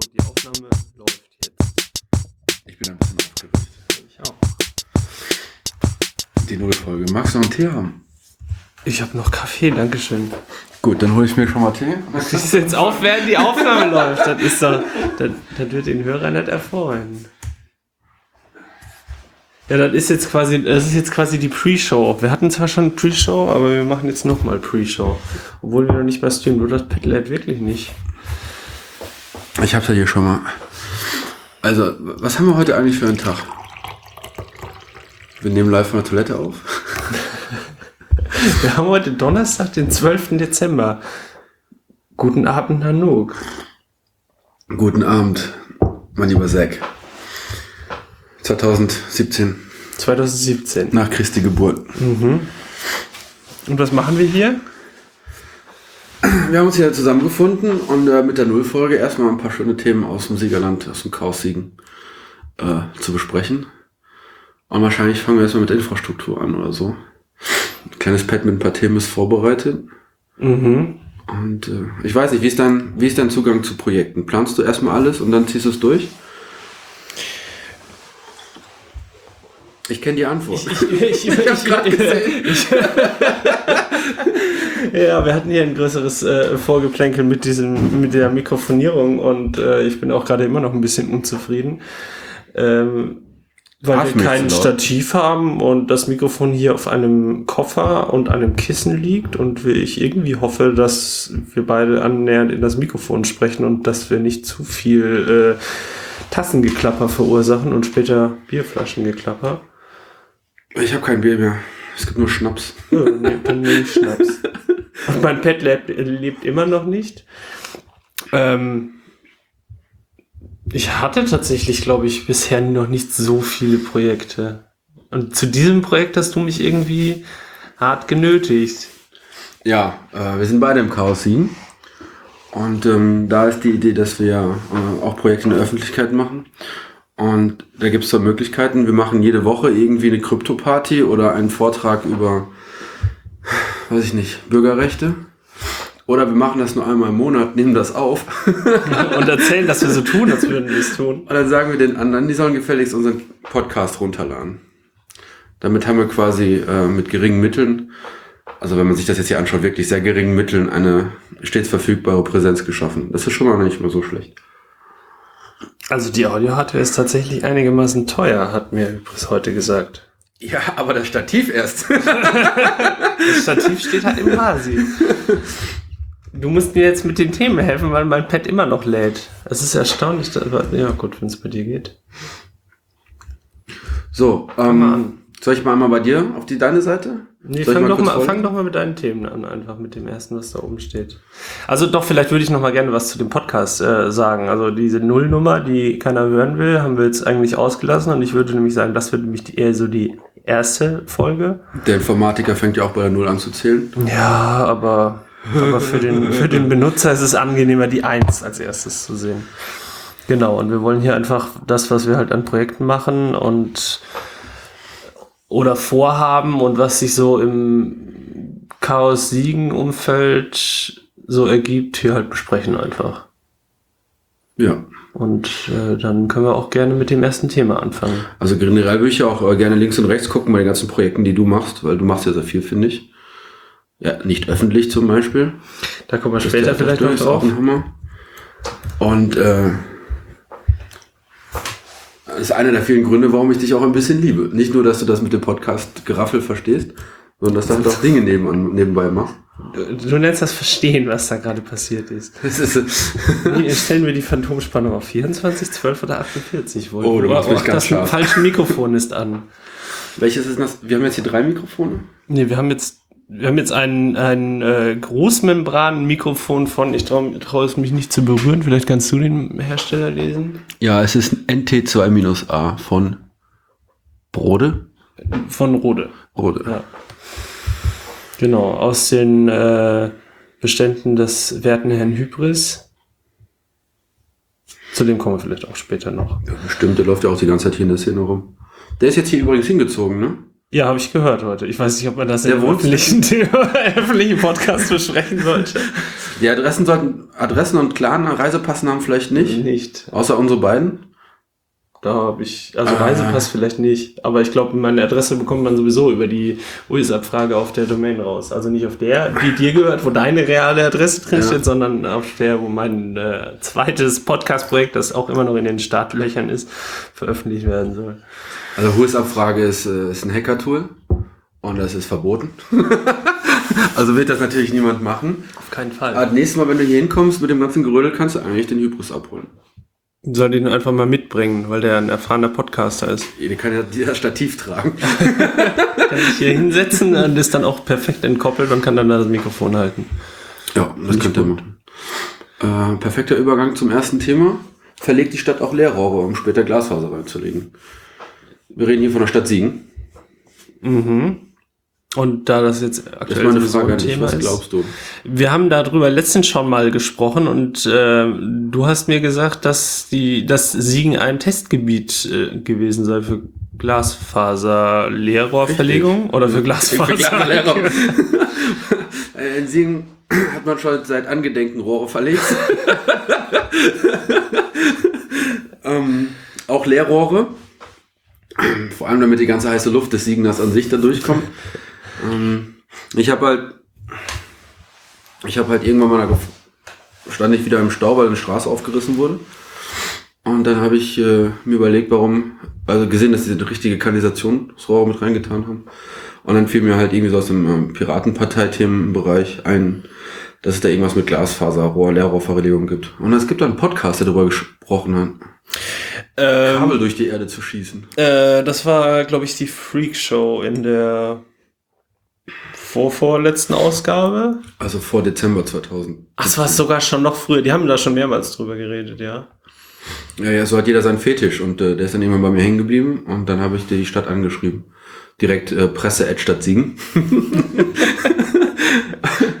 So, die Aufnahme läuft jetzt. Ich bin ein bisschen aufgeregt. Ich auch. Die neue Folge. Magst du noch einen Tee haben? Ich habe noch Kaffee, dankeschön. Gut, dann hole ich mir schon mal Tee. Das ist jetzt auf, während die Aufnahme läuft. Das ist doch, das wird den Hörer nicht erfreuen. Ja, das ist jetzt quasi die Pre-Show. Wir hatten zwar schon Pre-Show, aber wir machen jetzt nochmal Pre-Show. Obwohl wir noch nicht mal streamen, nur das Padlet wirklich nicht. Ich hab's ja hier schon mal. Also, was haben wir heute eigentlich für einen Tag? Wir nehmen live von der Toilette auf. Wir haben heute Donnerstag, den 12. Dezember. Guten Abend, Nanook. Guten Abend, mein lieber Zack. 2017. Nach Christi Geburt. Mhm. Und was machen wir hier? Wir haben uns hier zusammengefunden und mit der Nullfolge erstmal ein paar schöne Themen aus dem Siegerland, aus dem Chaos Siegen zu besprechen. Und wahrscheinlich fangen wir erstmal mit Infrastruktur an oder so. Ein kleines Pad mit ein paar Themen ist vorbereitet. Mhm. Und ich weiß nicht, wie ist dein Zugang zu Projekten? Planst du erstmal alles und dann ziehst du es durch? Ich kenne die Antwort. Ich hab's gerade gesehen. Ja, wir hatten hier ein größeres Vorgeplänkel mit der Mikrofonierung und ich bin auch gerade immer noch ein bisschen unzufrieden, weil wir kein Stativ haben und das Mikrofon hier auf einem Koffer und einem Kissen liegt und ich irgendwie hoffe, dass wir beide annähernd in das Mikrofon sprechen und dass wir nicht zu viel Tassengeklapper verursachen und später Bierflaschengeklapper. Ich habe kein Bier mehr. Es gibt nur Schnaps. Ja, dann nehme ich Schnaps. Und mein Pet lebt immer noch nicht. Ich hatte tatsächlich, glaube ich, bisher noch nicht so viele Projekte. Und zu diesem Projekt hast du mich irgendwie hart genötigt. Ja, wir sind beide im Chaos Siegen. Und da ist die Idee, dass wir auch Projekte in der Öffentlichkeit machen. Und da gibt es zwei Möglichkeiten. Wir machen jede Woche irgendwie eine Krypto-Party oder einen Vortrag über, weiß ich nicht, Bürgerrechte. Oder wir machen das nur einmal im Monat, nehmen das auf. Und erzählen, dass wir so tun, als würden wir es tun. Und dann sagen wir den anderen, die sollen gefälligst unseren Podcast runterladen. Damit haben wir quasi mit geringen Mitteln, also wenn man sich das jetzt hier anschaut, wirklich sehr geringen Mitteln eine stets verfügbare Präsenz geschaffen. Das ist schon mal nicht mehr so schlecht. Also die Audio-Hardware ist tatsächlich einigermaßen teuer, hat mir Hybris heute gesagt. Ja, aber das Stativ erst. Das Stativ steht halt im HaSi. Du musst mir jetzt mit den Themen helfen, weil mein Pad immer noch lädt. Es ist erstaunlich, aber ja gut, wenn es bei dir geht. So, soll ich mal einmal bei dir auf deine Seite? Nee, fang doch mal mit deinen Themen an, einfach mit dem ersten, was da oben steht. Also doch, vielleicht würde ich noch mal gerne was zu dem Podcast sagen. Also diese Nullnummer, die keiner hören will, haben wir jetzt eigentlich ausgelassen und ich würde nämlich sagen, das wird nämlich eher so die erste Folge. Der Informatiker fängt ja auch bei der Null an zu zählen. Ja, aber für den Benutzer ist es angenehmer, die 1 als erstes zu sehen. Genau, und wir wollen hier einfach das, was wir halt an Projekten machen und oder Vorhaben und was sich so im Chaos-Siegen-Umfeld so ergibt, hier halt besprechen einfach. Ja. Und dann können wir auch gerne mit dem ersten Thema anfangen. Also generell würde ich ja auch gerne links und rechts gucken bei den ganzen Projekten, die du machst, weil du machst ja sehr viel, finde ich. Ja, nicht öffentlich zum Beispiel. Da kommen wir später vielleicht noch drauf. Und das ist einer der vielen Gründe, warum ich dich auch ein bisschen liebe. Nicht nur, dass du das mit dem Podcast Geraffel verstehst, sondern dass du halt auch Dinge nebenbei machst. Du nennst das Verstehen, was da gerade passiert ist. Stellen wir die Phantomspannung auf 24, 12 oder 48 Volt. Oh, du machst mich ganz scharf. Das falsche Mikrofon ist an. Welches ist das? Wir haben jetzt hier 3 Mikrofone? Nee, wir haben jetzt ein Großmembran-Mikrofon von, ich traue es mich nicht zu berühren, vielleicht kannst du den Hersteller lesen? Ja, es ist ein NT2-A von Rode? Von Rode. Rode. Ja. Genau, aus den Beständen des werten Herrn Hybris. Zu dem kommen wir vielleicht auch später noch. Ja, bestimmt, der läuft ja auch die ganze Zeit hier in der Szene rum. Der ist jetzt hier übrigens hingezogen, ne? Ja, habe ich gehört heute. Ich weiß nicht, ob man das in einem öffentlichen Podcast besprechen sollte. Die Adressen sollten, Adressen und klaren Reisepassnamen vielleicht nicht. Nicht. Außer unsere beiden. Da habe ich, also Reisepass vielleicht nicht, aber ich glaube, meine Adresse bekommt man sowieso über die US-Abfrage auf der Domain raus. Also nicht auf der, die dir gehört, wo deine reale Adresse drin steht, sondern auf der, wo mein zweites Podcast-Projekt, das auch immer noch in den Startlöchern ist, veröffentlicht werden soll. Also US-Abfrage ist ein Hacker-Tool und das ist verboten. Also wird das natürlich niemand machen. Auf keinen Fall. Aber nächstes Mal, wenn du hier hinkommst mit dem ganzen Gerödel, kannst du eigentlich den Hybris abholen. Soll den einfach mal mitbringen, weil der ein erfahrener Podcaster ist. Der kann ja das Stativ tragen. Kann sich hier hinsetzen und ist dann auch perfekt entkoppelt und kann dann das Mikrofon halten. Ja, das könnte er machen. Perfekter Übergang zum ersten Thema. Verlegt die Stadt auch Leerrohre, um später Glasfaser reinzulegen. Wir reden hier von der Stadt Siegen. Mhm. Und da das jetzt aktuell das ist Frage so ein Thema nicht, was glaubst du? Ist, wir haben darüber letztens schon mal gesprochen und du hast mir gesagt, dass Siegen ein Testgebiet gewesen sei für Glasfaser-Leerrohrverlegung oder für Glasfaser-Leerrohr. In Siegen hat man schon seit Angedenken Rohre verlegt. Auch Leerrohre. Vor allem, damit die ganze heiße Luft des Siegeners an sich da durchkommt. Ich habe halt irgendwann mal stand ich wieder im Stau, weil eine Straße aufgerissen wurde. Und dann habe ich mir überlegt, gesehen, dass sie eine richtige Kanalisationsrohr mit reingetan haben. Und dann fiel mir halt irgendwie so aus dem Piratenpartei-Themenbereich ein, dass es da irgendwas mit Glasfaserrohr, Leerrohrverlegung gibt. Und es gibt da einen Podcast, der darüber gesprochen hat. Kabel durch die Erde zu schießen. Das war, glaube ich, die Freak-Show in der vorletzten Ausgabe. Also vor Dezember 2000. Ach, das war sogar schon noch früher. Die haben da schon mehrmals drüber geredet, ja. Ja, so hat jeder seinen Fetisch und der ist dann irgendwann bei mir hängen geblieben und dann habe ich die Stadt angeschrieben. Direkt Presse@Stadt Siegen.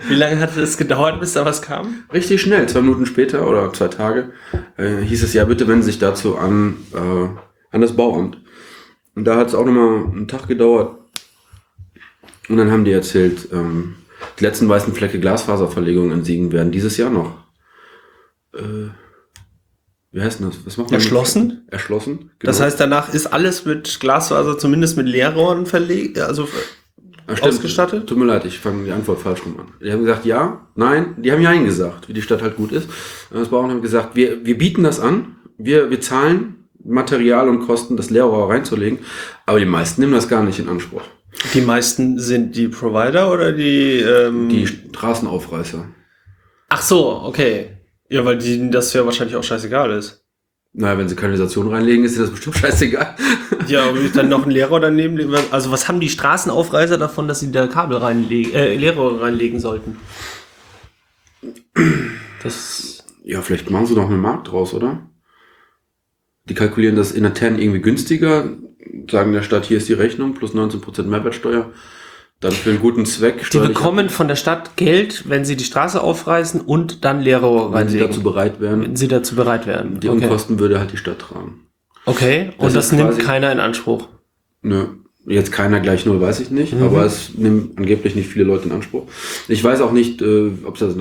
Wie lange hat es gedauert, bis da was kam? Richtig schnell, 2 Minuten später oder 2 Tage hieß es, ja bitte wenden Sie sich dazu an das Bauamt. Und da hat es auch nochmal einen Tag gedauert. Und dann haben die erzählt, die letzten weißen Flecke Glasfaserverlegung in Siegen werden dieses Jahr noch. Wie heißt denn das? Was macht man? Erschlossen? Erschlossen, genau. Das heißt, danach ist alles mit Glasfaser, zumindest mit Leerrohren verlegt, also... Stimmt. Ausgestattet? Tut mir leid, ich fange die Antwort falsch rum an. Die haben gesagt, ja, nein, die haben ja Nein gesagt, wie die Stadt halt gut ist. Das Bauern haben gesagt, wir bieten das an, wir zahlen Material und Kosten, das Leerrohr reinzulegen, aber die meisten nehmen das gar nicht in Anspruch. Die meisten sind die Provider oder die... die Straßenaufreißer. Ach so, okay. Ja, weil denen das ja wahrscheinlich auch scheißegal ist. Naja, wenn sie Kanalisation reinlegen, ist dir das bestimmt scheißegal. Ja, aber dann noch ein Leerrohr daneben. Also was haben die Straßenaufreißer davon, dass sie da Kabel reinlegen, Leerrohr reinlegen sollten? Das. Ja, vielleicht machen sie noch einen Markt draus, oder? Die kalkulieren das in der Ten irgendwie günstiger, sagen der Stadt, hier ist die Rechnung, plus 19% Mehrwertsteuer. Dann für einen guten Zweck. Die bekommen von der Stadt Geld, wenn sie die Straße aufreißen und dann Leerrohr reinlegen. Wenn sie dazu bereit wären. Die Unkosten würde halt die Stadt tragen. Okay, und das nimmt keiner in Anspruch? Nö, jetzt keiner gleich null, weiß ich nicht. Mhm. Aber es nimmt angeblich nicht viele Leute in Anspruch. Ich weiß auch nicht, ob es das...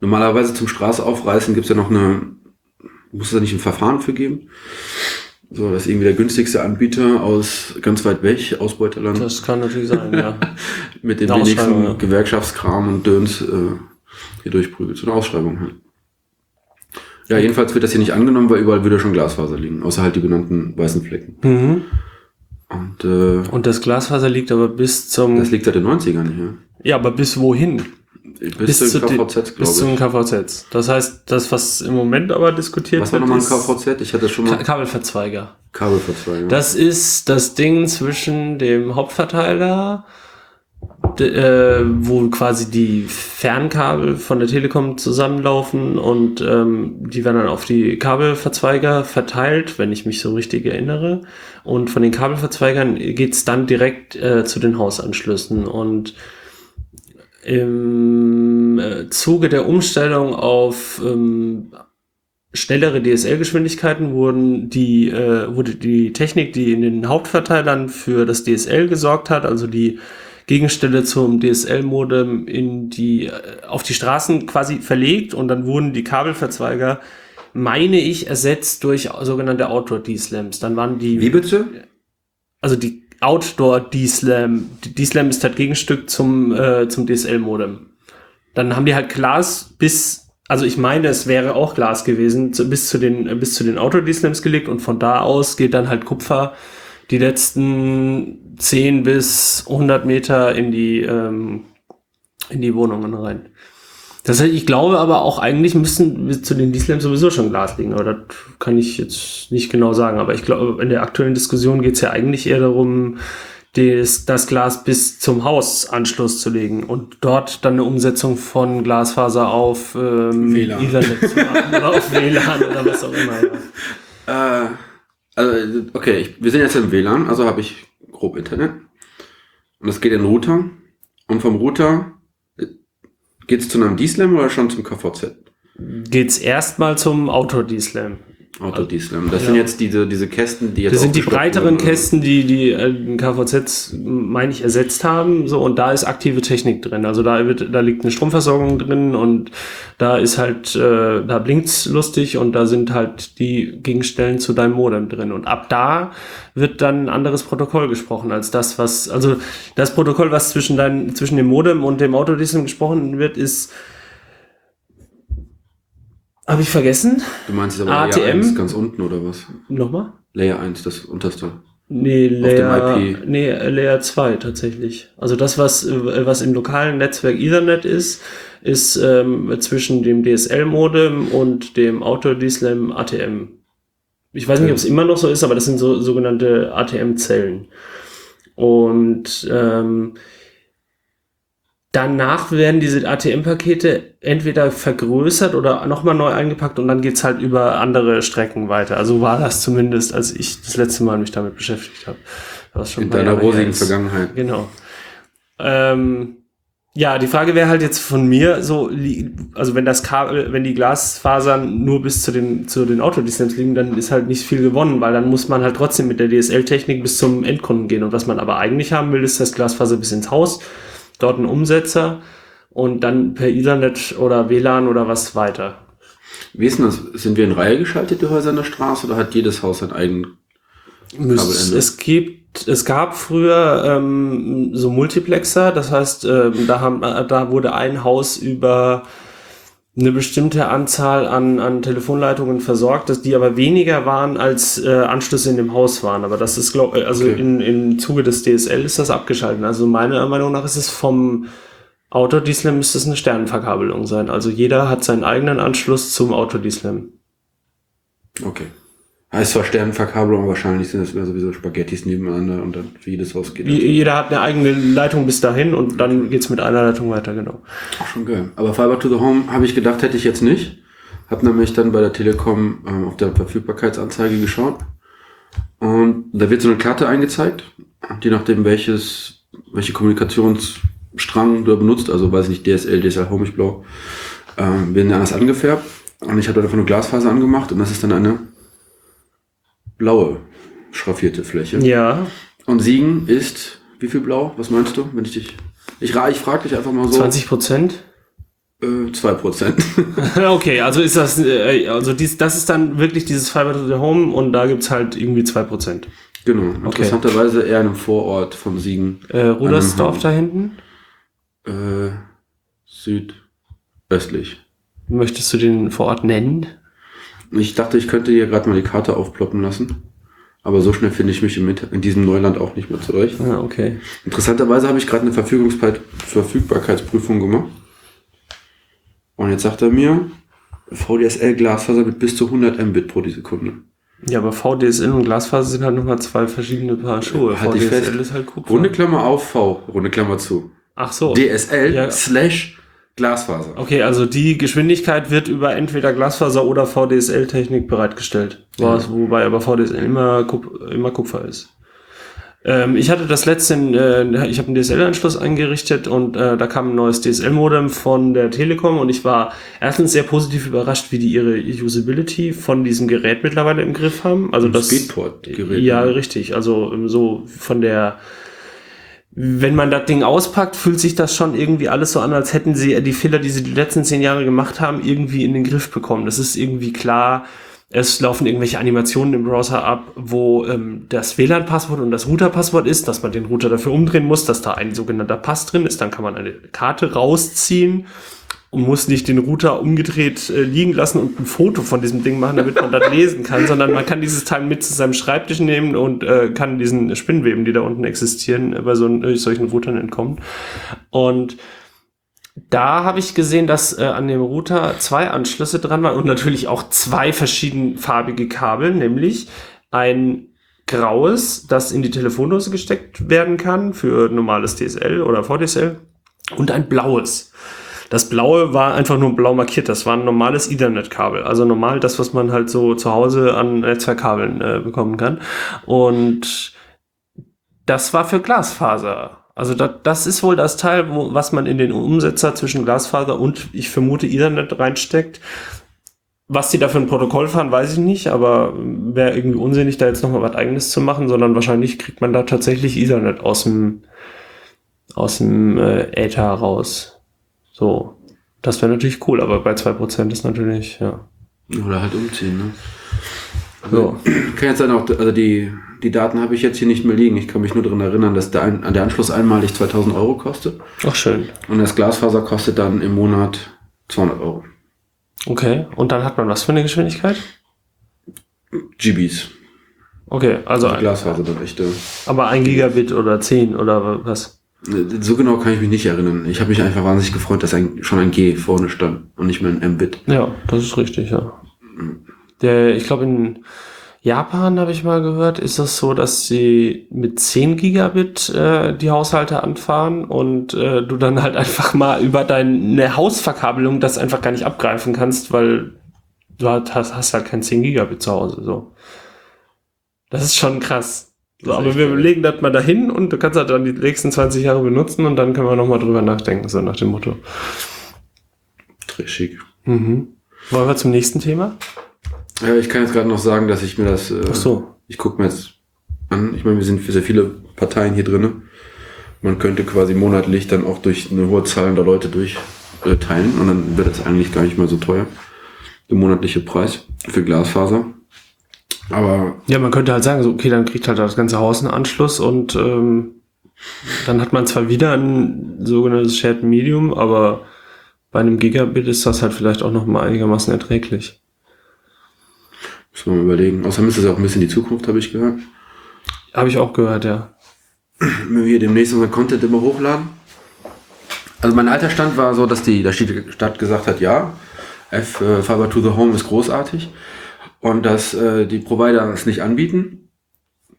Normalerweise zum Straße aufreißen gibt es ja noch muss es da nicht ein Verfahren für geben? So, das ist irgendwie der günstigste Anbieter aus ganz weit weg, Ausbeuterland. Das kann natürlich sein, ja. Mit den wenigsten ja. Gewerkschaftskram und Döns hier durchprügelt. So eine Ausschreibung halt. Ja, jedenfalls wird das hier nicht angenommen, weil überall würde schon Glasfaser liegen, außer halt die benannten weißen Flecken. Mhm. Und das Glasfaser liegt aber bis zum... Das liegt seit den 90ern hier. Ja, aber bis wohin? Bis zum KVZ. Das heißt, das, was im Moment aber diskutiert wird. Was war nochmal ein KVZ? Ich hatte schon mal. Kabelverzweiger. Das ist das Ding zwischen dem Hauptverteiler, wo quasi die Fernkabel von der Telekom zusammenlaufen und die werden dann auf die Kabelverzweiger verteilt, wenn ich mich so richtig erinnere. Und von den Kabelverzweigern geht's dann direkt zu den Hausanschlüssen und im Zuge der Umstellung auf schnellere DSL-Geschwindigkeiten wurde die Technik, die in den Hauptverteilern für das DSL gesorgt hat, also die Gegenstelle zum DSL-Modem auf die Straßen quasi verlegt, und dann wurden die Kabelverzweiger, meine ich, ersetzt durch sogenannte Outdoor-DSLAMs. Dann waren die... Wie bitte? Also die Outdoor-DSLAM. DSLAM ist das Gegenstück zum DSL-Modem. Dann haben die halt Glas bis... Also ich meine, es wäre auch Glas gewesen, bis zu den Outdoor-DSLAMs gelegt, und von da aus geht dann halt Kupfer die letzten 10 bis 100 Meter in die Wohnungen rein. Das heißt, ich glaube aber auch, eigentlich müssten zu den DSLAMs sowieso schon Glas liegen, aber das kann ich jetzt nicht genau sagen. Aber ich glaube, in der aktuellen Diskussion geht es ja eigentlich eher darum, das Glas bis zum Hausanschluss zu legen und dort dann eine Umsetzung von Glasfaser auf WLAN. Ethernet zu machen oder auf WLAN oder was auch immer. Ja. Also, okay, wir sind jetzt im WLAN, also habe ich grob Internet. Und das geht in den Router. Und vom Router geht's zu einem DSLAM oder schon zum KVZ? Geht's erstmal zum Outdoor-DSLAM. Outdoor-DSLAM. Das sind jetzt diese Kästen, die jetzt... Das sind die breiteren Kästen, die KVZ, meine ich, ersetzt haben. So, und da ist aktive Technik drin. Also da liegt eine Stromversorgung drin, und da ist halt, da blinkt's lustig, und da sind halt die Gegenstellen zu deinem Modem drin. Und ab da wird dann ein anderes Protokoll gesprochen als das, was, also das Protokoll, was zwischen dem Modem und dem Outdoor-DSLAM gesprochen wird, ist... Habe ich vergessen? Du meinst jetzt aber ATM. Layer 1 ganz unten, oder was? Nochmal? Layer 1, das unterste. Nee, Layer 2 tatsächlich. Also das, was im lokalen Netzwerk Ethernet ist zwischen dem DSL-Modem und dem Outdoor-DSLAM ATM. Ich weiß nicht, ob es immer noch so ist, aber das sind so sogenannte ATM-Zellen. Und danach werden diese ATM-Pakete entweder vergrößert oder nochmal neu eingepackt, und dann geht's halt über andere Strecken weiter. Also war das zumindest, als ich das letzte Mal mich damit beschäftigt habe. Was schon in deiner rosigen Vergangenheit. Genau. Ja, die Frage wäre halt jetzt von mir so, also wenn die Glasfasern nur bis zu den Outdoor-DSLAMs liegen, dann ist halt nicht viel gewonnen, weil dann muss man halt trotzdem mit der DSL-Technik bis zum Endkunden gehen. Und was man aber eigentlich haben will, ist das Glasfaser bis ins Haus, dort einen Umsetzer und dann per Ethernet oder WLAN oder was weiter. Wie ist denn das? Sind wir in Reihe geschaltet, die Häuser in der Straße, oder hat jedes Haus sein eigenes Kabelende? Es gab früher so Multiplexer, das heißt, da wurde ein Haus über eine bestimmte Anzahl an Telefonleitungen versorgt, dass die aber weniger waren, als Anschlüsse in dem Haus waren. Aber das ist, okay. Im Zuge des DSL ist das abgeschaltet. Also meiner Meinung nach ist es vom Outdoor-DSLAM müsste es eine Sternenverkabelung sein. Also jeder hat seinen eigenen Anschluss zum Outdoor-DSLAM. Okay. Heißt zwar Sternenverkabelung, wahrscheinlich sind das sowieso Spaghettis nebeneinander, und dann für jedes Haus geht. Jeder hat eine eigene Leitung bis dahin, und dann geht's mit einer Leitung weiter, genau. Ach, schon geil. Aber Fiber to the Home habe ich gedacht, hätte ich jetzt nicht. Hab nämlich dann bei der Telekom auf der Verfügbarkeitsanzeige geschaut. Und da wird so eine Karte eingezeigt, je nachdem welche Kommunikationsstrang du benutzt, also weiß nicht, DSL, DSL Home, ich blau, werden anders angefärbt. Und ich habe dann einfach eine Glasfaser angemacht, und das ist dann eine blaue, schraffierte Fläche. Ja. Und Siegen ist, wie viel blau? Was meinst du, wenn ich dich... Ich frage dich einfach mal so... 20%? 2%. Okay, also ist das... das ist dann wirklich dieses Fiber to the Home, und da gibt's halt irgendwie 2%. Genau. Interessanterweise eher in einem Vorort von Siegen. Rudersdorf da hinten? Südöstlich. Möchtest du den Vorort nennen? Ich dachte, ich könnte hier gerade mal die Karte aufploppen lassen. Aber so schnell finde ich mich in diesem Neuland auch nicht mehr zurecht. Ah, okay. Interessanterweise habe ich gerade eine Verfügbarkeitsprüfung gemacht. Und jetzt sagt er mir, VDSL-Glasfaser mit bis zu 100 Mbit pro Sekunde. Ja, aber VDSL und Glasfaser sind halt nochmal zwei verschiedene Paar Schuhe. Halt VDSL fest, ist halt Kupfer. Runde Klammer auf, V, runde Klammer zu. Ach so. DSL / Glasfaser. Okay, also die Geschwindigkeit wird über entweder Glasfaser oder VDSL-Technik bereitgestellt. Wobei aber VDSL immer Kupfer ist. Ich hatte das letzte, ich habe einen DSL-Anschluss eingerichtet und da kam ein neues DSL-Modem von der Telekom und ich war erstens sehr positiv überrascht, wie die ihre Usability von diesem Gerät mittlerweile im Griff haben. Also das Speedport-Gerät. Ja, richtig. Also so von der... Wenn man das Ding auspackt, fühlt sich das schon irgendwie alles so an, als hätten sie die Fehler, die sie die letzten 10 Jahre gemacht haben, irgendwie in den Griff bekommen. Das ist irgendwie klar. Es laufen irgendwelche Animationen im Browser ab, wo das WLAN-Passwort und das Router-Passwort ist, dass man den Router dafür umdrehen muss, dass da ein sogenannter Pass drin ist. Dann kann man eine Karte rausziehen und muss nicht den Router umgedreht liegen lassen und ein Foto von diesem Ding machen, damit man das lesen kann, sondern man kann dieses Teil mit zu seinem Schreibtisch nehmen und kann diesen Spinnweben, die da unten existieren, bei solchen Routern entkommen. Und da habe ich gesehen, dass an dem Router 2 Anschlüsse dran waren und natürlich auch 2 verschiedenfarbige Kabel, nämlich ein graues, das in die Telefondose gesteckt werden kann für normales DSL oder VDSL und ein blaues. Das Blaue war einfach nur blau markiert. Das war ein normales Ethernet-Kabel. Also normal das, was man halt so zu Hause an Netzwerkkabeln bekommen kann. Und das war für Glasfaser. Also das ist wohl das Teil, was man in den Umsetzer zwischen Glasfaser und, ich vermute, Ethernet reinsteckt. Was die da für ein Protokoll fahren, weiß ich nicht, aber wäre irgendwie unsinnig, da jetzt nochmal was Eigenes zu machen, sondern wahrscheinlich kriegt man da tatsächlich Ethernet aus dem Äther raus. So, das wäre natürlich cool, aber bei 2% ist natürlich, ja. Oder halt umziehen, ne? Also, so. Kann jetzt dann auch, also die Daten habe ich jetzt hier nicht mehr liegen. Ich kann mich nur daran erinnern, dass der Anschluss einmalig 2.000 Euro kostet. Ach, schön. Und das Glasfaser kostet dann im Monat 200 Euro. Okay, und dann hat man was für eine Geschwindigkeit? GBs. Okay, also die Glasfaser dann echte. Aber 1 Gigabit oder 10 oder was? So genau kann ich mich nicht erinnern. Ich habe mich einfach wahnsinnig gefreut, dass schon ein G vorne stand und nicht mehr ein Mbit. Ja, das ist richtig, ja. Ich glaube, in Japan, habe ich mal gehört, ist das so, dass sie mit 10 Gigabit die Haushalte anfahren und du dann halt einfach mal über deine Hausverkabelung das einfach gar nicht abgreifen kannst, weil du hast halt kein 10 Gigabit zu Hause. So. Das ist schon krass. So, aber wir legen das mal dahin und du kannst das dann die nächsten 20 Jahre benutzen und dann können wir nochmal drüber nachdenken, so nach dem Motto. Richtig. Mhm. Wollen wir zum nächsten Thema? Ja, ich kann jetzt gerade noch sagen, dass ich mir das... Ach so. Ich gucke mir jetzt an. Ich meine, wir sind für sehr viele Parteien hier drin. Man könnte quasi monatlich dann auch durch eine hohe Zahl der Leute durchteilen und dann wird das eigentlich gar nicht mehr so teuer. Der monatliche Preis für Glasfaser. Aber ja, man könnte halt sagen, so okay, dann kriegt halt das ganze Haus einen Anschluss und dann hat man zwar wieder ein sogenanntes Shared Medium, aber bei einem Gigabit ist das halt vielleicht auch noch mal einigermaßen erträglich. Müssen wir mal überlegen. Außerdem ist das ja auch ein bisschen die Zukunft, habe ich gehört. Habe ich auch gehört, ja. Wenn wir hier demnächst unseren Content immer hochladen. Also mein alter Stand war so, dass die Stadt gesagt hat, ja, Fiber to the Home ist großartig. Und dass die Provider es nicht anbieten.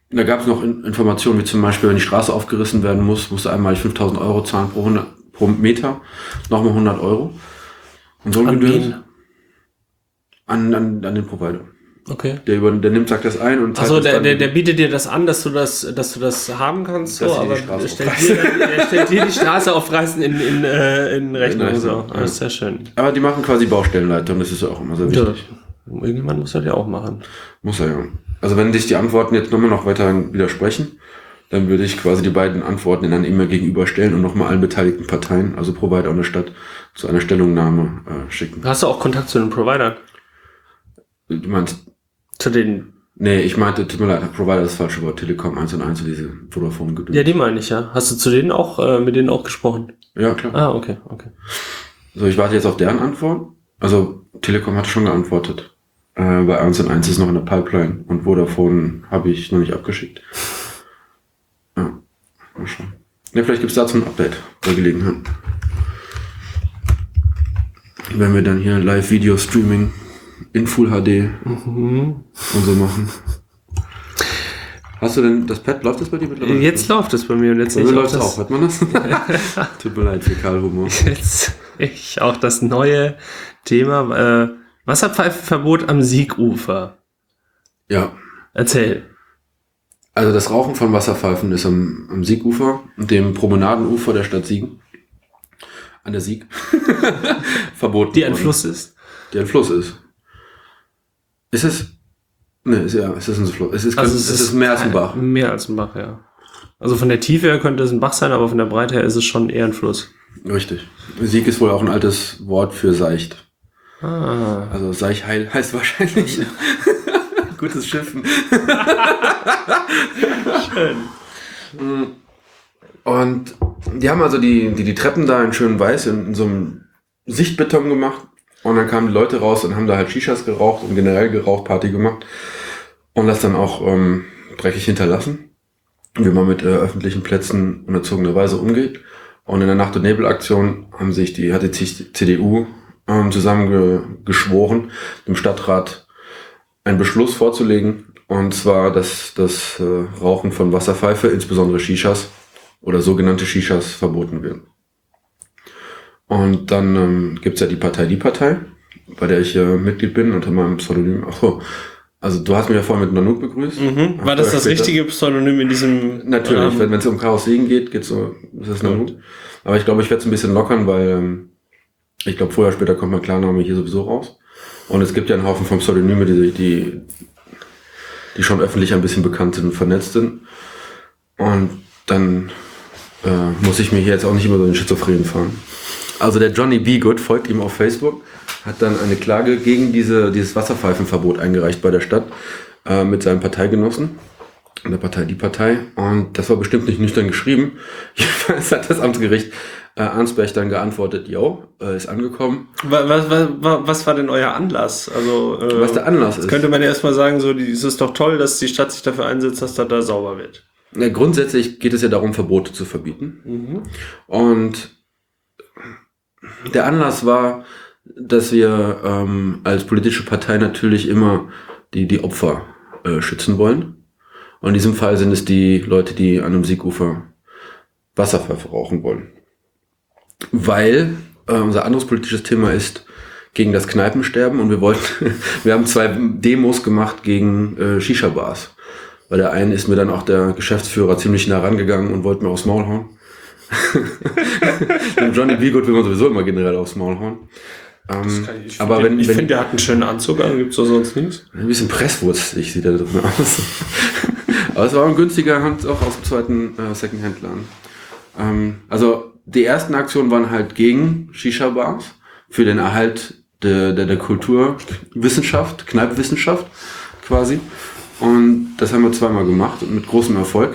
Da gab es noch Informationen, wie zum Beispiel, wenn die Straße aufgerissen werden muss, musst du einmal 5.000 Euro zahlen pro Meter, nochmal 100 Euro. Und so ein Gedöns an den Provider. Okay. Der nimmt, sagt das ein und zahlt. Also der bietet dir das an, dass du das haben kannst, so, aber er stellt dir die Straße aufreißen in Rechnung. So. Ja. Das ist sehr schön. Aber die machen quasi Baustellenleitung, das ist ja auch immer sehr wichtig. Ja. Irgendjemand muss das ja auch machen. Muss er ja. Also wenn sich die Antworten jetzt nochmal noch weiter widersprechen, dann würde ich quasi die beiden Antworten in einer E-Mail gegenüberstellen und nochmal allen beteiligten Parteien, also Provider und der Stadt, zu einer Stellungnahme schicken. Hast du auch Kontakt zu den Providern? Du meinst? Zu den... Nee, ich meinte, tut mir leid, Provider ist das falsche Wort, Telekom 1&1 und diese Vodafone-Geduld. Ja, die meine ich, ja. Hast du zu denen auch, mit denen auch gesprochen? Ja, klar. Ah, okay. So, ich warte jetzt auf deren Antwort. Also Telekom hat schon geantwortet. Bei 1&1 ist noch eine Pipeline und Vodafone habe ich noch nicht abgeschickt. Ja, mal schauen. Ja, vielleicht gibt es dazu ein Update bei Gelegenheit. Wenn wir dann hier Live-Video-Streaming in Full HD und so machen. Hast du denn das Pad? Läuft das bei dir mittlerweile? Jetzt läuft es bei mir und jetzt also läuft es auch. Hat man das? Tut mir leid, Fäkalhumor. Jetzt ich auch das neue Thema... Wasserpfeifenverbot am Siegufer. Ja. Erzähl. Also das Rauchen von Wasserpfeifen ist am Siegufer, dem Promenadenufer der Stadt Siegen, an der Sieg, verboten. Die ein Fluss ist? Der ein Fluss ist. Ist es? Ne, ist ja, es ist ein Fluss. Es ist mehr als ein Bach. Mehr als ein Bach, ja. Also von der Tiefe her könnte es ein Bach sein, aber von der Breite her ist es schon eher ein Fluss. Richtig. Sieg ist wohl auch ein altes Wort für seicht. Ah. Also Seichheil heißt wahrscheinlich gutes Schiffen. Schön. Und die haben also die Treppen da in schön weiß in so einem Sichtbeton gemacht. Und dann kamen die Leute raus und haben da halt Shishas geraucht und generell geraucht, Party gemacht. Und das dann auch dreckig hinterlassen. Wie man mit öffentlichen Plätzen unerzogenerweise umgeht. Und in der Nacht- und Nebelaktion hat die CDU zusammengeschworen, dem Stadtrat einen Beschluss vorzulegen. Und zwar, dass das Rauchen von Wasserpfeife, insbesondere Shishas oder sogenannte Shishas, verboten wird. Und dann gibt's ja die Partei, bei der ich Mitglied bin unter meinem Pseudonym. Ach so, also du hast mich ja vorhin mit Nanook begrüßt. Mhm. War das später. Richtige Pseudonym in diesem... Natürlich, wenn es um Chaos Siegen geht, ist es Nanook. Aber ich glaube, ich werde es ein bisschen lockern, weil ich glaube, früher oder später kommt mein Klarname hier sowieso raus. Und es gibt ja einen Haufen von Pseudonyme, die schon öffentlich ein bisschen bekannt sind und vernetzt sind. Und dann muss ich mir hier jetzt auch nicht immer so in Schizophrenen fahren. Also der Johnny B. Good, folgt ihm auf Facebook, hat dann eine Klage gegen dieses Wasserpfeifenverbot eingereicht bei der Stadt mit seinem Parteigenossen, in der Partei, die Partei. Und das war bestimmt nicht nüchtern geschrieben. Jedenfalls hat das Amtsgericht Arnsberg dann geantwortet, ist angekommen. Was war denn euer Anlass? Also was der Anlass ist? Könnte man ja erstmal sagen, es ist doch toll, dass die Stadt sich dafür einsetzt, dass das da sauber wird. Na, grundsätzlich geht es ja darum, Verbote zu verbieten. Mhm. Und der Anlass war, dass wir als politische Partei natürlich immer die Opfer schützen wollen. Und in diesem Fall sind es die Leute, die an einem Siegufer Wasserpfeife rauchen wollen. Weil unser anderes politisches Thema ist gegen das Kneipensterben. Und wir haben 2 Demos gemacht gegen Shisha-Bars. Bei der einen ist mir dann auch der Geschäftsführer ziemlich nah rangegangen und wollte mir aufs Maul hauen. Dem Johnny B. Good will man sowieso immer generell aufs Maul hauen. Ich finde, der hat einen schönen Anzug an, gibt's doch sonst nichts. Ein bisschen presswurstig sieht er so aus. Aber es war ein günstiger, haben es auch aus dem zweiten Secondhand-Laden. Also die ersten Aktionen waren halt gegen Shisha-Bars, für den Erhalt der Kulturwissenschaft, Kneipwissenschaft quasi. Und das haben wir zweimal gemacht und mit großem Erfolg.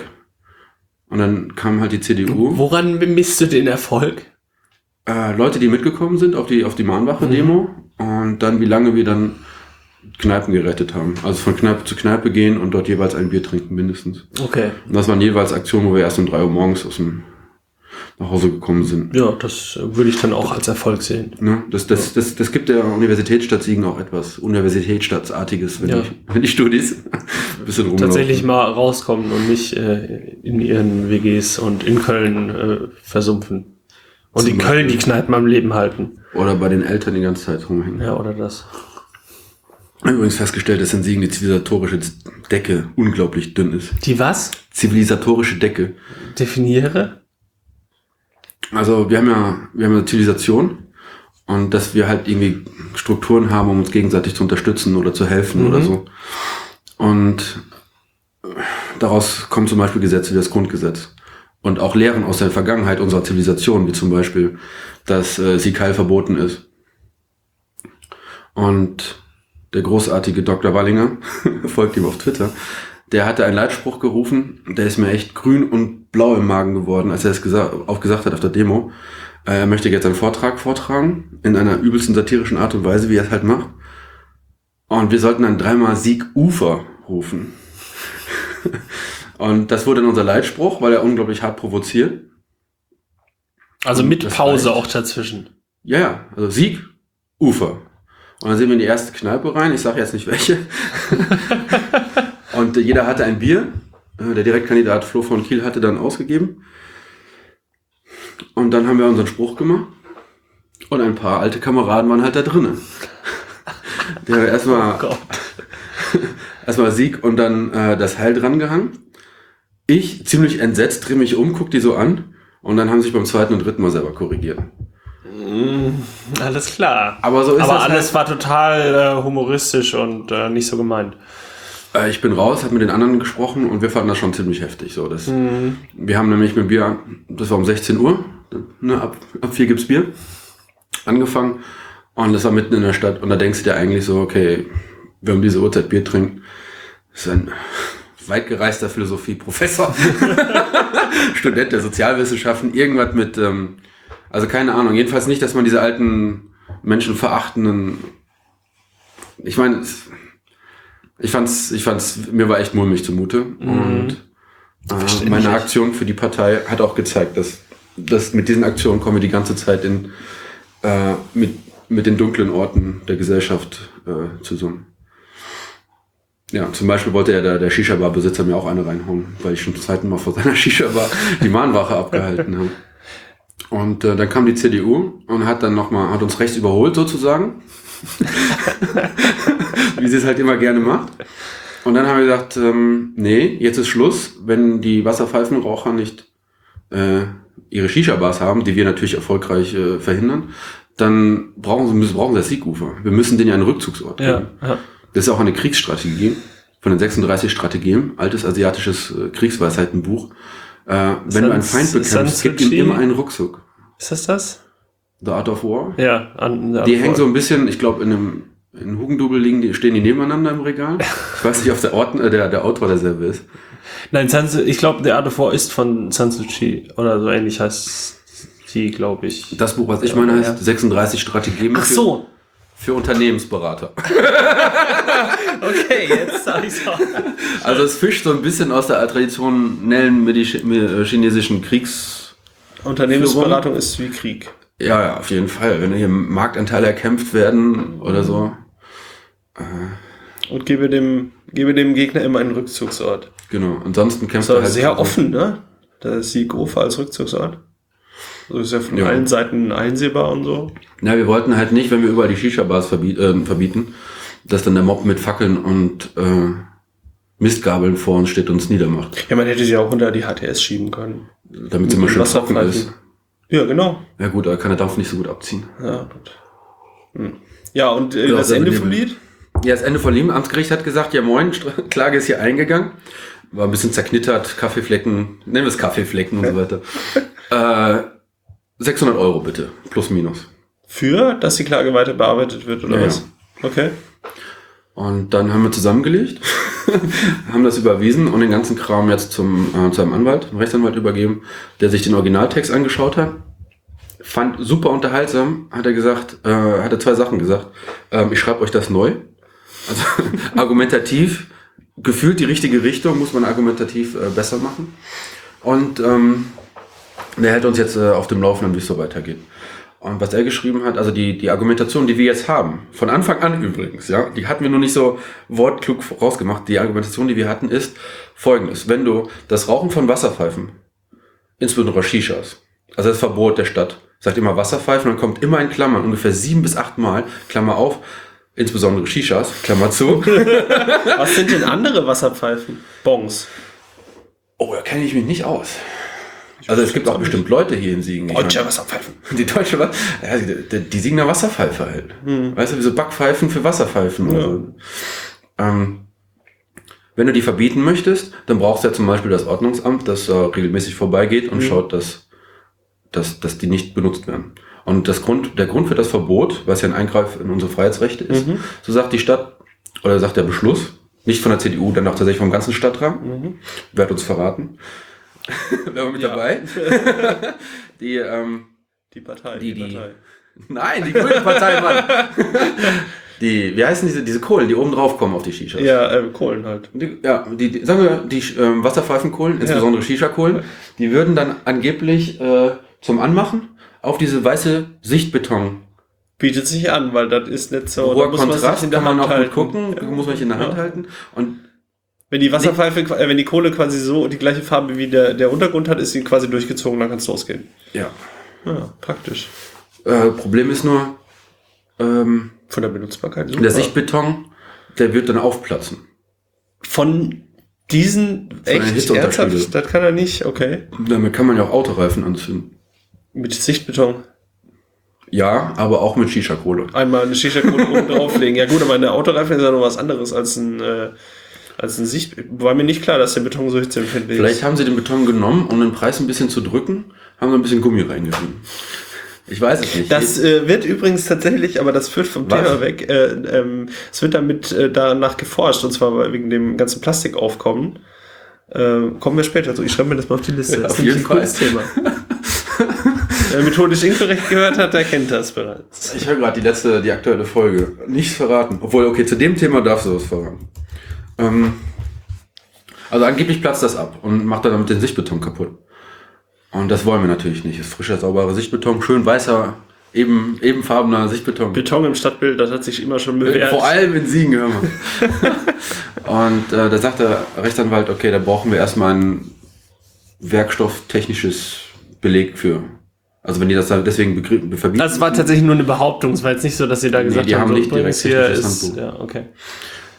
Und dann kam halt die CDU. Woran bemisst du den Erfolg? Leute, die mitgekommen sind auf die Mahnwache-Demo. Mhm. Und dann, wie lange wir dann Kneipen gerettet haben. Also von Kneipe zu Kneipe gehen und dort jeweils ein Bier trinken mindestens. Okay. Und das waren jeweils Aktionen, wo wir erst um 3 Uhr morgens nach Hause gekommen sind. Ja, das würde ich dann auch als Erfolg sehen. Ne? Das gibt der Universitätsstadt Siegen auch etwas Universitätsstadtartiges, wenn die Studis ein bisschen rumlaufen. Tatsächlich mal rauskommen und nicht in ihren WGs und in Köln versumpfen. Und in Köln die Kneipen am Leben halten. Oder bei den Eltern die ganze Zeit rumhängen. Ja, oder das. Übrigens festgestellt, dass in Siegen die zivilisatorische Decke unglaublich dünn ist. Die was? Zivilisatorische Decke. Definiere? Also wir haben ja Zivilisation und dass wir halt irgendwie Strukturen haben, um uns gegenseitig zu unterstützen oder zu helfen oder so. Und daraus kommen zum Beispiel Gesetze wie das Grundgesetz und auch Lehren aus der Vergangenheit unserer Zivilisation, wie zum Beispiel, dass Sieg verboten ist. Und der großartige Dr. Wallinger, folgt ihm auf Twitter, der hatte einen Leitspruch gerufen, der ist mir echt grün und blau im Magen geworden, als er es aufgesagt hat auf der Demo. Er möchte jetzt einen Vortrag vortragen, in einer übelsten satirischen Art und Weise, wie er es halt macht. Und wir sollten dann 3-mal Siegufer rufen. Und das wurde dann unser Leitspruch, weil er unglaublich hart provoziert. Also mit Pause auch dazwischen. Ja, also Siegufer. Und dann sind wir in die erste Kneipe rein, ich sage jetzt nicht welche. Und jeder hatte ein Bier. Der Direktkandidat Flo von Kiel hatte dann ausgegeben. Und dann haben wir unseren Spruch gemacht. Und ein paar alte Kameraden waren halt da drinnen. Der erstmal Sieg und dann das Heil dran gehangen. Ich, ziemlich entsetzt, drehe mich um, gucke die so an und dann haben sie sich beim zweiten und dritten Mal selber korrigiert. Alles klar. Aber so ist aber das alles halt, war total humoristisch und nicht so gemeint. Ich bin raus, habe mit den anderen gesprochen und wir fanden das schon ziemlich heftig. So, das, wir haben nämlich mit Bier, das war um 16 Uhr, ne, ab 4 gibt's Bier, angefangen und das war mitten in der Stadt und da denkst du dir eigentlich so, okay, wenn man diese Uhrzeit Bier trinkt, ist ein weitgereister Philosophieprofessor, Student der Sozialwissenschaften, irgendwas mit, also keine Ahnung, jedenfalls nicht, dass man diese alten, menschenverachtenden, ich meine, ich fand's, mir war echt mulmig zumute und meine Aktion für die Partei hat auch gezeigt, dass mit diesen Aktionen kommen wir die ganze Zeit in, mit den dunklen Orten der Gesellschaft zusammen. Ja, zum Beispiel wollte ja der Shisha-Bar-Besitzer mir auch eine reinhauen, weil ich schon zum zweiten Mal vor seiner Shisha-Bar die Mahnwache abgehalten habe. Und dann kam die CDU und hat uns rechts überholt sozusagen. Wie sie es halt immer gerne macht. Und dann haben wir gesagt, nee, jetzt ist Schluss, wenn die Wasserpfeifenraucher nicht ihre Shisha-Bars haben, die wir natürlich erfolgreich verhindern, dann brauchen sie das Siegufer. Wir müssen denen ja einen Rückzugsort geben. Ja. Das ist auch eine Kriegsstrategie von den 36 Strategien, altes asiatisches Kriegsweisheitenbuch. Wenn du einen Feind bekämpfst, gib ihm immer einen Rucksack. Ist das? The Art of War? Ja. Die hängen so ein bisschen, ich glaube, in Hugendubel stehen die nebeneinander im Regal. Ich weiß nicht, ob der Autor derselbe ist. Nein, ich glaube, The Art of War ist von Sun Tzu Chi oder so ähnlich heißt die, glaube ich. Das Buch, was ich meine, heißt 36 Strategien. Ach so. Für Unternehmensberater. Okay, jetzt sag ich's auch. Also es fischt so ein bisschen aus der traditionellen chinesischen Kriegs... Unternehmensberatung ist wie Krieg. Ja, auf jeden Fall. Wenn hier Marktanteile erkämpft werden oder so. Und gebe dem Gegner immer einen Rückzugsort. Genau, ansonsten kämpft er halt... Das ist sehr offen, ne? Da ist die Grofa als Rückzugsort. So ist ja von allen Seiten einsehbar und so. Na, wir wollten halt nicht, wenn wir überall die Shisha-Bars verbieten, dass dann der Mob mit Fackeln und Mistgabeln vor uns steht und uns niedermacht. Ja, man hätte sie auch unter die HTS schieben können. Damit sie immer schön trocken ist. Ja, genau. Ja gut, da kann der Dampf nicht so gut abziehen. Ja, gut. Hm. Ja, und das Ende vom Lied? Ja, das Ende von Lied. Amtsgericht hat gesagt, ja moin, Klage ist hier eingegangen. War ein bisschen zerknittert, Kaffeeflecken, nennen wir es Kaffeeflecken und so weiter. 600 Euro bitte, plus minus. Für, dass die Klage weiter bearbeitet wird, oder was? Ja. Okay. Und dann haben wir zusammengelegt, haben das überwiesen und den ganzen Kram jetzt zu einem Anwalt, einem Rechtsanwalt übergeben, der sich den Originaltext angeschaut hat. Fand super unterhaltsam, hat er zwei Sachen gesagt. Ich schreibe euch das neu. Also argumentativ, gefühlt die richtige Richtung, muss man argumentativ besser machen. Und der hält uns jetzt auf dem Laufenden, wie es so weitergeht. Und was er geschrieben hat, also die Argumentation, die wir jetzt haben, von Anfang an übrigens, ja, die hatten wir nur nicht so wortklug rausgemacht. Die Argumentation, die wir hatten, ist folgendes. Wenn du das Rauchen von Wasserpfeifen, insbesondere Shishas, also das Verbot der Stadt, sagt immer Wasserpfeifen, dann kommt immer in Klammern, ungefähr 7 bis 8 Mal, Klammer auf, insbesondere Shishas, Klammer zu. Was sind denn andere Wasserpfeifen? Bongs. Oh, da kenne ich mich nicht aus. Also es gibt auch bestimmt Leute hier in Siegen. Deutsche Wasserpfeifen. Die deutsche Wasserpfeife. Ja, die Siegener Wasserpfeife halt. Weißt du, wie so Backpfeifen für Wasserpfeifen. Ja. Also, wenn du die verbieten möchtest, dann brauchst du ja zum Beispiel das Ordnungsamt, das regelmäßig vorbeigeht und schaut, dass die nicht benutzt werden. Und der Grund für das Verbot, was ja ein Eingreif in unsere Freiheitsrechte ist, so sagt die Stadt, oder sagt der Beschluss, nicht von der CDU, dann auch tatsächlich vom ganzen Stadtrat, wird uns verraten. Wären wir mit dabei? Die Partei. Nein, die grüne Partei, Mann. Wie heißen diese Kohlen, die oben drauf kommen auf die Shishas? Ja, Kohlen halt. Die Wasserpfeifenkohlen, insbesondere Shisha-Kohlen, die würden dann angeblich zum Anmachen auf diese weiße Sichtbeton. Bietet sich an, weil das ist nicht so. Hoher Kontrast, kann man auch gut gucken, muss man sich in der Hand halten. Und wenn die Wasserpfeife, wenn die Kohle quasi so die gleiche Farbe wie der Untergrund hat, ist sie quasi durchgezogen, dann kannst du losgehen. Ja. Ja, praktisch. Problem ist nur, von der Benutzbarkeit. Der Sichtbeton, der wird dann aufplatzen. Von Diesen echt ernsthaft? Das kann er nicht, okay. Damit kann man ja auch Autoreifen anzünden. Mit Sichtbeton? Ja, aber auch mit Shisha-Kohle. Einmal eine Shisha-Kohle oben drauflegen. Ja gut, aber eine Autoreifen ist ja noch was anderes als ein Sicht... War mir nicht klar, dass der Beton so hitzempfindlich ist. Vielleicht haben sie den Beton genommen, um den Preis ein bisschen zu drücken, haben sie ein bisschen Gummi reingeschrieben. Ich weiß es nicht. Das wird übrigens tatsächlich, aber das führt vom Thema weg, es wird damit danach geforscht, und zwar wegen dem ganzen Plastikaufkommen. Kommen wir später zu. Ich schreibe mir das mal auf die Liste. Ja, das ist ein cooles Thema. Wer methodisch inkorrekt gehört hat, der kennt das bereits. Ich höre gerade die aktuelle Folge. Nichts verraten. Obwohl, okay, zu dem Thema darfst du was verraten. Also angeblich platzt das ab und macht dann damit den Sichtbeton kaputt. Und das wollen wir natürlich nicht. Das ist frischer, sauberer Sichtbeton, schön weißer, ebenfarbener Sichtbeton. Beton im Stadtbild, das hat sich immer schon bewährt. Vor allem in Siegen, hör mal. Und da sagt der Rechtsanwalt, okay, da brauchen wir erstmal ein werkstofftechnisches Beleg für. Also wenn die das deswegen verbieten. Das war tatsächlich nur eine Behauptung, es war jetzt nicht so, dass sie da gesagt haben, so nicht direkt hier ist, ja, okay.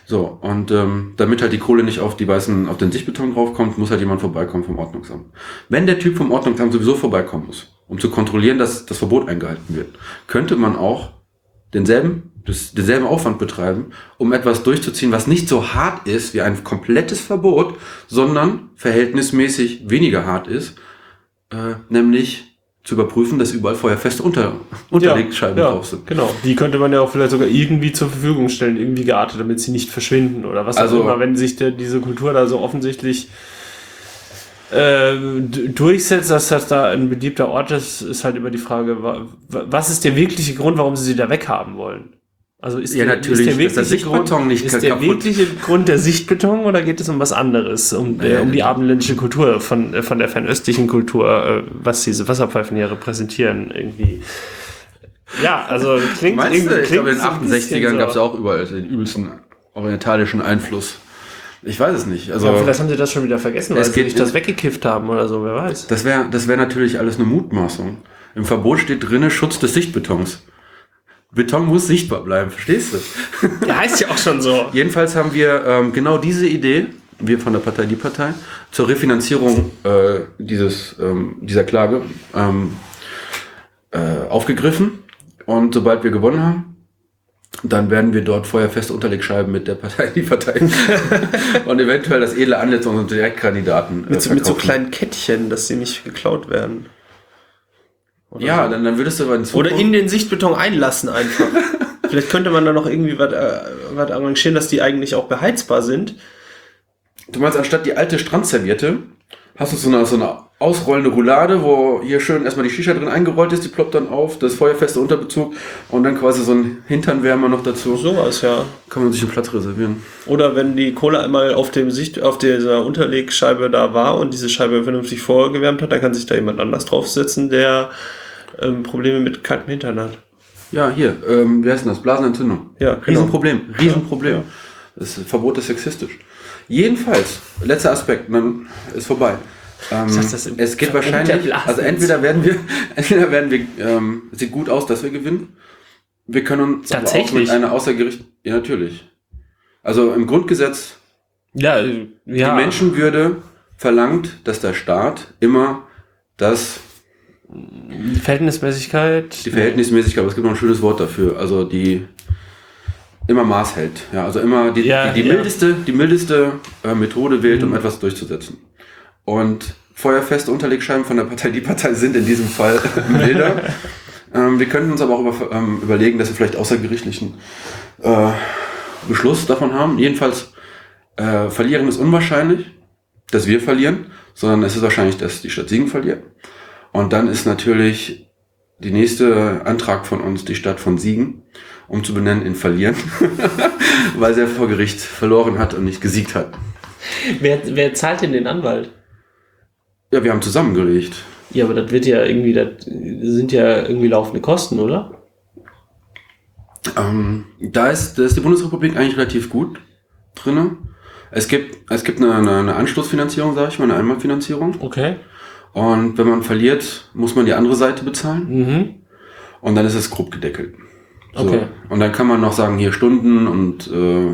So, und damit halt die Kohle nicht auf den Sichtbeton draufkommt, muss halt jemand vorbeikommen vom Ordnungsamt. Wenn der Typ vom Ordnungsamt sowieso vorbeikommen muss, um zu kontrollieren, dass das Verbot eingehalten wird, könnte man auch denselben Aufwand betreiben, um etwas durchzuziehen, was nicht so hart ist wie ein komplettes Verbot, sondern verhältnismäßig weniger hart ist, nämlich zu überprüfen, dass überall vorher feste Unterlegscheiben drauf sind. Genau, die könnte man ja auch vielleicht sogar irgendwie zur Verfügung stellen, irgendwie geartet, damit sie nicht verschwinden oder was auch immer, wenn sich diese Kultur da so offensichtlich durchsetzt, dass das da ein beliebter Ort ist halt immer die Frage, was ist der wirkliche Grund, warum sie da weghaben wollen? Also ist der wirkliche Grund der Sichtbeton oder geht es um was anderes? Um die abendländische Kultur von der fernöstlichen Kultur, was diese Wasserpfeifen hier repräsentieren irgendwie. Ja, also klingt irgendwie... Ich glaube, in den 68ern so. Gab es auch überall den übelsten orientalischen Einfluss. Ich weiß es nicht. Also, vielleicht haben sie das schon wieder vergessen, weil sie sich das weggekifft haben oder so, wer weiß. Das wäre natürlich alles eine Mutmaßung. Im Verbot steht drinne Schutz des Sichtbetons. Beton muss sichtbar bleiben, verstehst du? Der heißt ja auch schon so. Jedenfalls haben wir genau diese Idee, wir von der Partei, die Partei, zur Refinanzierung dieser Klage aufgegriffen. Und sobald wir gewonnen haben, dann werden wir dort vorher feste Unterlegscheiben mit der Partei, die Partei und eventuell das edle Antlitz unserer Direktkandidaten mit so kleinen Kettchen, dass sie nicht geklaut werden. Oder ja, so. dann würdest du aber in Zukunft... Oder in den Sichtbeton einlassen einfach. Vielleicht könnte man da noch irgendwie was arrangieren, dass die eigentlich auch beheizbar sind. Du meinst, anstatt die alte Strandserviette, hast du so eine ausrollende Roulade, wo hier schön erstmal die Shisha drin eingerollt ist, die ploppt dann auf, das feuerfeste Unterbezug und dann quasi so ein Hinternwärmer noch dazu. Sowas, ja. Kann man sich einen Platz reservieren. Oder wenn die Kohle einmal auf dieser Unterlegscheibe da war und diese Scheibe vernünftig vorgewärmt hat, dann kann sich da jemand anders draufsetzen, der Probleme mit kaltem Hintern hat. Ja, hier, wie heißt denn das? Blasenentzündung. Ja, genau. Riesenproblem. Ja. Das Verbot ist sexistisch. Jedenfalls, letzter Aspekt, dann ist vorbei. Es geht wahrscheinlich, also entweder werden wir, sieht gut aus, dass wir gewinnen. Wir können uns aber auch mit einer Außergericht, ja natürlich. Also im Grundgesetz, die Menschenwürde verlangt, dass der Staat immer das... Die Verhältnismäßigkeit, aber es gibt noch ein schönes Wort dafür, also die immer Maß hält. Ja, also immer die mildeste Methode wählt, um etwas durchzusetzen. Und feuerfeste Unterlegscheiben von der Partei, die Partei sind in diesem Fall milder. Wir könnten uns aber auch überlegen, dass wir vielleicht außergerichtlichen Beschluss davon haben. Jedenfalls verlieren ist unwahrscheinlich, dass wir verlieren, sondern es ist wahrscheinlich, dass die Stadt Siegen verliert. Und dann ist natürlich die nächste Antrag von uns die Stadt von Siegen, um zu benennen in verlieren, weil sie ja vor Gericht verloren hat und nicht gesiegt hat. Wer zahlt denn den Anwalt? Ja, wir haben zusammengelegt. Ja, aber das wird ja irgendwie, das sind ja irgendwie laufende Kosten, oder? Da ist die Bundesrepublik eigentlich relativ gut drin. Es gibt eine Anschlussfinanzierung, sage ich mal, eine Einmalfinanzierung. Okay. Und wenn man verliert, muss man die andere Seite bezahlen. Mhm. Und dann ist es grob gedeckelt. So. Okay. Und dann kann man noch sagen, hier Stunden und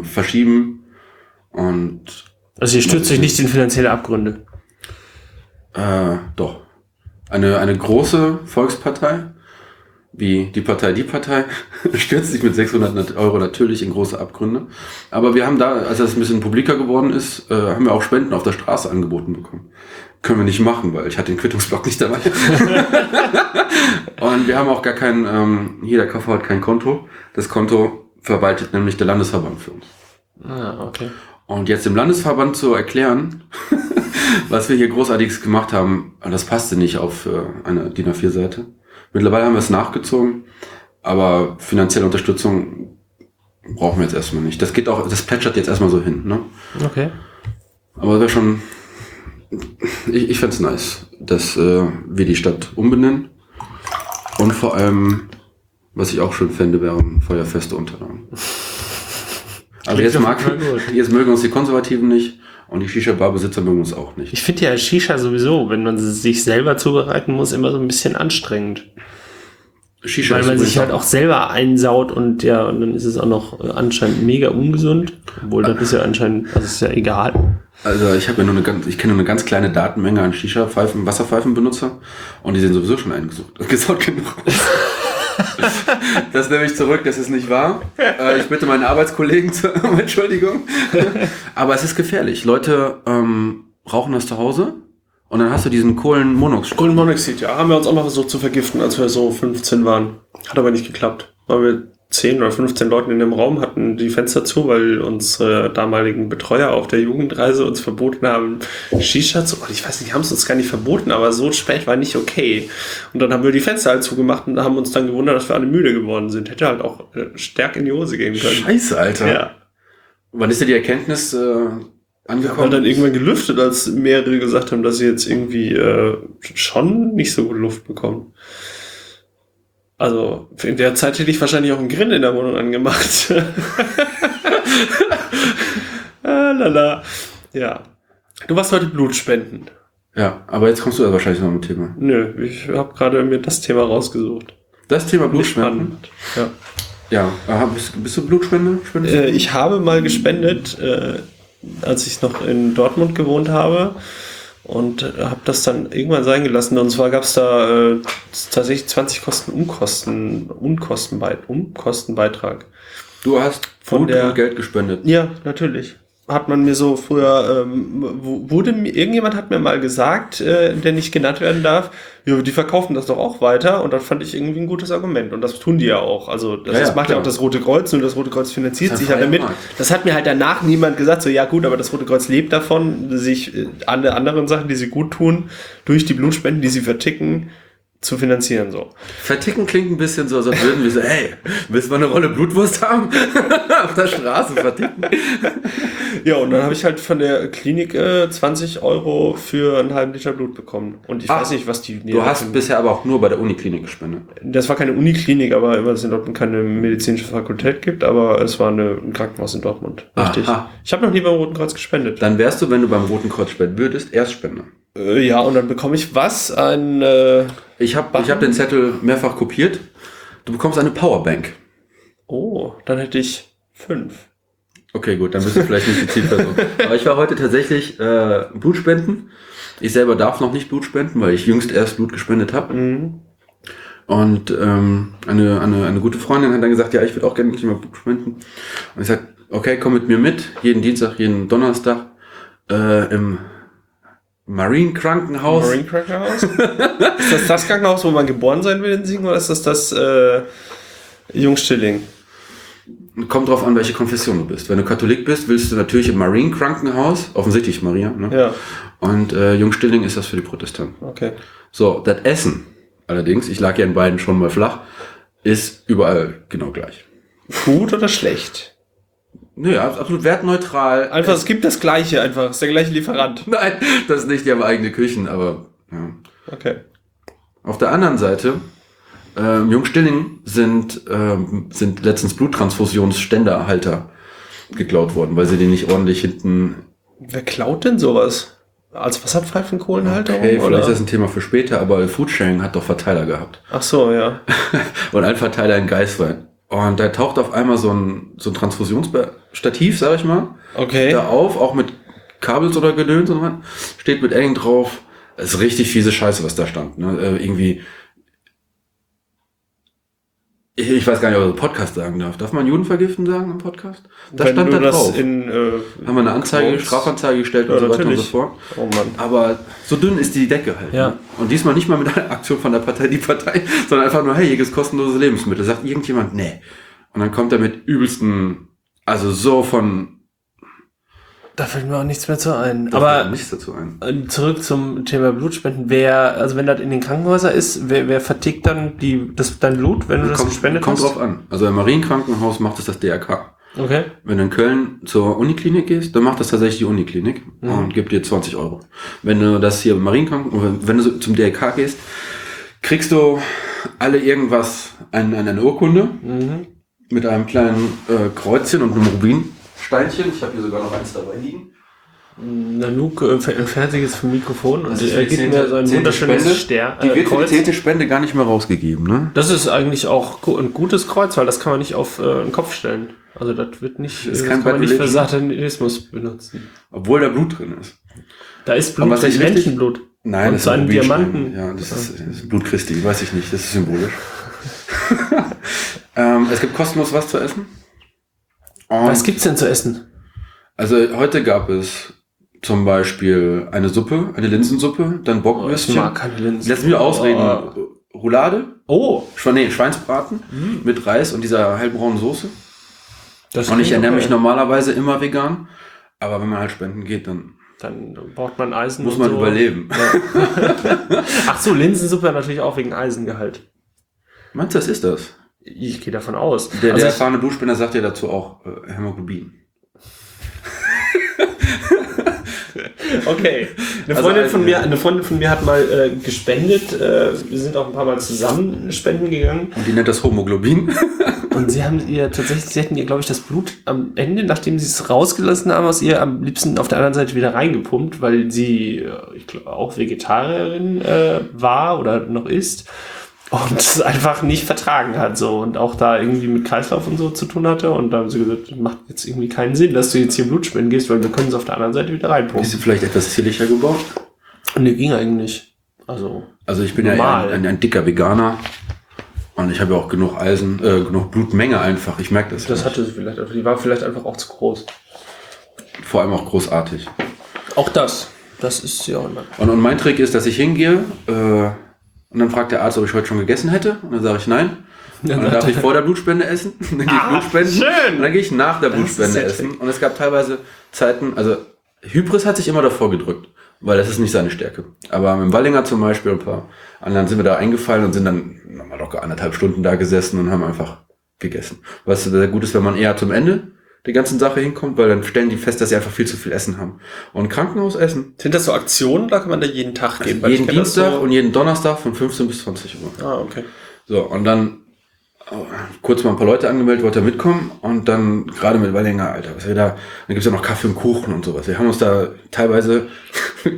verschieben. Und Also ihr stürzt euch nicht in finanzielle Abgründe? Doch. Eine große Volkspartei, wie die Partei, stürzt sich mit 600 Euro natürlich in große Abgründe. Aber wir haben da, als das ein bisschen publiker geworden ist, haben wir auch Spenden auf der Straße angeboten bekommen. Können wir nicht machen, weil ich hatte den Quittungsblock nicht dabei. Und wir haben auch gar kein, hier der KV hat kein Konto. Das Konto verwaltet nämlich der Landesverband für uns. Ah, okay. Und jetzt dem Landesverband zu erklären, was wir hier Großartiges gemacht haben, das passte nicht auf eine DIN A4-Seite. Mittlerweile haben wir es nachgezogen, aber finanzielle Unterstützung brauchen wir jetzt erstmal nicht. Das geht auch, das plätschert jetzt erstmal so hin, ne? Okay. Aber wäre schon, ich fände es nice, dass wir die Stadt umbenennen. Und vor allem, was ich auch schön fände, wären feuerfeste Unterlagen. Also jetzt mögen uns die Konservativen nicht und die Shisha-Bar-Besitzer mögen uns auch nicht. Ich finde ja Shisha sowieso, wenn man sich selber zubereiten muss, immer so ein bisschen anstrengend. Shisha, weil man sich halt auch selber einsaut und ja, und dann ist es auch noch anscheinend mega ungesund. Obwohl, das ist ja anscheinend, das ist ja egal. Also ich kenne nur eine ganz kleine Datenmenge an Shisha-Pfeifen, Wasserpfeifenbenutzer und die sind sowieso schon eingesaut genug. Das nehme ich zurück, das ist nicht wahr. Ich bitte meine Arbeitskollegen um Entschuldigung. Aber es ist gefährlich. Leute rauchen das zu Hause und dann hast du diesen Kohlenmonoxid. Kohlenmonoxid, ja. Haben wir uns auch mal versucht zu vergiften, als wir so 15 waren. Hat aber nicht geklappt. Weil wir 10 oder 15 Leuten in dem Raum hatten, die Fenster zu, weil unsere damaligen Betreuer auf der Jugendreise uns verboten haben, Shisha zu... Ich weiß nicht, haben es uns gar nicht verboten, aber so spät war nicht okay. Und dann haben wir die Fenster halt zugemacht und haben uns dann gewundert, dass wir alle müde geworden sind. Hätte halt auch stark in die Hose gehen können. Scheiße, Alter. Ja. Wann ist dir die Erkenntnis angekommen? Wir haben dann irgendwann gelüftet, als mehrere gesagt haben, dass sie jetzt irgendwie schon nicht so gut Luft bekommen. Also, in der Zeit hätte ich wahrscheinlich auch einen Grill in der Wohnung angemacht. Ah, lala. Ja. Du warst heute Blutspenden. Ja, aber jetzt kommst du ja wahrscheinlich noch mit dem Thema. Nö, ich habe gerade mir das Thema rausgesucht. Das Thema Blutspenden? Ja. Ja, bist du Blutspender? Ich habe mal gespendet, als ich noch in Dortmund gewohnt habe. Und habe das dann irgendwann sein gelassen. Und zwar gab es da tatsächlich 20 Unkostenbeitrag. Du hast von der Geld gespendet. Ja, natürlich. Hat man mir so früher, irgendjemand hat mir mal gesagt, der nicht genannt werden darf, ja, die verkaufen das doch auch weiter und das fand ich irgendwie ein gutes Argument und das tun die ja auch. Also das macht klar. Ja auch das Rote Kreuz und das Rote Kreuz finanziert sich ja damit. Das hat mir halt danach niemand gesagt, so ja gut, aber das Rote Kreuz lebt davon, sich alle anderen Sachen, die sie gut tun, durch die Blutspenden, die sie verticken, zu finanzieren, so. Verticken klingt ein bisschen so, als würden wir so, hey, willst du mal eine Rolle Blutwurst haben? Auf der Straße verticken. Ja, und dann habe ich halt von der Klinik 20 Euro für einen halben Liter Blut bekommen. Und ich weiß nicht, was die... Du hast bisher aber auch nur bei der Uniklinik gespendet. Das war keine Uniklinik, aber weil es in Dortmund keine medizinische Fakultät gibt, aber es war ein Krankenhaus in Dortmund. Richtig. Aha. Ich habe noch nie beim Roten Kreuz gespendet. Dann wärst du, wenn du beim Roten Kreuz spenden würdest, Erstspender. Ja, und dann bekomme ich was? Ich hab den Zettel mehrfach kopiert. Du bekommst eine Powerbank. Oh, dann hätte ich 5. Okay, gut, dann bist du vielleicht nicht die Zielperson. Aber ich war heute tatsächlich Blutspenden. Ich selber darf noch nicht Blut spenden, weil ich jüngst erst Blut gespendet habe. Mhm. Und eine gute Freundin hat dann gesagt, ja, ich würde auch gerne nicht mehr Blut spenden. Und ich sagte, okay, komm mit mir mit. Jeden Dienstag, jeden Donnerstag im Marienkrankenhaus. Marienkrankenhaus? Ist das das Krankenhaus, wo man geboren sein will in Siegen, oder ist das das Jung-Stilling? Kommt drauf an, welche Konfession du bist. Wenn du Katholik bist, willst du natürlich im Marienkrankenhaus, offensichtlich Maria, ne? Ja. Und Jung-Stilling ist das für die Protestanten. Okay. So, das Essen allerdings, ich lag ja in beiden schon mal flach, ist überall genau gleich. Gut oder schlecht? Naja, absolut wertneutral. Einfach, es gibt das Gleiche einfach, es ist der gleiche Lieferant. Nein, das nicht, die haben eigene Küchen, aber ja. Okay. Auf der anderen Seite, Jung-Stilling sind letztens Bluttransfusionsständerhalter geklaut worden, weil sie den nicht ordentlich hinten... Wer klaut denn sowas? Als Wasserpfeifenkohlenhalter? Okay, vielleicht oder? Ist das ein Thema für später, aber Foodsharing hat doch Verteiler gehabt. Ach so, ja. Und ein Verteiler in Geiswein. Und da taucht auf einmal so ein Transfusionsstativ, sag ich mal, okay, da auf, auch mit Kabels oder Gedöns und was, steht mit Eng drauf. Das ist richtig fiese Scheiße, was da stand. Ne? Irgendwie, ich weiß gar nicht, ob man so Podcast sagen darf. Darf man Juden vergiften sagen im Podcast? Das wenn stand da drauf. Haben wir eine Anzeige, Strafanzeige gestellt ja, und so weiter natürlich. Und so fort. Oh Mann. Aber so dünn ist die Decke halt. Ja. Ne? Und diesmal nicht mal mit einer Aktion von der Partei, die Partei, sondern einfach nur, hey, hier ist kostenlose Lebensmittel. Sagt irgendjemand, nee. Und dann kommt er mit übelsten, also so von... Da fällt mir auch nichts mehr zu ein. Da aber nichts dazu ein. Zurück zum Thema Blutspenden. Wer, also wenn das in den Krankenhäusern ist, wer vertickt dann dein Blut, wenn du das gespendet hast? Kommt drauf an. Also im Marienkrankenhaus macht das DRK. Okay. Wenn du in Köln zur Uniklinik gehst, dann macht das tatsächlich die Uniklinik und gibt dir 20 €. Wenn du das hier im Marienkrankenhaus, wenn du zum DRK gehst, kriegst du alle irgendwas an eine Urkunde mit einem kleinen Kreuzchen und einem Rubin. Steinchen. Ich habe hier sogar noch eins dabei liegen. Nanook entfernt sich jetzt vom Mikrofon und gibt mir so ein wunderschönes Kreuz. Die wird für die 10. Spende gar nicht mehr rausgegeben, ne? Das ist eigentlich auch ein gutes Kreuz, weil das kann man nicht auf den Kopf stellen. Also das wird nicht, das kann man nicht für Satanismus benutzen. Obwohl da Blut drin ist. Da ist Blut, das ist Menschenblut. Nein, und das ist ein Diamanten. Ja, das ist Blut Christi, weiß ich nicht, das ist symbolisch. Es gibt kostenlos was zu essen. Und was gibt's denn zu essen? Also heute gab es zum Beispiel eine Suppe, eine Linsensuppe, dann Bockwürstchen. Ich mag keine Linsen. Lass mich ausreden. Roulade. Oh. Schweinsbraten mit Reis und dieser hellbraunen Soße. Das und ich ernähre mich normalerweise immer vegan, aber wenn man halt spenden geht, dann braucht man Eisen. Muss man so überleben. Ja. Ach so, Linsensuppe natürlich auch wegen Eisengehalt. Meinst du, das ist das? Ich gehe davon aus. Der erfahrene Blutspender sagt ja dazu auch Hämoglobin. Okay. Eine Freundin von mir hat mal gespendet. Wir sind auch ein paar Mal zusammen spenden gegangen. Und die nennt das Hämoglobin. Und sie hätten ihr, glaube ich, das Blut am Ende, nachdem sie es rausgelassen haben, aus ihr am liebsten auf der anderen Seite wieder reingepumpt, weil sie, ich glaube, auch Vegetarierin war oder noch ist. Und es einfach nicht vertragen hat, so. Und auch da irgendwie mit Kreislauf und so zu tun hatte. Und da haben sie gesagt, macht jetzt irgendwie keinen Sinn, dass du jetzt hier Blutspenden gehst, weil wir können es auf der anderen Seite wieder reinpumpen. Bist du vielleicht etwas zierlicher gebaut? Nee, ging eigentlich. Also ich bin normal. Ja ein dicker Veganer. Und ich habe ja auch genug Eisen, genug Blutmenge einfach. Ich merke das. Das hatte sie vielleicht, die war vielleicht einfach auch zu groß. Vor allem auch großartig. Auch das. Das ist ja auch immer. Und mein Trick ist, dass ich hingehe, und dann fragt der Arzt, ob ich heute schon gegessen hätte. Und dann sage ich nein. Und dann darf ich vor der Blutspende essen. Und dann gehe ich Blutspenden. Schön. Und dann gehe ich nach der Blutspende essen. Und es gab teilweise Zeiten, also Hybris hat sich immer davor gedrückt, weil das ist nicht seine Stärke. Aber mit dem Wallinger zum Beispiel, ein paar anderen sind wir da eingefallen und sind dann nochmal locker 1,5 Stunden da gesessen und haben einfach gegessen. Was sehr gut ist, wenn man eher zum Ende der ganzen Sache hinkommt, weil dann stellen die fest, dass sie einfach viel zu viel Essen haben. Und Krankenhausessen. Sind das so Aktionen? Da kann man da jeden Tag gehen. Jeden Dienstag und jeden Donnerstag von 15 bis 20 Uhr. Ah, okay. So, und dann kurz mal ein paar Leute angemeldet, wollte mitkommen und dann gerade mit Wallinger, Alter, was wir da, dann gibt's ja noch Kaffee und Kuchen und sowas. Wir haben uns da teilweise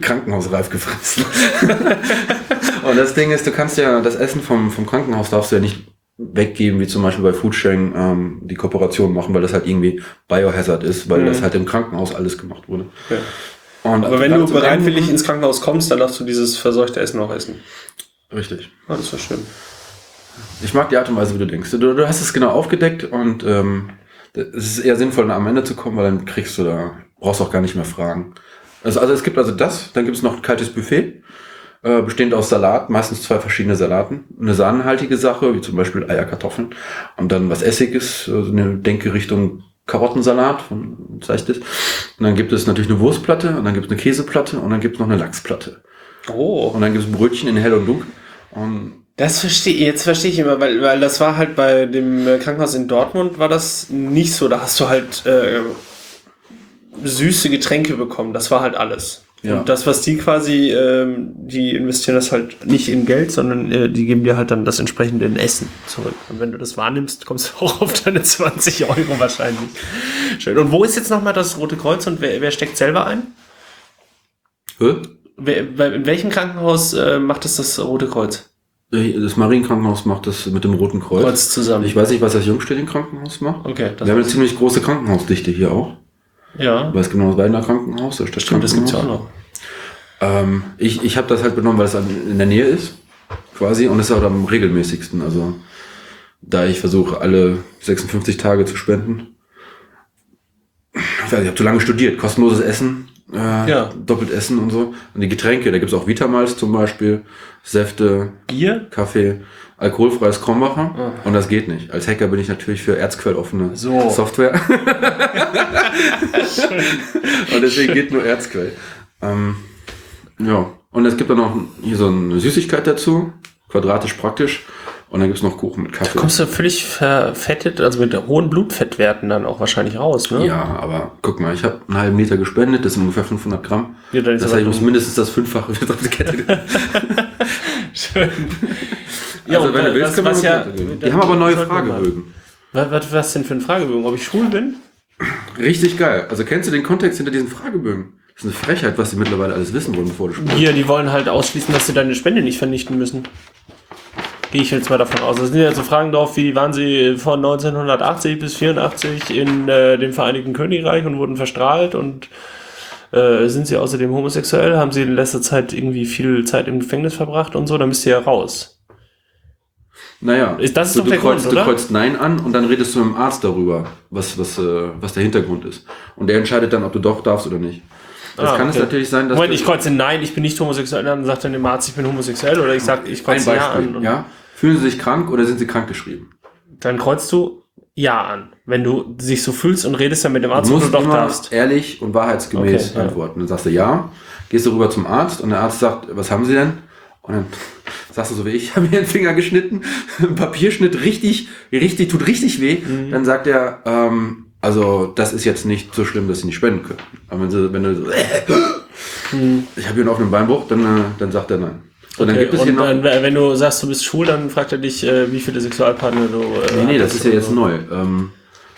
krankenhausreif gefressen. Und das Ding ist, du kannst ja das Essen vom Krankenhaus darfst du ja nicht weggeben, wie zum Beispiel bei Foodsharing die Kooperation machen, weil das halt irgendwie Biohazard ist, weil das halt im Krankenhaus alles gemacht wurde. Ja. Und aber wenn du bereitwillig ins Krankenhaus kommst, dann darfst du dieses verseuchte Essen auch essen. Richtig. Ja, das war schön. Ich mag die Art und Weise, wie du denkst. Du hast es genau aufgedeckt und es ist eher sinnvoll, am Ende zu kommen, weil dann kriegst du da, brauchst auch gar nicht mehr fragen. Also es gibt also das, dann gibt es noch ein kaltes Buffet. Bestehend aus Salat, meistens 2 verschiedene Salaten, eine sahnenhaltige Sache, wie zum Beispiel Eier, Kartoffeln und dann was Essiges, also eine Denke Richtung Karottensalat, das. Und dann gibt es natürlich eine Wurstplatte und dann gibt es eine Käseplatte und dann gibt es noch eine Lachsplatte. Oh. Und dann gibt es Brötchen in Hell und Dunkel. Und das verstehe ich immer, weil das war halt bei dem Krankenhaus in Dortmund war das nicht so, da hast du halt süße Getränke bekommen, das war halt alles. Ja. Und das, was die quasi, die investieren das halt nicht in Geld, sondern die geben dir halt dann das entsprechende in Essen zurück. Und wenn du das wahrnimmst, kommst du auch auf deine 20 € wahrscheinlich. Schön. Und wo ist jetzt nochmal das Rote Kreuz und wer steckt selber ein? In welchem Krankenhaus macht das Rote Kreuz? Das Marienkrankenhaus macht das mit dem Roten Kreuz zusammen. Ich weiß nicht, was das Jung-Stilling-Krankenhaus macht. Okay, wir haben eine ziemlich große Krankenhausdichte hier auch. Ja. Weil es gibt noch das Wallinger Krankenhaus, das Stadtkrankenhaus. Das gibt es ja auch noch. Ich habe das halt genommen, weil es in der Nähe ist, quasi, und es ist auch am regelmäßigsten. Also, da ich versuche, alle 56 Tage zu spenden. Ich weiß nicht, ich habe zu lange studiert. Kostenloses Essen, doppelt Essen und so. Und die Getränke, da gibt es auch Vitamals zum Beispiel, Säfte, Bier, Kaffee, alkoholfreies Kornbacher. Oh. Und das geht nicht. Als Hacker bin ich natürlich für erzquelloffene Software. Und deswegen geht nur Erzquell. Ja, und es gibt dann noch hier so eine Süßigkeit dazu, quadratisch praktisch. Und dann gibt es noch Kuchen mit Kaffee. Da kommst du völlig verfettet, also mit hohen Blutfettwerten dann auch wahrscheinlich raus, ne? Ja, aber guck mal, ich habe einen halben Liter gespendet, das sind ungefähr 500 Gramm. Ja, das heißt, ich muss mindestens das Fünffache wieder auf die Kette. Schön. Ja, also, und wenn du willst, können wir das ja... Die haben aber neue Fragebögen. Was denn für ein Fragebögen? Ob ich schwul bin? Richtig geil. Also kennst du den Kontext hinter diesen Fragebögen? Das ist eine Frechheit, was sie mittlerweile alles wissen wollen, bevor du spendest. Hier, die wollen halt ausschließen, dass sie deine Spende nicht vernichten müssen. Gehe ich jetzt mal davon aus. Das sind ja so Fragen drauf, wie waren sie von 1980 bis 1984 in dem Vereinigten Königreich und wurden verstrahlt und sind sie außerdem homosexuell, haben sie in letzter Zeit irgendwie viel Zeit im Gefängnis verbracht und so, da müsst ihr ja raus. Naja, das ist doch der Grund, oder? Du kreuzt Nein an und dann redest du mit dem Arzt darüber, was der Hintergrund ist. Und der entscheidet dann, ob du doch darfst oder nicht. Das kann es natürlich sein, dass... Moment, ich kreuze Nein, ich bin nicht homosexuell, dann sagt dann der Arzt, ich bin homosexuell, oder ich sage, ich kreuze Ja an. Und ja? Fühlen Sie sich krank oder sind Sie krankgeschrieben? Dann kreuzt du Ja an, wenn du dich so fühlst und redest dann mit dem Arzt, ob du doch darfst. Du musst ehrlich und wahrheitsgemäß antworten. Dann sagst du Ja, gehst du rüber zum Arzt und der Arzt sagt, was haben Sie denn? Und dann sagst du so wie ich, ich habe mir den Finger geschnitten, ein Papierschnitt, richtig, tut richtig weh. Mhm. Dann sagt er, also das ist jetzt nicht so schlimm, dass Sie nicht spenden können. Aber wenn du so, ich habe hier einen offenen Beinbruch, dann sagt er Nein. Und dann gibt es hier noch, wenn du sagst, du bist schwul, dann fragt er dich, wie viele Sexualpartner du Nee, das ist ja jetzt neu.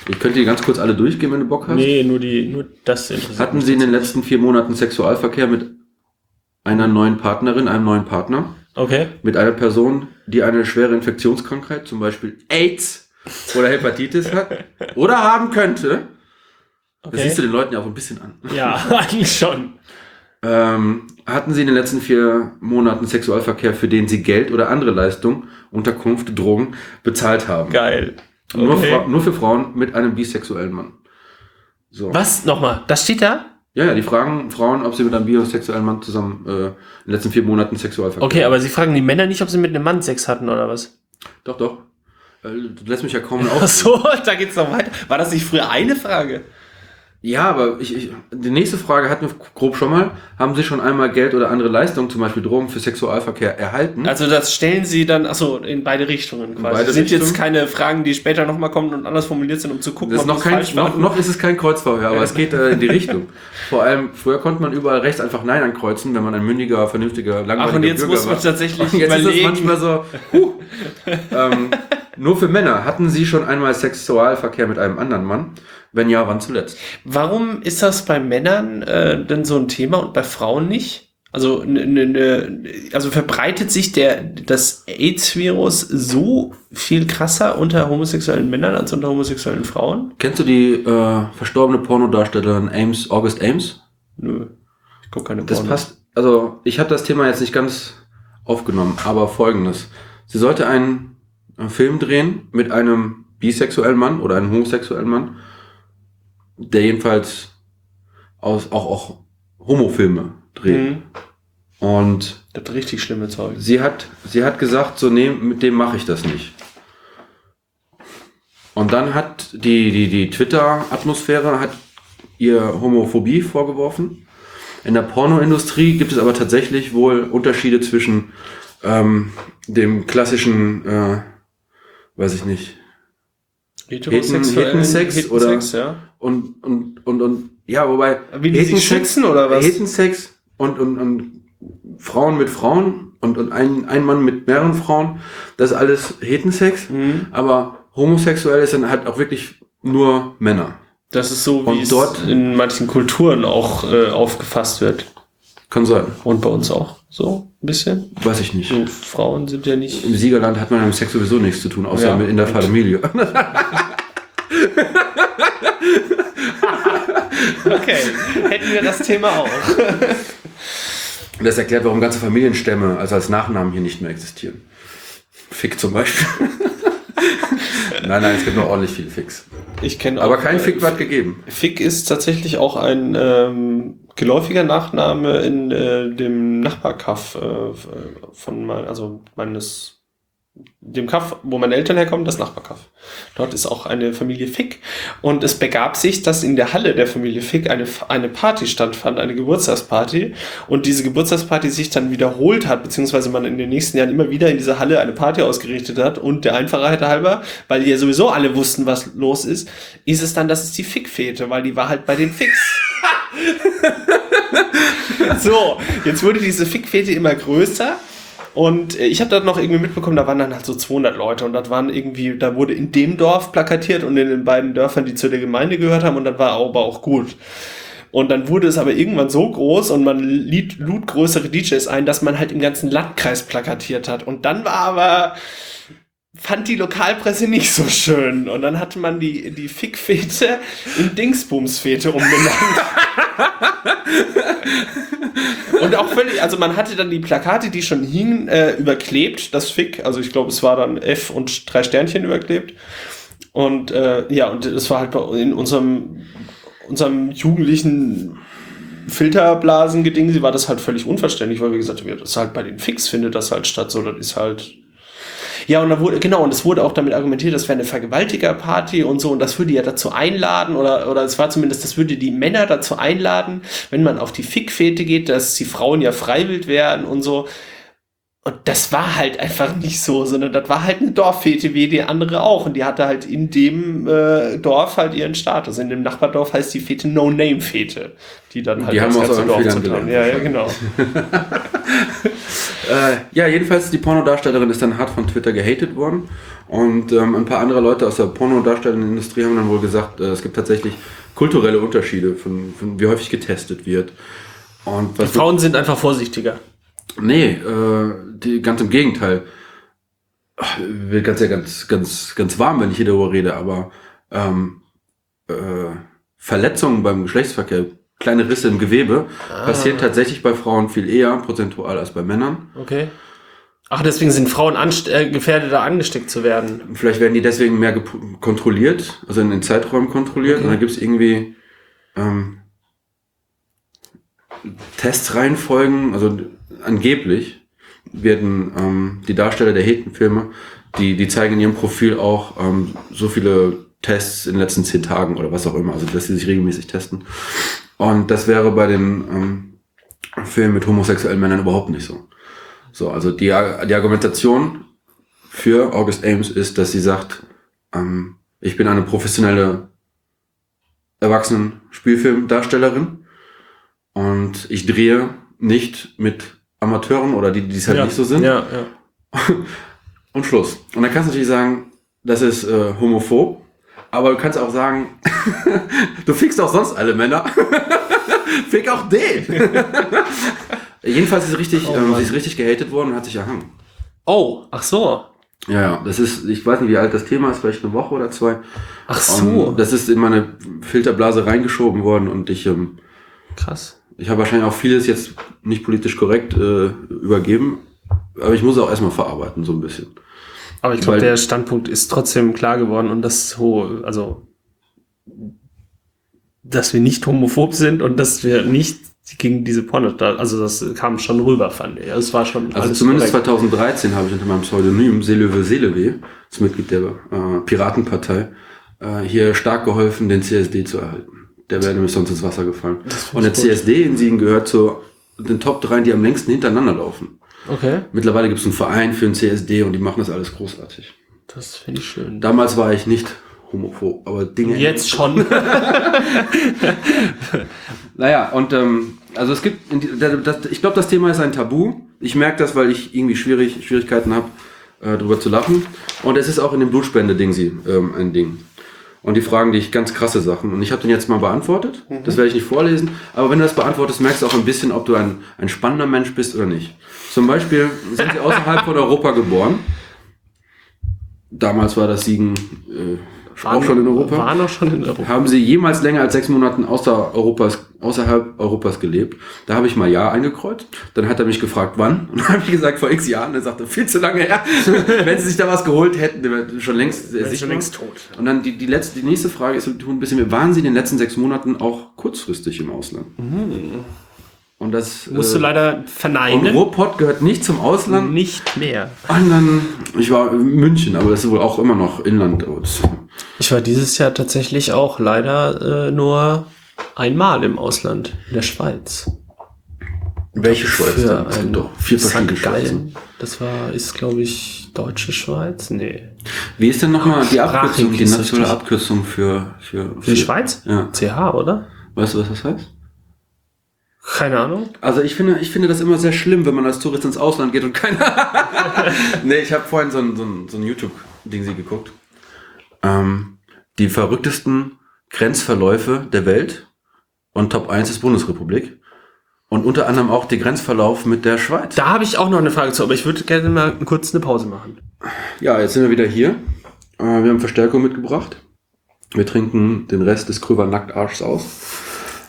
Ich könnte die ganz kurz alle durchgehen, wenn du Bock hast. Nee, nur das interessiert. Hatten Sie in den letzten 4 Monaten Sexualverkehr mit einer neuen Partnerin, einem neuen Partner? Okay. Mit einer Person, die eine schwere Infektionskrankheit, zum Beispiel AIDS oder Hepatitis hat oder haben könnte? Okay. Das siehst du den Leuten ja auch ein bisschen an. Ja, eigentlich schon. Hatten Sie in den letzten 4 Monaten Sexualverkehr, für den Sie Geld oder andere Leistungen, Unterkunft, Drogen bezahlt haben? Geil. Okay. Nur für Frauen mit einem bisexuellen Mann. So. Was? Nochmal? Das steht da? Ja, die fragen Frauen, ob sie mit einem bisexuellen Mann zusammen in den letzten 4 Monaten Sexualverkehr haben. Okay, aber sie fragen die Männer nicht, ob sie mit einem Mann Sex hatten oder was? Doch. Du lässt mich ja kaum auf. Ach so, da geht's noch weiter. War das nicht früher eine Frage? Ja, aber die nächste Frage hatten wir grob schon mal. Haben Sie schon einmal Geld oder andere Leistungen, zum Beispiel Drogen, für Sexualverkehr erhalten? Also das stellen Sie dann, in beide Richtungen quasi. Das sind jetzt keine Fragen, die später nochmal kommen und anders formuliert sind, um zu gucken, ob das falsch war. Noch ist es kein Kreuzverhör, aber es geht in die Richtung. Vor allem, früher konnte man überall rechts einfach Nein ankreuzen, wenn man ein mündiger, vernünftiger, langweiliger Bürger war. Ach, und jetzt muss man tatsächlich überlegen. Jetzt ist es manchmal so, nur für Männer. Hatten Sie schon einmal Sexualverkehr mit einem anderen Mann? Wenn ja, wann zuletzt? Warum ist das bei Männern denn so ein Thema und bei Frauen nicht? Also, also verbreitet sich das AIDS-Virus so viel krasser unter homosexuellen Männern als unter homosexuellen Frauen? Kennst du die verstorbene Pornodarstellerin August Ames? Nö, ich gucke keine Pornos. Das passt. Also ich habe das Thema jetzt nicht ganz aufgenommen, aber Folgendes: Sie sollte einen Film drehen mit einem bisexuellen Mann oder einem homosexuellen Mann, der jedenfalls auch Homofilme dreht. Mhm. Und das ist richtig schlimme Zeug. Sie hat gesagt, so nee, mit dem mache ich das nicht. Und dann hat die Twitter-Atmosphäre hat ihr Homophobie vorgeworfen. In der Pornoindustrie gibt es aber tatsächlich wohl Unterschiede zwischen dem klassischen, weiß ich nicht, Hetensex oder ja. und ja, wobei wie sich schützen oder was? Hetensex und Frauen mit Frauen und ein Mann mit mehreren Frauen, das ist alles Hetensex, aber homosexuell ist dann halt auch wirklich nur Männer. Das ist so, wie es in manchen Kulturen auch aufgefasst wird. Kann sein. Und bei uns auch so ein bisschen? Weiß ich nicht. So, Frauen sind ja nicht... Im Siegerland hat man mit Sex sowieso nichts zu tun, außer in der Familie. Okay, hätten wir das Thema auch. Und das erklärt, warum ganze Familienstämme also als Nachnamen hier nicht mehr existieren. Fick zum Beispiel. Nein, es gibt noch ordentlich viel Ficks. Ich kenne auch. Aber kein Fick wird gegeben. Fick ist tatsächlich auch ein geläufiger Nachname in dem Nachbarkaff dem Kaff, wo meine Eltern herkommen, das Nachbarkaff. Dort ist auch eine Familie Fick. Und es begab sich, dass in der Halle der Familie Fick eine Party stattfand, eine Geburtstagsparty. Und diese Geburtstagsparty sich dann wiederholt hat, beziehungsweise man in den nächsten Jahren immer wieder in dieser Halle eine Party ausgerichtet hat. Und der Einfachheit halber, weil die ja sowieso alle wussten, was los ist, ist es dann, dass es die Fick-Fete, weil die war halt bei den Ficks. So, jetzt wurde diese Fick-Fete immer größer. Und ich habe dort noch irgendwie mitbekommen, da waren dann halt so 200 Leute und da wurde in dem Dorf plakatiert und in den beiden Dörfern, die zu der Gemeinde gehört haben, und dann war aber auch gut. Und dann wurde es aber irgendwann so groß und man lud größere DJs ein, dass man halt im ganzen Landkreis plakatiert hat. Und dann fand die Lokalpresse nicht so schön. Und dann hatte man die Fickfete in Dingsbumsfete umbenannt. Und auch völlig, also man hatte dann die Plakate, die schon hingen, überklebt, das Fick. Also ich glaube, es war dann F und 3 Sternchen überklebt. Und und das war halt in unserem jugendlichen Filterblasengeding, war das halt völlig unverständlich, weil wir gesagt haben, das ist halt bei den Ficks, findet das halt statt, so, das ist halt... Ja, und es wurde auch damit argumentiert, das wäre eine Vergewaltigerparty und so, und das würde ja dazu einladen, oder es war zumindest, das würde die Männer dazu einladen, wenn man auf die Fickfete geht, dass die Frauen ja freiwillig werden und so. Und das war halt einfach nicht so, sondern das war halt eine Dorffete wie die andere auch, und die hatte halt in dem Dorf halt ihren Status. In dem Nachbardorf heißt die Fete No-Name-Fete, die dann halt das ganze Dorf zu tun. Ja, genau. Jedenfalls die Pornodarstellerin ist dann hart von Twitter gehatet worden, und ein paar andere Leute aus der Pornodarstellerindustrie haben dann wohl gesagt, es gibt tatsächlich kulturelle Unterschiede, von wie häufig getestet wird. Und die Frauen sind einfach vorsichtiger. Nee, ganz im Gegenteil. Ich will ganz warm, wenn ich hier darüber rede, aber Verletzungen beim Geschlechtsverkehr, kleine Risse im Gewebe, passieren tatsächlich bei Frauen viel eher prozentual als bei Männern. Okay. Ach, deswegen sind Frauen gefährdeter, angesteckt zu werden. Vielleicht werden die deswegen mehr kontrolliert, also in den Zeiträumen kontrolliert. Okay. Und dann gibt es irgendwie Testreihenfolgen, also angeblich werden die Darsteller der Hetenfilme, die zeigen in ihrem Profil auch so viele Tests in den letzten 10 Tagen oder was auch immer, also dass sie sich regelmäßig testen. Und das wäre bei den Filmen mit homosexuellen Männern überhaupt nicht so. So, also die Argumentation für August Ames ist, dass sie sagt, ich bin eine professionelle Erwachsenen-Spielfilmdarstellerin und ich drehe nicht mit Amateuren oder die es halt nicht so sind. Ja, ja. Und Schluss. Und dann kannst du natürlich sagen, das ist homophob, aber du kannst auch sagen, du fickst auch sonst alle Männer. Fick auch den. Jedenfalls ist sie ist richtig gehatet worden und hat sich erhangen. Oh, ach so. Ja, das ist, ich weiß nicht, wie alt das Thema ist, vielleicht eine Woche oder 2. Ach so. Das ist in meine Filterblase reingeschoben worden und ich... Krass. Ich habe wahrscheinlich auch vieles jetzt nicht politisch korrekt übergeben, aber ich muss es auch erstmal verarbeiten, so ein bisschen. Aber ich glaube, der Standpunkt ist trotzdem klar geworden, und das so, also, dass wir nicht homophob sind und dass wir nicht gegen diese Pornostar, also das kam schon rüber, fand ich. Es war schon. Also zumindest korrekt. 2013 habe ich unter meinem Pseudonym Seelöwe, das Mitglied der Piratenpartei, hier stark geholfen, den CSD zu erhalten. Der wäre nämlich sonst ins Wasser gefallen. Und der CSD in Siegen gehört zu den Top 3, die am längsten hintereinander laufen. Okay. Mittlerweile gibt es einen Verein für den CSD und die machen das alles großartig. Das finde ich schön. Damals war ich nicht homophob, aber Dinge... Jetzt schon. Naja, und also es gibt... ich glaube, das Thema ist ein Tabu. Ich merke das, weil ich irgendwie Schwierigkeiten habe, drüber zu lachen. Und es ist auch in dem Blutspende-Ding ein Ding. Und die fragen dich ganz krasse Sachen. Und ich habe den jetzt mal beantwortet. Das werde ich nicht vorlesen. Aber wenn du das beantwortest, merkst du auch ein bisschen, ob du ein spannender Mensch bist oder nicht. Zum Beispiel, sind sie außerhalb von Europa geboren? Damals war das Siegen Auch schon in Europa. Waren auch schon in Europa. Haben Sie jemals länger als 6 Monaten außerhalb Europas gelebt? Da habe ich mal Ja eingekreuzt. Dann hat er mich gefragt, wann? Und dann habe ich gesagt, vor x Jahren. Er sagte, viel zu lange her. Wenn Sie sich da was geholt hätten, wäre schon längst tot. Und dann die nächste Frage ist, ein bisschen mehr. Waren Sie in den letzten 6 Monaten auch kurzfristig im Ausland? Mhm. Und das musst du leider verneinen. Und Ruhrpott gehört nicht zum Ausland. Nicht mehr. Und dann, ich war in München, aber das ist wohl auch immer noch Inland. Ich war dieses Jahr tatsächlich auch leider nur einmal im Ausland, in der Schweiz. Welche Schweiz? Es gibt doch 4 verschiedene Schweizen. Ist glaube ich deutsche Schweiz? Nee. Wie ist denn nochmal die Abkürzung, die nationale Abkürzung für die Schweiz? Ja. CH, oder? Weißt du, was das heißt? Keine Ahnung. Also ich finde das immer sehr schlimm, wenn man als Tourist ins Ausland geht und keine Nee, ich habe vorhin so ein YouTube-Ding geguckt. Die verrücktesten Grenzverläufe der Welt und Top 1 ist Bundesrepublik. Und unter anderem auch der Grenzverlauf mit der Schweiz. Da habe ich auch noch eine Frage zu, aber ich würde gerne mal kurz eine Pause machen. Ja, jetzt sind wir wieder hier. Wir haben Verstärkung mitgebracht. Wir trinken den Rest des Kröver Nacktarschs aus.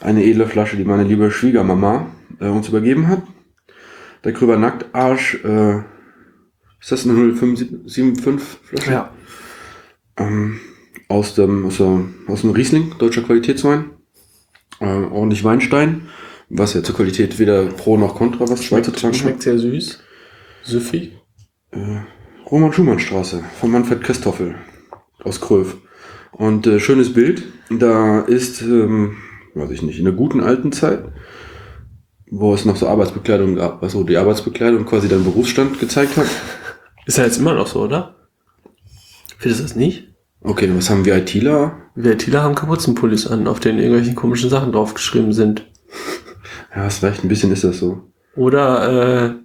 Eine edle Flasche, die meine liebe Schwiegermama uns übergeben hat. Der Kröber Nacktarsch, ist das eine 0,575 Flasche? Ja. Aus dem Riesling, deutscher Qualitätswein. Ordentlich Weinstein, was ja zur Qualität weder pro noch contra was Schweizer Trank schmeckt sehr süß. Süffig. Roman-Schumann-Straße von Manfred Christoffel aus Kröv. Und schönes Bild, da ist... weiß ich nicht, in der guten alten Zeit, wo es noch so Arbeitsbekleidung gab, also die Arbeitsbekleidung quasi deinen Berufsstand gezeigt hat. Ist ja jetzt immer noch so, oder? Findest du das nicht? Okay, was haben wir ITler? Wir ITler haben Kapuzenpullis an, auf denen irgendwelche komischen Sachen draufgeschrieben sind. Ja, hast recht, ein bisschen ist das so. Oder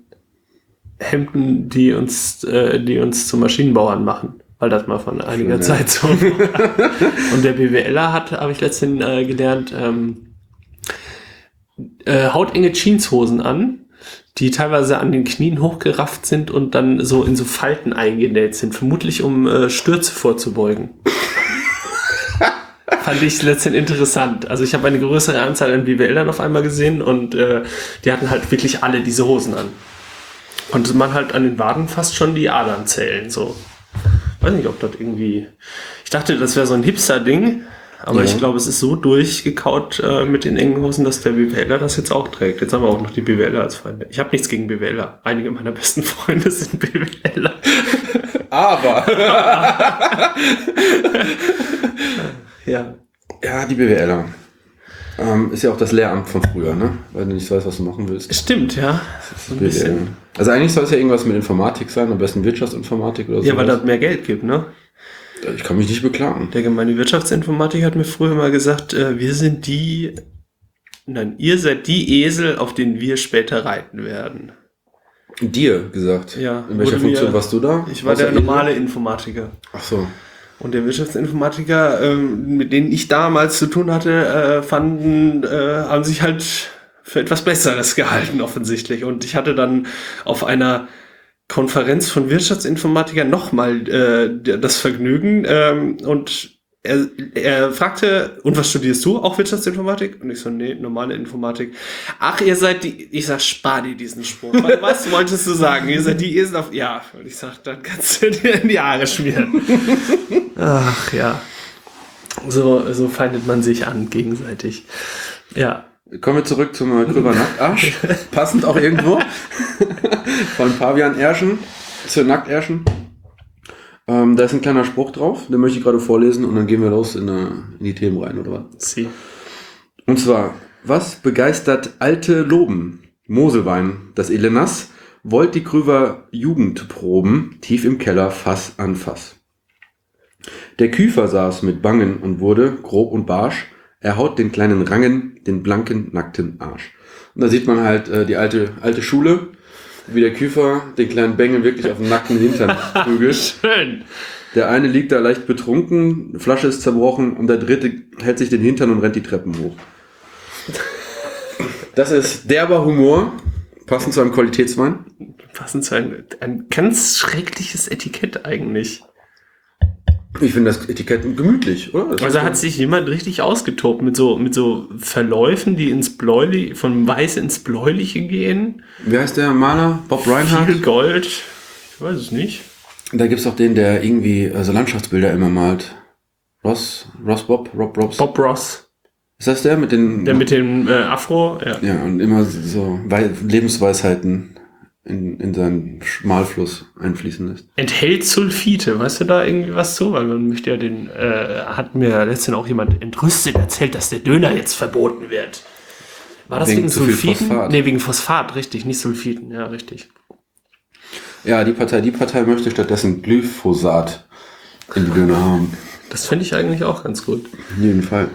Hemden, die uns zu Maschinenbauern machen. Weil das mal von einiger Zeit so. Und der BWLer habe ich letztens gelernt, hautenge Jeanshosen an, die teilweise an den Knien hochgerafft sind und dann so in so Falten eingenäht sind. Vermutlich, um Stürze vorzubeugen. Fand ich letztendlich interessant. Also ich habe eine größere Anzahl an BWLern auf einmal gesehen und die hatten halt wirklich alle diese Hosen an. Konnte man halt an den Waden fast schon die Adern zählen, so. Weiß nicht, ob das irgendwie... Ich dachte, das wäre so ein Hipster-Ding, aber ja. Ich glaube, es ist so durchgekaut mit den engen Hosen, dass der BWLer das jetzt auch trägt. Jetzt haben wir auch noch die BWLer als Freunde. Ich habe nichts gegen BWLer. Einige meiner besten Freunde sind BWLer. Aber! Ja. Ja, die BWLer. Ist ja auch das Lehramt von früher, ne? Weil du nicht weißt, was du machen willst. Stimmt, ja. So ein bisschen. Also eigentlich soll es ja irgendwas mit Informatik sein, am besten Wirtschaftsinformatik oder so. Ja, weil das mehr Geld gibt, ne? Ich kann mich nicht beklagen. Der gemeine Wirtschaftsinformatik hat mir früher mal gesagt, ihr seid die Esel, auf denen wir später reiten werden. Dir gesagt? Ja. In welcher Funktion warst du da? Ich war der normale Informatiker. Ach so. Und der Wirtschaftsinformatiker, mit denen ich damals zu tun hatte, haben sich halt für etwas Besseres gehalten, offensichtlich. Und ich hatte dann auf einer Konferenz von Wirtschaftsinformatikern nochmal das Vergnügen. Und er fragte, und was studierst du? Auch Wirtschaftsinformatik? Und ich so, nee, normale Informatik. Ach, ihr seid die... Ich sag, spar dir diesen Spruch. Was wolltest du sagen? Ihr seid die Esel auf... Ja. Und ich sag, dann kannst du dir in die Haare schmieren. Ach ja. So feindet man sich an, gegenseitig. Ja. Kommen wir zurück zum Kröver Nacktarsch. Passend auch irgendwo. Von Fabian Erschen zu Nackterschen. Da ist ein kleiner Spruch drauf, den möchte ich gerade vorlesen und dann gehen wir los in die Themen rein, oder was? Sie. Und zwar, was begeistert alte Loben? Moselwein, das Elenas, wollt die Kröver Jugend proben, tief im Keller, Fass an Fass. Der Küfer saß mit Bangen und wurde grob und barsch. Er haut den kleinen Rangen, den blanken, nackten Arsch. Und da sieht man halt die alte Schule, wie der Küfer den kleinen Bengel wirklich auf den nackten Hintern prügelt. Schön. Der eine liegt da leicht betrunken, eine Flasche ist zerbrochen und der dritte hält sich den Hintern und rennt die Treppen hoch. Das ist derber Humor, passend zu einem Qualitätswein. Passend zu einem ganz schreckliches Etikett eigentlich. Ich finde das Etikett gemütlich, oder? Das also hat sich jemand richtig ausgetobt mit so Verläufen, die ins Bläuliche, von Weiß ins Bläuliche gehen. Wie heißt der Maler? Bob Reinhardt? Viel Gold. Ich weiß es nicht. Da gibt's auch den, der irgendwie so Landschaftsbilder immer malt. Bob Ross. Ist das der mit den... Der mit dem Afro? Ja. Ja, und immer so Lebensweisheiten in seinen Schmalfluss einfließen lässt. Enthält Sulfite, weißt du da irgendwie was zu? Weil man möchte ja den... hat mir letztens auch jemand entrüstet erzählt, dass der Döner jetzt verboten wird. War das wegen Sulfiten? Nee, wegen Phosphat, richtig, nicht Sulfiten, ja, richtig. Ja, die Partei möchte stattdessen Glyphosat in die Döner haben. Das finde ich eigentlich auch ganz gut. In jedem Fall.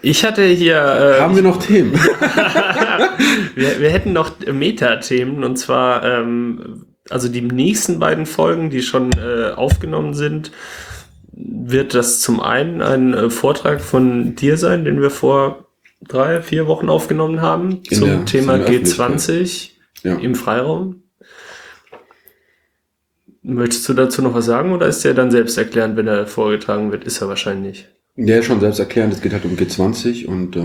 Ich hatte hier... haben wir noch Themen? wir hätten noch Meta-Themen, und zwar also die nächsten beiden Folgen, die schon aufgenommen sind, wird das zum einen ein Vortrag von dir sein, den wir vor 3-4 Wochen aufgenommen haben, zum Thema G20 im Freiraum. Möchtest du dazu noch was sagen, oder ist der dann selbsterklärend, wenn er vorgetragen wird? Ist er wahrscheinlich nicht. Der ist schon selbsterklärend, es geht halt um G20 und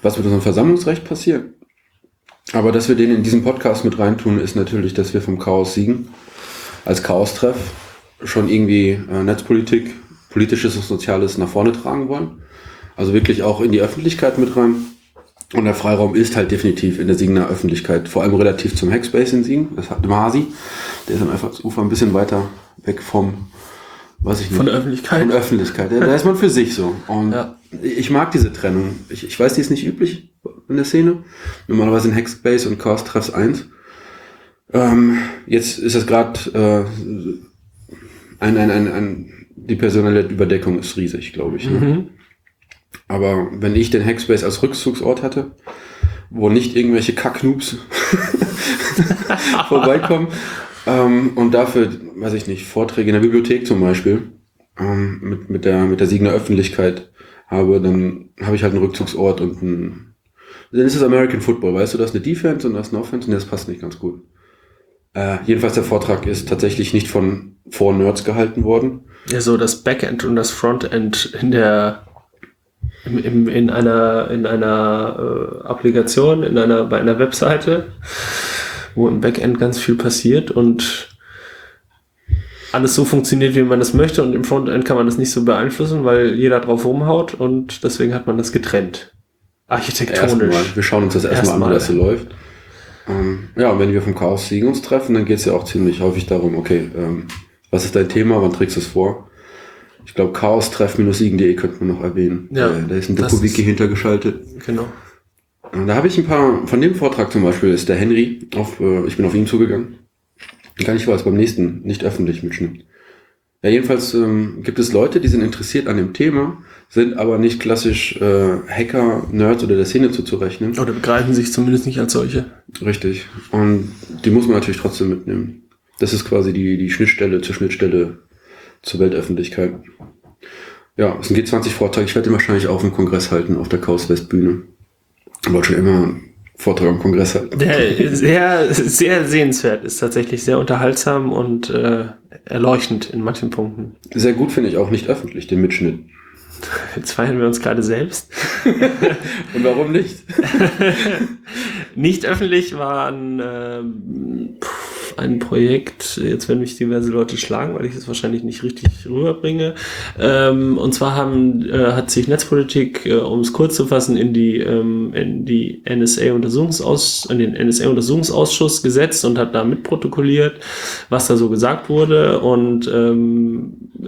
was mit unserem Versammlungsrecht passiert. Aber dass wir den in diesem Podcast mit reintun, ist natürlich, dass wir vom Chaos Siegen als Chaos-Treff schon irgendwie Netzpolitik, Politisches und Soziales nach vorne tragen wollen. Also wirklich auch in die Öffentlichkeit mit rein. Und der Freiraum ist halt definitiv in der Siegener Öffentlichkeit, vor allem relativ zum Hackspace in Siegen, das hat im HaSi. Der ist am Einfallsufer ein bisschen weiter weg vom... Von der Öffentlichkeit. Da ist man für sich so. Und ich mag diese Trennung. Ich weiß, die ist nicht üblich in der Szene. Normalerweise in Hackspace und Chaos Treffs 1. Jetzt ist das gerade die personelle Überdeckung ist riesig, glaube ich. Ne? Mhm. Aber wenn ich den Hackspace als Rückzugsort hatte, wo nicht irgendwelche Kacknoobs vorbeikommen, und dafür, weiß ich nicht, Vorträge in der Bibliothek zum Beispiel mit der Siegener Öffentlichkeit habe, dann habe ich halt einen Rückzugsort und dann ist es American Football, weißt du, da ist eine Defense und da ist eine Offense und das passt nicht ganz gut. Jedenfalls der Vortrag ist tatsächlich nicht von Vor-Nerds gehalten worden. Ja, so das Backend und das Frontend in einer Applikation, bei einer Webseite, wo im Backend ganz viel passiert und alles so funktioniert, wie man das möchte, und im Frontend kann man das nicht so beeinflussen, weil jeder drauf rumhaut, und deswegen hat man das getrennt. Architektonisch. Wir schauen uns das erstmal an, wie das so läuft. Und wenn wir vom Chaos Siegen uns treffen, dann geht es ja auch ziemlich häufig darum, okay, was ist dein Thema, wann trägst du es vor? Ich glaube, chaostreff-siegen.de könnte man noch erwähnen. Ja, da ist ein Doku-Wiki hintergeschaltet. Genau. Da habe ich ein paar, von dem Vortrag zum Beispiel ist der Henry, ich bin auf ihn zugegangen. Gar nicht wahr, ist beim nächsten, nicht öffentlich mitschnitt. Ja, jedenfalls gibt es Leute, die sind interessiert an dem Thema, sind aber nicht klassisch Hacker, Nerds oder der Szene zuzurechnen. Oder begreifen sich zumindest nicht als solche. Richtig. Und die muss man natürlich trotzdem mitnehmen. Das ist quasi die Schnittstelle zur Weltöffentlichkeit. Ja, es ist ein G20-Vortrag. Ich werde den wahrscheinlich auch im Kongress halten, auf der Chaos West Bühne. Ich wollte schon immer einen Vortrag am Kongress halten. Der sehr, sehr sehenswert ist, tatsächlich sehr unterhaltsam und erleuchtend in manchen Punkten. Sehr gut finde ich auch nicht öffentlich, den Mitschnitt. Jetzt feiern wir uns gerade selbst. Und warum nicht? Nicht öffentlich war ein Projekt, jetzt werden mich diverse Leute schlagen, weil ich es wahrscheinlich nicht richtig rüberbringe. Und zwar hat sich Netzpolitik, um es kurz zu fassen, in die den NSA-Untersuchungsausschuss gesetzt und hat da mitprotokolliert, was da so gesagt wurde. Und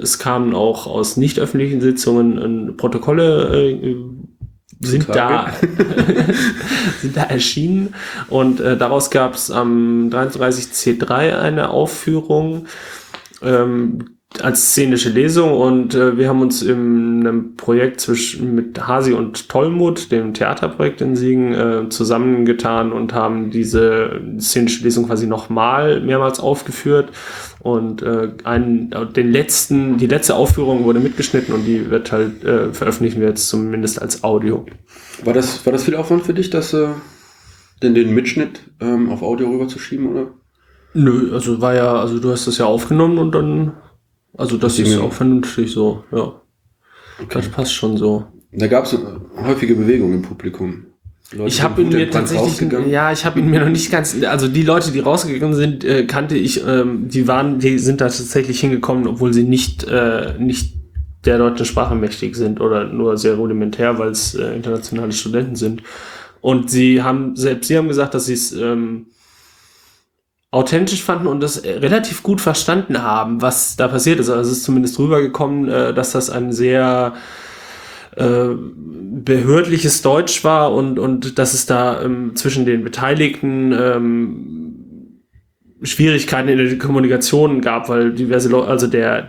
es kamen auch aus nicht öffentlichen Sitzungen Protokolle sind da erschienen, und daraus gab es am 33C3 eine Aufführung als szenische Lesung, und wir haben uns in einem Projekt mit HaSi und Tollmut, dem Theaterprojekt in Siegen, zusammengetan und haben diese szenische Lesung quasi mehrmals aufgeführt, und die letzte Aufführung wurde mitgeschnitten, und die wird halt veröffentlichen wir jetzt zumindest als Audio. War das viel Aufwand für dich, dass den Mitschnitt auf Audio rüberzuschieben, oder? Nö, also du hast das ja aufgenommen und dann Also das ist auch vernünftig so, ja. Okay. Das passt schon so. Da gab es häufige Bewegungen im Publikum. Leute, ich habe ihn mir tatsächlich, ja, ich habe ihn mir noch nicht ganz, also die Leute, die rausgegangen sind, kannte ich, die sind da tatsächlich hingekommen, obwohl sie nicht der deutschen Sprache mächtig sind oder nur sehr rudimentär, weil es internationale Studenten sind. Und sie haben gesagt, dass sie es authentisch fanden und das relativ gut verstanden haben, was da passiert ist. Also es ist zumindest rübergekommen, dass das ein sehr behördliches Deutsch war und dass es da zwischen den Beteiligten Schwierigkeiten in der Kommunikation gab, weil diverse Leute, also der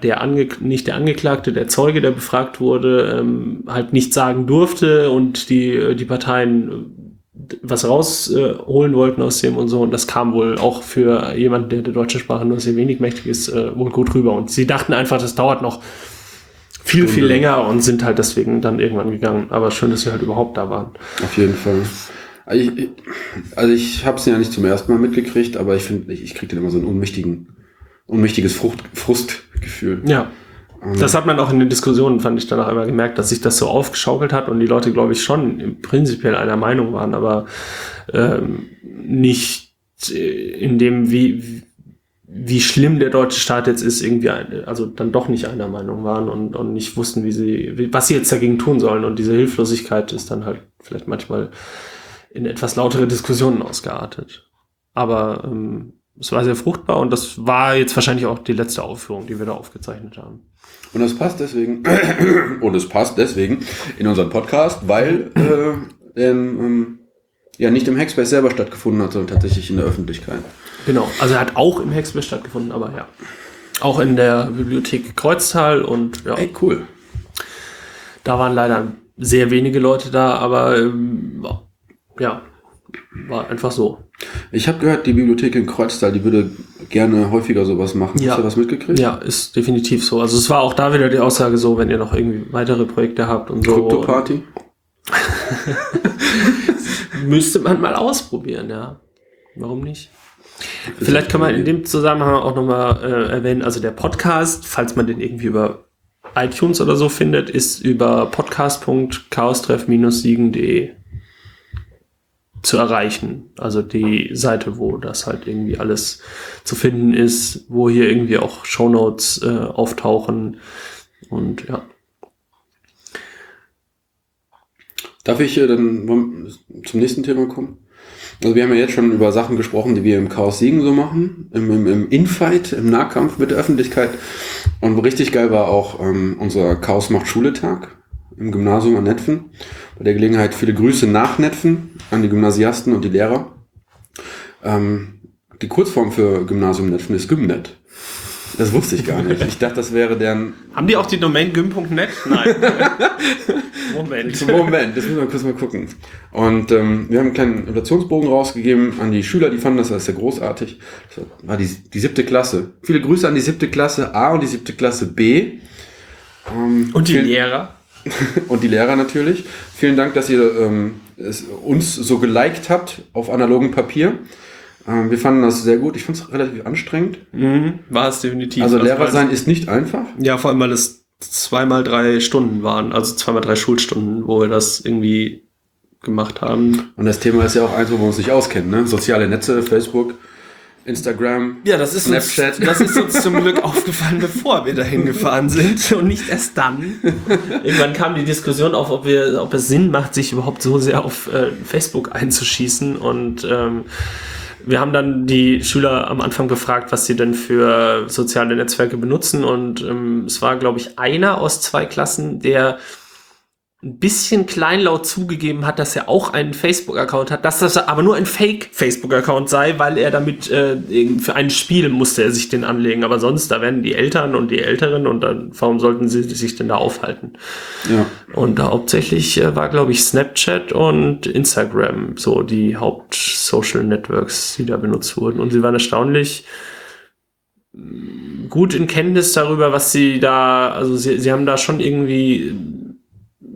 Zeuge, der befragt wurde, halt nichts sagen durfte und die Parteien was rausholen wollten aus dem und so, und das kam wohl auch für jemanden, der deutsche Sprache nur sehr wenig mächtig ist, wohl gut rüber, und sie dachten einfach, das dauert noch viel länger und sind halt deswegen dann irgendwann gegangen. Aber schön, dass wir halt überhaupt da waren. Auf jeden Fall. Ich habe es ja nicht zum ersten Mal mitgekriegt, aber ich finde, ich kriege dann immer so ein unmächtiges Frustgefühl. Ja, das hat man auch in den Diskussionen, fand ich, danach immer gemerkt, dass sich das so aufgeschaukelt hat und die Leute, glaube ich, schon prinzipiell einer Meinung waren, aber nicht in dem, wie schlimm der deutsche Staat jetzt ist, irgendwie, also dann doch nicht einer Meinung waren und nicht wussten, was sie jetzt dagegen tun sollen. Und diese Hilflosigkeit ist dann halt vielleicht manchmal in etwas lautere Diskussionen ausgeartet. Aber es war sehr fruchtbar und das war jetzt wahrscheinlich auch die letzte Aufführung, die wir da aufgezeichnet haben. Und das passt deswegen, in unseren Podcast, weil ja nicht im Hackspace selber stattgefunden hat, sondern tatsächlich in der Öffentlichkeit. Genau, also er hat auch im Hackspace stattgefunden, aber ja. Auch in der Bibliothek Kreuztal und ja. Ey, cool. Da waren leider sehr wenige Leute da, aber ja, war einfach so. Ich habe gehört, die Bibliothek in Kreuztal, die würde gerne häufiger sowas machen. Ja. Hast du was mitgekriegt? Ja, ist definitiv so. Also es war auch da wieder die Aussage so, wenn ihr noch irgendwie weitere Projekte habt und so. Krypto-Party? Müsste man mal ausprobieren, ja. Warum nicht? Vielleicht kann man in dem Zusammenhang auch nochmal erwähnen, also der Podcast, falls man den irgendwie über iTunes oder so findet, ist über podcast.chaostreff-siegen.de zu erreichen. Also die Seite, wo das halt irgendwie alles zu finden ist, wo hier irgendwie auch Shownotes auftauchen und ja. Darf ich dann zum nächsten Thema kommen? Also wir haben ja jetzt schon über Sachen gesprochen, die wir im Chaos Siegen so machen, im Infight, im Nahkampf mit der Öffentlichkeit. Und richtig geil war auch unser Chaos macht Schule-Tag im Gymnasium an Netphen. Bei der Gelegenheit viele Grüße nach Netphen an die Gymnasiasten und die Lehrer. Die Kurzform für Gymnasium Netphen ist Gymnet. Das wusste ich gar nicht. Ich dachte, das wäre deren... Haben die auch die Domain gym.net? Nein. Moment, das müssen wir kurz mal gucken. Und wir haben einen kleinen Evaluationsbogen rausgegeben an die Schüler, die fanden das sehr großartig. Das war die 7. Klasse. Viele Grüße an die 7. Klasse A und die 7. Klasse B. Und die Lehrer. Und die Lehrer natürlich. Vielen Dank, dass ihr uns so geliked habt auf analogem Papier. Wir fanden das sehr gut. Ich fand es relativ anstrengend. Mhm, war es definitiv. Also Lehrer sein ist nicht einfach. Ja, vor allem, weil es 2x3 Stunden waren, also 2x3 Schulstunden, wo wir das irgendwie gemacht haben. Und das Thema ist ja auch eins, wo wir uns nicht auskennen, ne? Soziale Netze, Facebook, Instagram, ja, das ist Snapchat. Das ist uns zum Glück aufgefallen, bevor wir dahin gefahren sind und nicht erst dann. Irgendwann kam die Diskussion auf, ob es Sinn macht, sich überhaupt so sehr auf Facebook einzuschießen, und wir haben dann die Schüler am Anfang gefragt, was sie denn für soziale Netzwerke benutzen, und es war, glaube ich, einer aus 2 Klassen, der ein bisschen kleinlaut zugegeben hat, dass er auch einen Facebook-Account hat, dass das aber nur ein Fake-Facebook-Account sei, weil er damit für ein Spiel musste er sich den anlegen, aber sonst, da werden die Eltern und die Älteren, und dann, warum sollten sie sich denn da aufhalten? Ja. Und hauptsächlich war, glaube ich, Snapchat und Instagram so die Haupt-Social-Networks, die da benutzt wurden, und sie waren erstaunlich gut in Kenntnis darüber, was sie da, also sie haben da schon irgendwie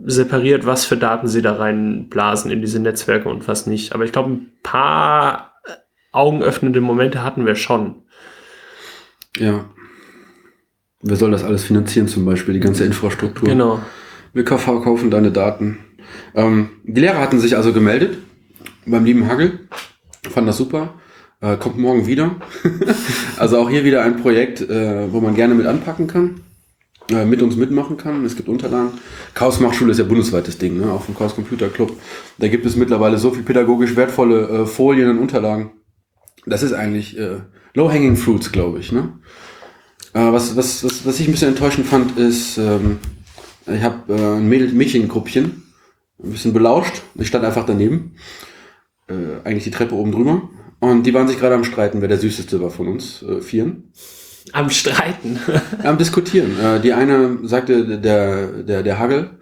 separiert, was für Daten sie da reinblasen in diese Netzwerke und was nicht. Aber ich glaube, ein paar augenöffnende Momente hatten wir schon. Ja. Wer soll das alles finanzieren, zum Beispiel, die ganze Infrastruktur? Genau. WKV kaufen deine Daten. Die Lehrer hatten sich also gemeldet beim lieben Hagel. Fand das super. Kommt morgen wieder. Also auch hier wieder ein Projekt, wo man gerne mit anpacken kann, mit uns mitmachen kann. Es gibt Unterlagen. Chaos-Machschule ist ja bundesweites Ding, ne? Auch vom Chaos-Computer-Club. Da gibt es mittlerweile so viel pädagogisch wertvolle Folien und Unterlagen. Das ist eigentlich low-hanging fruits, glaube ich. Ne? Was ich ein bisschen enttäuschend fand, ist, ich habe ein Mädchengruppchen ein bisschen belauscht. Ich stand einfach daneben. Eigentlich die Treppe oben drüber. Und die waren sich gerade am Streiten, wer der Süßeste war von uns Vieren. Am Streiten? Am Diskutieren. Die eine sagte, der Hagel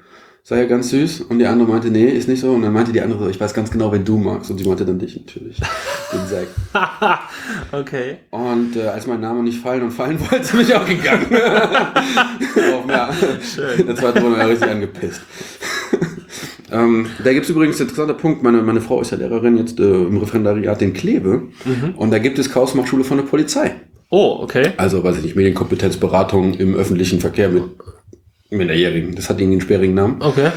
sei ja ganz süß. Und die andere meinte, nee, ist nicht so. Und dann meinte die andere so, ich weiß ganz genau, wen du magst. Und sie meinte dann dich natürlich. Den Sack. Okay. Und als mein Name nicht fallen und fallen wollte, bin ich auch gegangen. Ja. Schön. Der zweite wurde dann richtig angepisst. Da gibt es übrigens einen interessanten Punkt. Meine Frau ist ja Lehrerin jetzt im Referendariat in Kleve. Mhm. Und da gibt es Chaos-Machschule von der Polizei. Oh, okay. Also, weiß ich nicht, Medienkompetenzberatung im öffentlichen Verkehr mit Minderjährigen. Das hat irgendwie einen sperrigen Namen. Okay.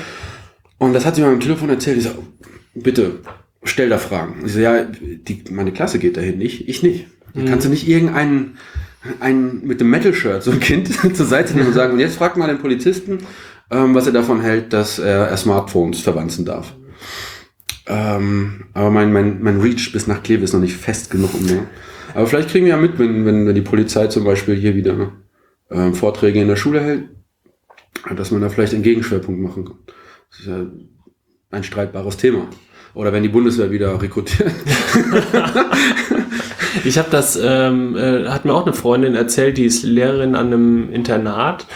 Und das hat sie mir am Telefon erzählt. Ich sage, bitte, stell da Fragen. Ich sage, ja, meine Klasse geht dahin nicht. Ich nicht. Mhm. Kannst du nicht irgendeinen mit dem Metal-Shirt so ein Kind zur Seite nehmen und sagen, und jetzt frag mal den Polizisten, was er davon hält, dass er Smartphones verwanzen darf. Aber mein Reach bis nach Kleve ist noch nicht fest genug. Aber vielleicht kriegen wir ja mit, wenn die Polizei zum Beispiel hier wieder Vorträge in der Schule hält, dass man da vielleicht einen Gegenschwerpunkt machen kann. Das ist ja ein streitbares Thema. Oder wenn die Bundeswehr wieder rekrutiert. Ich habe das, hat mir auch eine Freundin erzählt, die ist Lehrerin an einem Internat.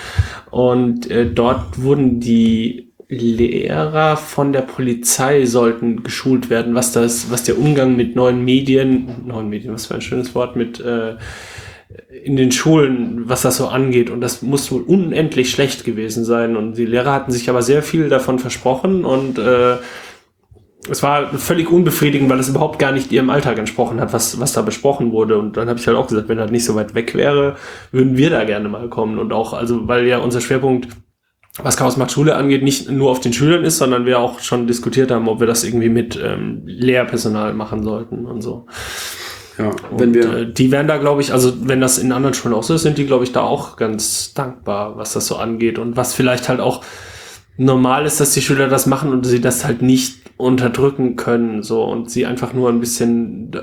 Und dort wurden die Lehrer von der Polizei sollten geschult werden, was der Umgang mit neuen Medien, was für ein schönes Wort, mit in den Schulen, was das so angeht. Und das muss wohl unendlich schlecht gewesen sein. Und die Lehrer hatten sich aber sehr viel davon versprochen und es war völlig unbefriedigend, weil es überhaupt gar nicht ihrem Alltag entsprochen hat, was da besprochen wurde. Und dann habe ich halt auch gesagt, wenn das nicht so weit weg wäre, würden wir da gerne mal kommen. Und auch, also weil ja unser Schwerpunkt, was Chaos macht Schule angeht, nicht nur auf den Schülern ist, sondern wir auch schon diskutiert haben, ob wir das irgendwie mit Lehrpersonal machen sollten und so. Ja, wenn und, wir die wären da, glaube ich, also wenn das in anderen Schulen auch so ist, sind die, glaube ich, da auch ganz dankbar, was das so angeht. Und was vielleicht halt auch normal ist, dass die Schüler das machen und sie das halt nicht unterdrücken können, so, und sie einfach nur ein bisschen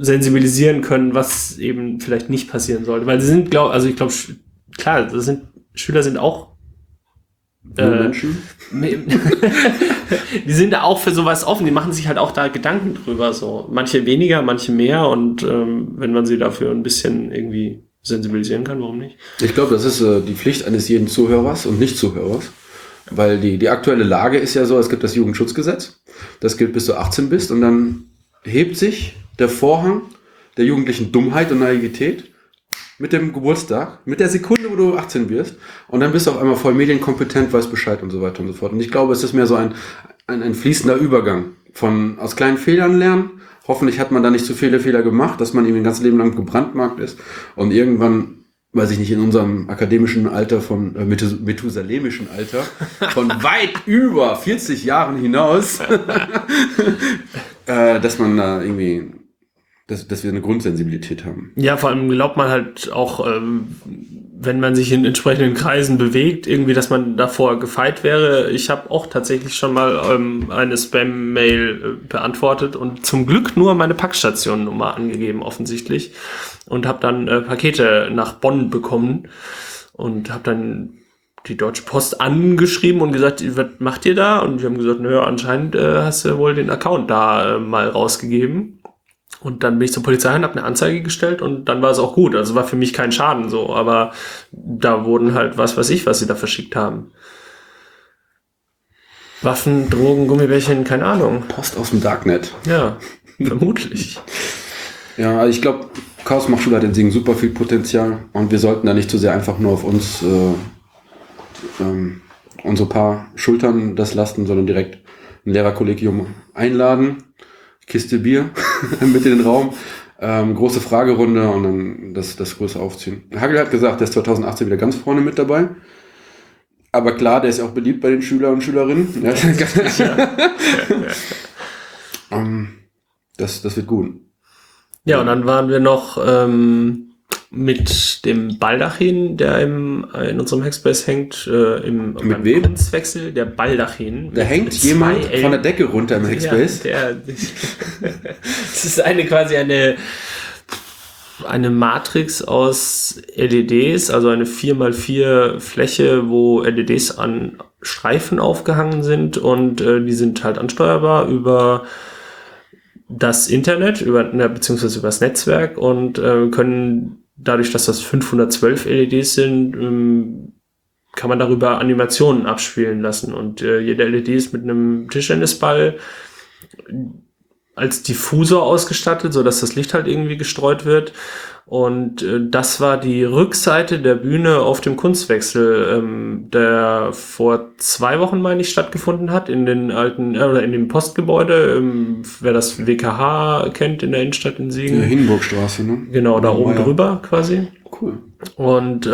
sensibilisieren können, was eben vielleicht nicht passieren sollte, weil sie sind, Schüler sind auch Menschen. Die sind da auch für sowas offen, die machen sich halt auch da Gedanken drüber, so, manche weniger, manche mehr, und wenn man sie dafür ein bisschen irgendwie sensibilisieren kann, warum nicht? Ich glaube, das ist die Pflicht eines jeden Zuhörers und Nicht-Zuhörers. Weil die aktuelle Lage ist ja so, es gibt das Jugendschutzgesetz, das gilt bis du 18 bist, und dann hebt sich der Vorhang der jugendlichen Dummheit und Naivität mit dem Geburtstag, mit der Sekunde, wo du 18 wirst, und dann bist du auf einmal voll medienkompetent, weißt Bescheid und so weiter und so fort. Und ich glaube, es ist mehr so ein fließender Übergang von aus kleinen Fehlern lernen, hoffentlich hat man da nicht zu viele Fehler gemacht, dass man eben ein ganzes Leben lang gebrandmarkt ist und irgendwann, weiß ich nicht, in unserem akademischen Alter von methusalemischen Alter von weit über 40 Jahren hinaus, dass man da irgendwie, dass wir eine Grundsensibilität haben. Ja, vor allem glaubt man halt auch, wenn man sich in entsprechenden Kreisen bewegt, irgendwie, dass man davor gefeit wäre. Ich habe auch tatsächlich schon mal eine Spam-Mail beantwortet und zum Glück nur meine Packstation-Nummer angegeben, offensichtlich. Und habe dann Pakete nach Bonn bekommen und habe dann die Deutsche Post angeschrieben und gesagt, was macht ihr da? Und die haben gesagt, naja, anscheinend hast du wohl den Account da mal rausgegeben. Und dann bin ich zur Polizei und habe eine Anzeige gestellt und dann war es auch gut. Also war für mich kein Schaden so, aber da wurden halt was weiß ich, was sie da verschickt haben. Waffen, Drogen, Gummibärchen, keine Ahnung. Post aus dem Darknet. Ja, vermutlich. Ja, also ich glaube, Chaos macht Schule hat in Siegen super viel Potenzial und wir sollten da nicht zu sehr einfach nur auf uns unsere paar Schultern das lasten, sondern direkt ein Lehrerkollegium einladen. Kiste Bier mit in den Raum Große Fragerunde und dann das Größe aufziehen. Hagel hat gesagt, der ist 2018 wieder ganz vorne mit dabei. Aber klar, der ist ja auch beliebt bei den Schülern und Schülerinnen. Das, das wird gut. Ja, und dann waren wir noch mit dem Baldachin, der in unserem Hackspace hängt, mit wem? Kunstwechsel, der Baldachin. Da hängt jemand von der Decke runter im Hackspace. Ja, das ist eine Matrix aus LEDs, also eine 4x4 Fläche, wo LEDs an Streifen aufgehangen sind und die sind halt ansteuerbar über das Internet, beziehungsweise über das Netzwerk und können dadurch, dass das 512 LEDs sind, kann man darüber Animationen abspielen lassen und jede LED ist mit einem Tischtennisball als Diffusor ausgestattet, sodass das Licht halt irgendwie gestreut wird. Und das war die Rückseite der Bühne auf dem Kunstwechsel, der vor 2 Wochen, meine ich, stattgefunden hat, in den alten, oder in dem Postgebäude, wer das WKH kennt in der Innenstadt in Siegen. In der Hindenburgstraße, ne? Genau, da oben drüber quasi. Cool. Und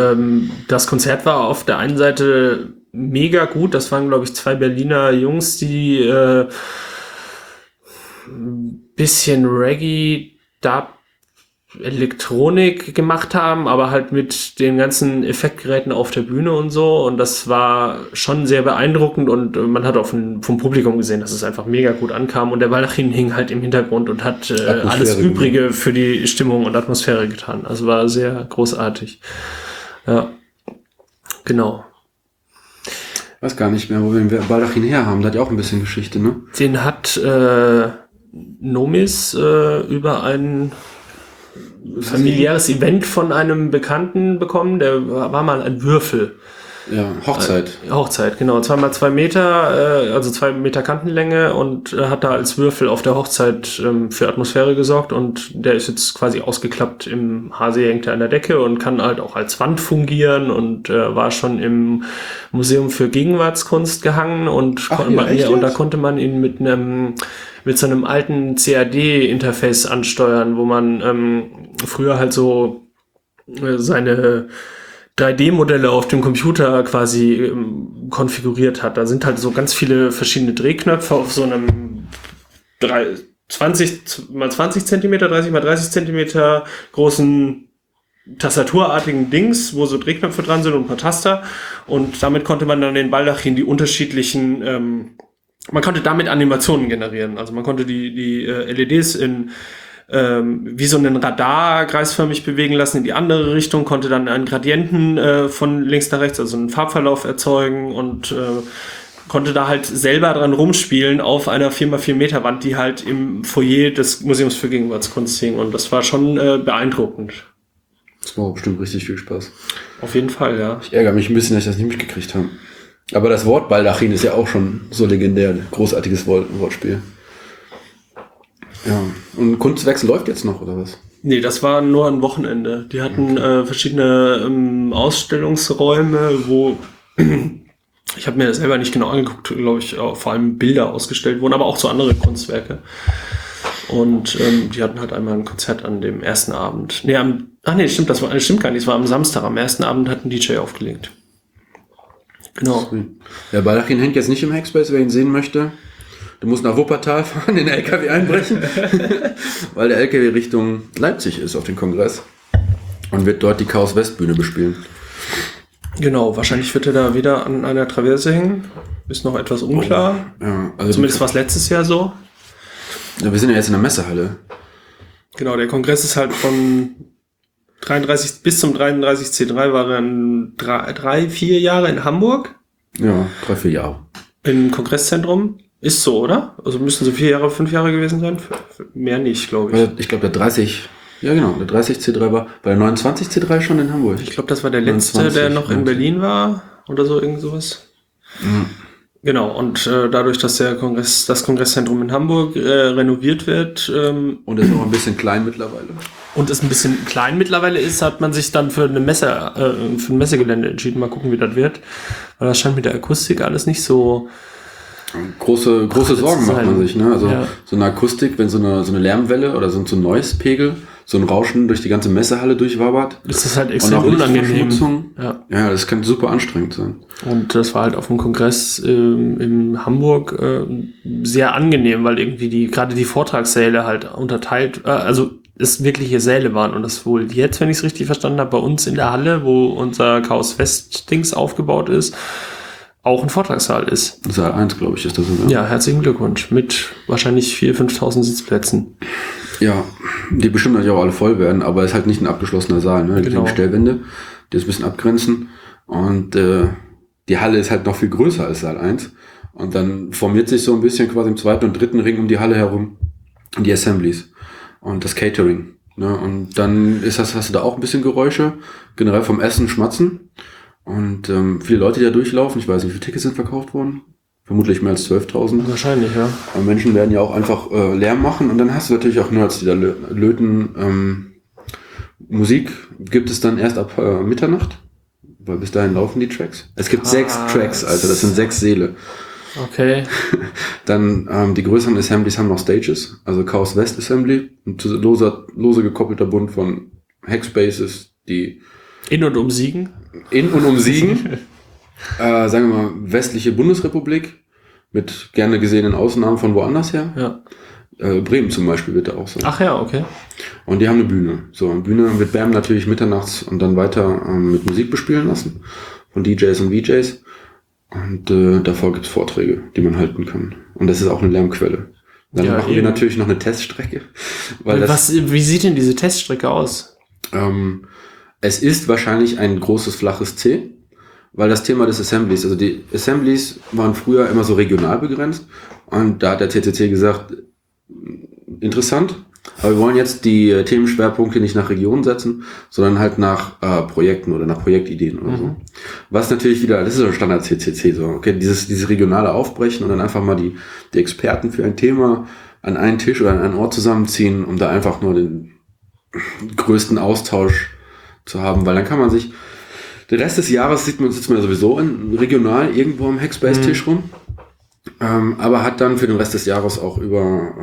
das Konzert war auf der einen Seite mega gut, das waren, glaube ich, 2 Berliner Jungs, die bisschen Reggae, Dub, Elektronik gemacht haben, aber halt mit den ganzen Effektgeräten auf der Bühne und so, und das war schon sehr beeindruckend und man hat auch vom Publikum gesehen, dass es einfach mega gut ankam und der Baldachin hing halt im Hintergrund und hat alles Übrige für die Stimmung und Atmosphäre getan. Also war sehr großartig. Ja, genau. Ich weiß gar nicht mehr, wo wir den Baldachin her haben. Der hat ja auch ein bisschen Geschichte, ne? Den hat Nomis über ein familiäres Event von einem Bekannten bekommen. Der war mal ein Würfel. Ja, Hochzeit. Hochzeit, genau. 2x2 Meter, also 2 Meter Kantenlänge, und hat da als Würfel auf der Hochzeit für Atmosphäre gesorgt, und der ist jetzt quasi ausgeklappt im HaSi, hängt er an der Decke und kann halt auch als Wand fungieren und war schon im Museum für Gegenwartskunst gehangen und da konnte man ihn mit so einem alten CAD-Interface ansteuern, wo man früher halt so seine 3D-Modelle auf dem Computer quasi konfiguriert hat. Da sind halt so ganz viele verschiedene Drehknöpfe auf so einem 20 mal 20 Zentimeter, 30 mal 30 Zentimeter großen tastaturartigen Dings, wo so Drehknöpfe dran sind und ein paar Taster. Und damit konnte man dann den Baldachin die unterschiedlichen man konnte damit Animationen generieren. Also man konnte die LEDs in wie so einen Radar kreisförmig bewegen lassen in die andere Richtung, konnte dann einen Gradienten von links nach rechts, also einen Farbverlauf erzeugen, und konnte da halt selber dran rumspielen auf einer 4x4 Meter Wand, die halt im Foyer des Museums für Gegenwartskunst hing, und das war schon beeindruckend. Das war bestimmt richtig viel Spaß. Auf jeden Fall, ja. Ich ärgere mich ein bisschen, dass ich das nicht mitgekriegt habe. Aber das Wort Baldachin ist ja auch schon so legendär, ein großartiges Wortspiel. Ja, und Kunstwechsel läuft jetzt noch, oder was? Nee, das war nur ein Wochenende. Die hatten verschiedene Ausstellungsräume, wo, ich habe mir das selber nicht genau angeguckt, glaube ich, vor allem Bilder ausgestellt wurden, aber auch so andere Kunstwerke. Und die hatten halt einmal ein Konzert an dem ersten Abend. Nee, das war am Samstag. Am ersten Abend hat ein DJ aufgelegt. Genau. Der Baldachin hängt jetzt nicht im Hackspace, wer ihn sehen möchte. Du musst nach Wuppertal fahren, in den LKW einbrechen, weil der LKW Richtung Leipzig ist auf den Kongress und wird dort die Chaos-West-Bühne bespielen. Genau, wahrscheinlich wird er da wieder an einer Traverse hängen. Ist noch etwas unklar. Oh, ja, also zumindest war es letztes Jahr so. Ja, wir sind ja jetzt in der Messehalle. Genau, der Kongress ist halt von 33 bis zum 33C3 waren 3-4 Jahre in Hamburg. Ja, 3-4 Jahre. Im Kongresszentrum. Ist so, oder? Also müssen so 4 Jahre, 5 Jahre gewesen sein? Mehr nicht, glaube ich. Ich glaube, der 30 C3 war, bei der 29 C3 schon in Hamburg. Ich glaube, das war der letzte, 29, der noch 90. In Berlin war oder so, irgend sowas. Mhm. Genau, und dadurch, dass das Kongresszentrum in Hamburg renoviert wird. Und ist auch ein bisschen klein mittlerweile. Und es ein bisschen klein mittlerweile ist, hat man sich dann für ein Messegelände entschieden. Mal gucken, wie das wird. Weil das scheint mit der Akustik alles nicht so... Große Sorgen macht man sich, ne? Also ja. So eine Akustik, wenn so eine Lärmwelle oder so ein Noise-Pegel so ein Rauschen durch die ganze Messehalle durchwabert. Das ist halt extrem unangenehm. Ja, das kann super anstrengend sein. Und das war halt auf dem Kongress in Hamburg sehr angenehm, weil irgendwie gerade die Vortragssäle halt unterteilt, also es wirkliche Säle waren und das wohl jetzt, wenn ich es richtig verstanden habe, bei uns in der Halle, wo unser Chaos West Dings aufgebaut ist, auch ein Vortragssaal ist. Saal 1, glaube ich, ist das. Oder? Ja, herzlichen Glückwunsch. Mit wahrscheinlich 4.000, 5.000 Sitzplätzen. Ja, die bestimmt natürlich auch alle voll werden, aber es ist halt nicht ein abgeschlossener Saal. Ne? Die haben Stellwände, die das ein bisschen abgrenzen. Und die Halle ist halt noch viel größer als Saal 1. Und dann formiert sich so ein bisschen quasi im zweiten und dritten Ring um die Halle herum die Assemblies und das Catering. Ne? Und dann hast du da auch ein bisschen Geräusche, generell vom Essen, Schmatzen. Und viele Leute, die da durchlaufen, ich weiß nicht, wie viele Tickets sind verkauft worden? Vermutlich mehr als 12.000. Wahrscheinlich, ja. Aber Menschen werden ja auch einfach Lärm machen und dann hast du natürlich auch Nerds, die da löten. Musik gibt es dann erst ab Mitternacht, weil bis dahin laufen die Tracks. Es gibt 6 Tracks, Alter, das sind 6 Säle. Okay. Dann die größeren Assemblies haben noch Stages, also Chaos West Assembly, ein lose gekoppelter Bund von Hackspaces, die In und um Siegen. Sagen wir mal, westliche Bundesrepublik mit gerne gesehenen Ausnahmen von woanders her. Ja. Bremen zum Beispiel wird da auch so. Ach ja, okay. Und die haben eine Bühne. So, eine Bühne wird Bam natürlich mitternachts und dann weiter mit Musik bespielen lassen. Von DJs und VJs. Und davor gibt's Vorträge, die man halten kann. Und das ist auch eine Lärmquelle. Dann machen wir natürlich noch eine Teststrecke. Weil wie sieht denn diese Teststrecke aus? Es ist wahrscheinlich ein großes, flaches C, weil das Thema des Assemblies, also die Assemblies waren früher immer so regional begrenzt und da hat der CCC gesagt, interessant, aber wir wollen jetzt die Themenschwerpunkte nicht nach Regionen setzen, sondern halt nach Projekten oder nach Projektideen oder so. Was natürlich wieder, das ist so ein Standard-CCC, so, okay, dieses regionale Aufbrechen und dann einfach mal die Experten für ein Thema an einen Tisch oder an einen Ort zusammenziehen, um da einfach nur den größten Austausch zu haben, weil dann kann man sich den Rest des Jahres sitzt man ja sowieso regional irgendwo am Hackspace-Tisch rum, aber hat dann für den Rest des Jahres auch über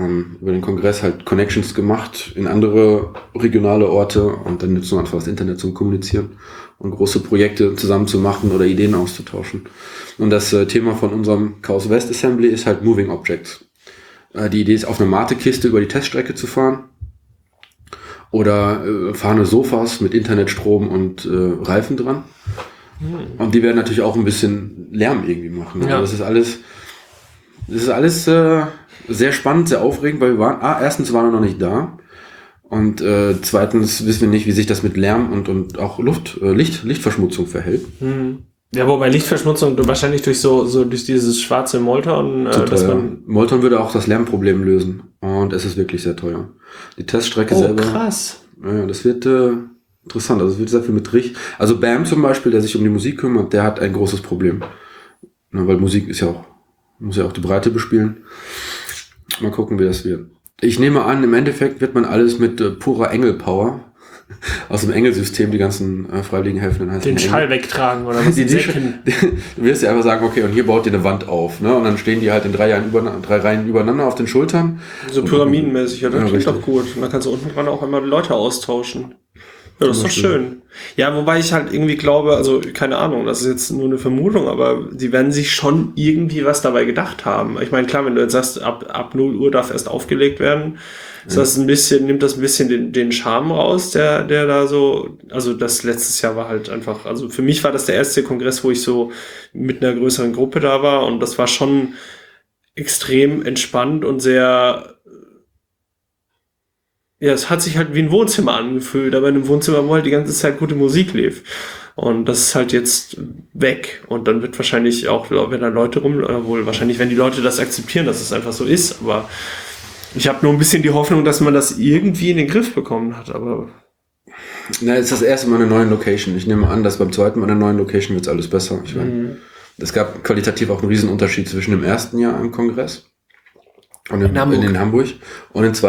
den Kongress halt Connections gemacht in andere regionale Orte und dann nützt man einfach das Internet zum Kommunizieren und große Projekte zusammen zu machen oder Ideen auszutauschen. Und das Thema von unserem Chaos West Assembly ist halt Moving Objects. Die Idee ist, auf eine Mate-Kiste über die Teststrecke zu fahren. Oder fahrende Sofas mit Internetstrom und Reifen dran. Und die werden natürlich auch ein bisschen Lärm irgendwie machen. Ja. Also das ist alles sehr spannend, sehr aufregend, weil wir waren, erstens waren wir noch nicht da und zweitens wissen wir nicht, wie sich das mit Lärm und auch Lichtverschmutzung verhält. Mhm. Ja, wobei Lichtverschmutzung wahrscheinlich durch so durch dieses schwarze Molton. Molton würde auch das Lärmproblem lösen. Und es ist wirklich sehr teuer. Die Teststrecke selber. Krass. Ja, das wird interessant. Also es wird sehr viel mit Richt. Also Bam zum Beispiel, der sich um die Musik kümmert, der hat ein großes Problem. Na, weil Musik ist ja auch, muss ja auch die Breite bespielen. Mal gucken, wie das wird. Ich nehme an, im Endeffekt wird man alles mit purer Engelpower aus dem Engelsystem, die ganzen freiwilligen Helfenden. Den Schall wegtragen oder was? Du wirst ja einfach sagen, okay, und hier baut ihr eine Wand auf. Ne? Und dann stehen die halt in drei Reihen übereinander auf den Schultern. So pyramidenmäßig, ja, das klingt doch gut. Und dann kannst du unten dran auch einmal Leute austauschen. Ja, das ist doch schön. Ja, wobei ich halt irgendwie glaube, also keine Ahnung, das ist jetzt nur eine Vermutung, aber die werden sich schon irgendwie was dabei gedacht haben. Ich meine, klar, wenn du jetzt sagst, ab 0 Uhr darf erst aufgelegt werden, ist das ein bisschen, nimmt das ein bisschen den Charme raus, der da so, also das letztes Jahr war halt einfach, also für mich war das der erste Kongress, wo ich so mit einer größeren Gruppe da war und das war schon extrem entspannt und sehr, ja, es hat sich halt wie ein Wohnzimmer angefühlt, aber in einem Wohnzimmer, wo halt die ganze Zeit gute Musik lief. Und das ist halt jetzt weg. Und dann wird wahrscheinlich auch, wenn da Leute wenn die Leute das akzeptieren, dass es einfach so ist, aber ich habe nur ein bisschen die Hoffnung, dass man das irgendwie in den Griff bekommen hat, aber... Na, es ist das erste Mal eine neue Location. Ich nehme an, dass beim zweiten Mal in der neuen Location wird es alles besser. Ich meine, es gab qualitativ auch einen Riesenunterschied zwischen dem ersten Jahr am Kongress und in Hamburg und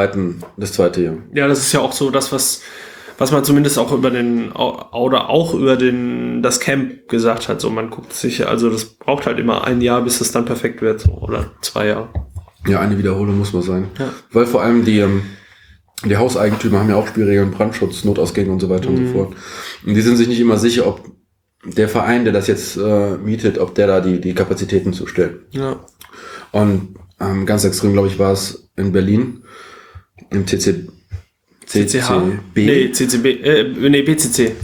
das zweite Jahr. Ja, das ist ja auch so das, was man zumindest auch über das Camp gesagt hat. So, man guckt sich, also das braucht halt immer ein Jahr, bis es dann perfekt wird, so, oder 2 Jahre. Ja, eine Wiederholung muss mal sein. Ja. Weil vor allem die Die Hauseigentümer haben ja auch Spielregeln, Brandschutz, Notausgänge und so weiter und so fort. Und die sind sich nicht immer sicher, ob der Verein, der das jetzt mietet, ob der da die Kapazitäten zustellt. Ja. Und ganz extrem, glaube ich, war es in Berlin, im BCC,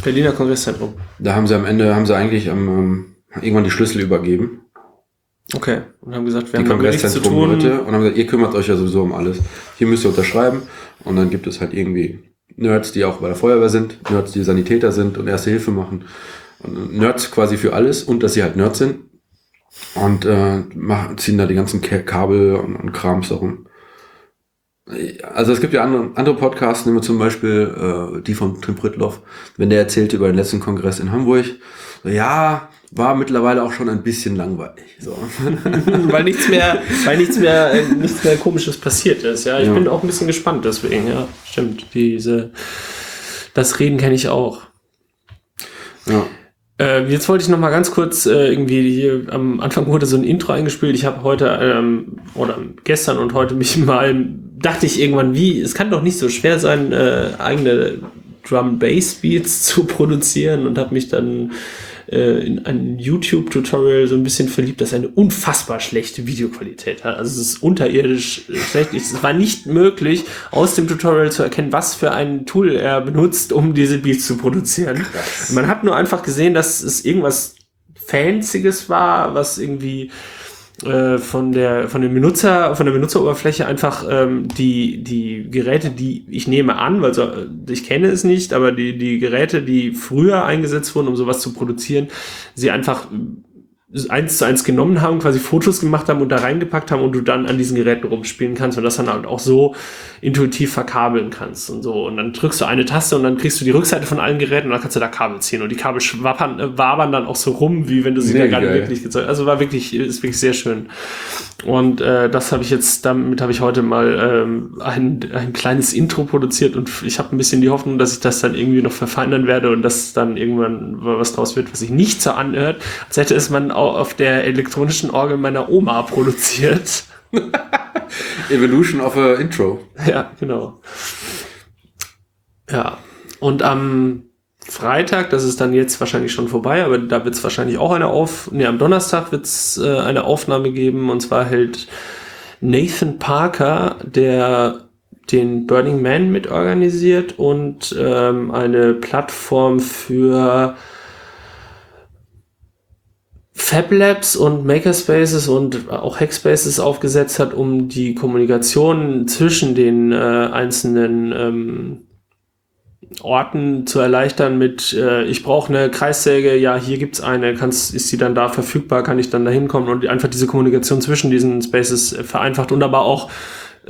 Berliner Kongresszentrum. Da haben sie irgendwann die Schlüssel übergeben. Okay, und haben gesagt, wir haben noch nichts zu tun. Leute, und haben gesagt, ihr kümmert euch ja sowieso um alles. Hier müsst ihr unterschreiben. Und dann gibt es halt irgendwie Nerds, die auch bei der Feuerwehr sind, Nerds, die Sanitäter sind und Erste Hilfe machen. Und Nerds quasi für alles und dass sie halt Nerds sind. Und ziehen da die ganzen Kabel und Krams herum. Also es gibt ja andere Podcasts, nehmen wir zum Beispiel die von Tim Prittloff, wenn der erzählte über den letzten Kongress in Hamburg. So, ja, war mittlerweile auch schon ein bisschen langweilig. So. weil nichts mehr Komisches passiert ist. Ja, ich bin auch ein bisschen gespannt deswegen. Ja, stimmt. Das Reden kenne ich auch. Ja. Jetzt wollte ich noch mal ganz kurz irgendwie hier, am Anfang wurde so ein Intro eingespielt. Ich habe heute oder gestern und heute dachte ich irgendwann, es kann doch nicht so schwer sein, eigene Drum-Bass-Beats zu produzieren und habe mich dann in ein YouTube-Tutorial so ein bisschen verliebt, das eine unfassbar schlechte Videoqualität hat. Also es ist unterirdisch schlecht. Es war nicht möglich, aus dem Tutorial zu erkennen, was für ein Tool er benutzt, um diese Beats zu produzieren. Krass. Man hat nur einfach gesehen, dass es irgendwas Fancyes war, was irgendwie von der Benutzeroberfläche einfach die Geräte, die ich nehme an, weil ich kenne es nicht, aber die Geräte, die früher eingesetzt wurden, um sowas zu produzieren, sie einfach 1:1 genommen haben, quasi Fotos gemacht haben und da reingepackt haben und du dann an diesen Geräten rumspielen kannst und das dann halt auch so intuitiv verkabeln kannst und so. Und dann drückst du eine Taste und dann kriegst du die Rückseite von allen Geräten und dann kannst du da Kabel ziehen und die Kabel wabern dann auch so rum, wie wenn du sie da gerade wirklich gezeigt hast. Also ist wirklich sehr schön. Und damit habe ich heute mal ein kleines Intro produziert und ich habe ein bisschen die Hoffnung, dass ich das dann irgendwie noch verfeinern werde und dass dann irgendwann was draus wird, was sich nicht so anhört, als hätte es man auf der elektronischen Orgel meiner Oma produziert. Evolution of a Intro. Ja, genau. Ja, und am Freitag, das ist dann jetzt wahrscheinlich schon vorbei, aber da wird es wahrscheinlich auch am Donnerstag wird es eine Aufnahme geben, und zwar hält Nathan Parker, der den Burning Man mitorganisiert und eine Plattform für Fab Labs und Makerspaces und auch Hackspaces aufgesetzt hat, um die Kommunikation zwischen den einzelnen Orten zu erleichtern mit ich brauche eine Kreissäge, ja, hier gibt's eine, ist die dann da verfügbar, kann ich dann da hinkommen, und einfach diese Kommunikation zwischen diesen Spaces vereinfacht und aber auch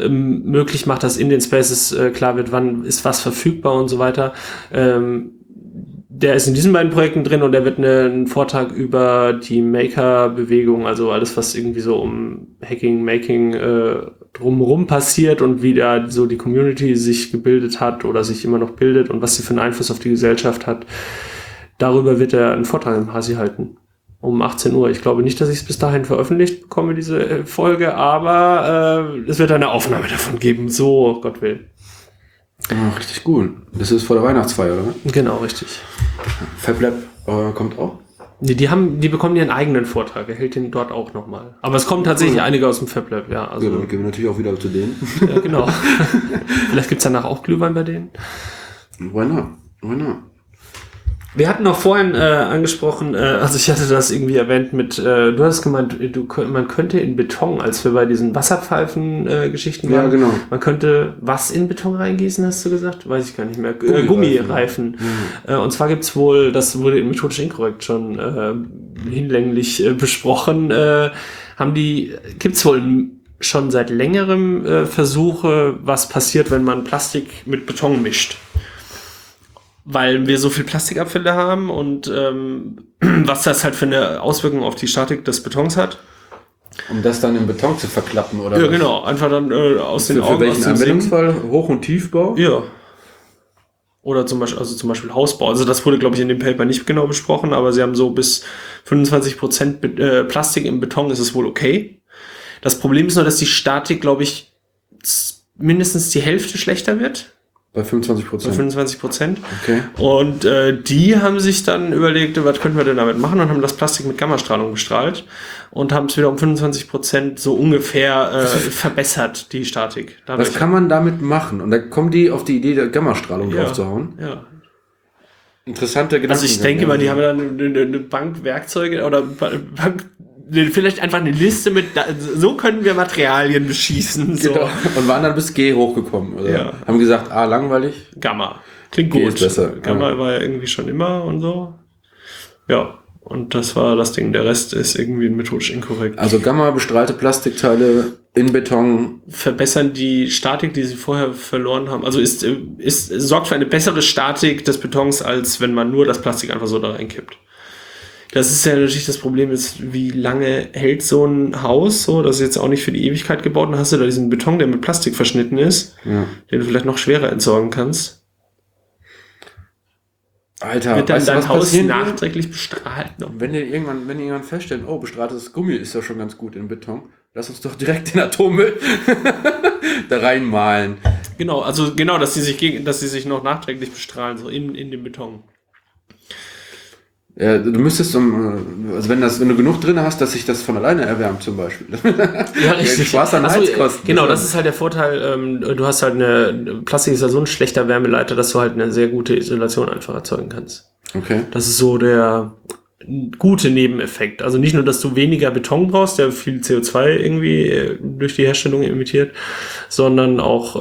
möglich macht, dass in den Spaces klar wird, wann ist was verfügbar und so weiter. Der ist in diesen beiden Projekten drin und der wird einen Vortrag über die Maker-Bewegung, also alles, was irgendwie so um Hacking, Making drumherum passiert und wie da so die Community sich gebildet hat oder sich immer noch bildet und was sie für einen Einfluss auf die Gesellschaft hat. Darüber wird er einen Vortrag im HaSi halten. Um 18 Uhr. Ich glaube nicht, dass ich es bis dahin veröffentlicht bekomme, diese Folge, aber es wird eine Aufnahme davon geben. So, Gott will. Oh, richtig gut. Das ist vor der Weihnachtsfeier, oder? Genau, richtig. FabLab kommt auch? Die bekommen ihren eigenen Vortrag. Er hält den dort auch nochmal. Aber es kommen tatsächlich einige aus dem FabLab, ja. Also, dann gehen wir natürlich auch wieder zu denen. Ja, genau. Vielleicht gibt es danach auch Glühwein bei denen. Why not? Wir hatten noch vorhin angesprochen, also ich hatte das irgendwie erwähnt mit, du hast gemeint, man könnte in Beton, als wir bei diesen Wasserpfeifen-Geschichten waren, ja, genau. Man könnte was in Beton reingießen, hast du gesagt? Weiß ich gar nicht mehr. Gummireifen. Ja. Und zwar gibt's wohl, das wurde in Methodisch Inkorrekt schon hinlänglich besprochen, gibt's wohl schon seit längerem Versuche, was passiert, wenn man Plastik mit Beton mischt. Weil wir so viel Plastikabfälle haben und was das halt für eine Auswirkung auf die Statik des Betons hat. Um das dann im Beton zu verklappen, oder? Ja, was? Genau. Einfach dann aus den Augen. Für welchen Anwendungsfall? Hoch- und Tiefbau? Ja. Oder zum Beispiel Hausbau. Also das wurde, glaube ich, in dem Paper nicht genau besprochen, aber sie haben so bis 25% Plastik im Beton, ist es wohl okay. Das Problem ist nur, dass die Statik, glaube ich, mindestens die Hälfte schlechter wird. Bei 25%? Bei 25%. Okay. Und die haben sich dann überlegt, was könnten wir denn damit machen, und haben das Plastik mit Gammastrahlung bestrahlt und haben es wieder um 25% so ungefähr verbessert, die Statik. Damit. Was kann man damit machen? Und da kommen die auf die Idee, der Gammastrahlung draufzuhauen? Ja. Interessante Gedanken. Also ich denke mal, die haben dann eine Bank Werkzeuge oder Bank... Vielleicht einfach eine Liste mit, so können wir Materialien beschießen. So. Genau. Und waren dann bis G hochgekommen. Oder? Ja. Haben gesagt, A, langweilig. Gamma. Klingt G gut. Ist besser. Gamma war ja irgendwie schon immer und so. Ja, und das war das Ding. Der Rest ist irgendwie methodisch inkorrekt. Also Gamma bestrahlte Plastikteile in Beton. Verbessern die Statik, die sie vorher verloren haben. Also sorgt für eine bessere Statik des Betons, als wenn man nur das Plastik einfach so da reinkippt. Das ist ja natürlich das Problem, ist, wie lange hält so ein Haus, so, das ist jetzt auch nicht für die Ewigkeit gebaut, dann hast du da diesen Beton, der mit Plastik verschnitten ist, den du vielleicht noch schwerer entsorgen kannst. Alter, wird dann dein Haus nachträglich bestrahlt noch. Wenn ihr irgendwann feststellt, oh, bestrahltes Gummi ist ja schon ganz gut in Beton, lass uns doch direkt den Atommüll da reinmalen. Genau, also genau, dass sie sich noch nachträglich bestrahlen, so in dem Beton. Ja, du müsstest, also wenn du genug drin hast, dass sich das von alleine erwärmt zum Beispiel. Ja, richtig. Spaß an Heizkosten. Genau, das ist halt der Vorteil. Du hast halt Plastik ist ja so ein schlechter Wärmeleiter, dass du halt eine sehr gute Isolation einfach erzeugen kannst. Okay. Das ist so der gute Nebeneffekt. Also nicht nur, dass du weniger Beton brauchst, der viel CO2 irgendwie durch die Herstellung emittiert, sondern auch,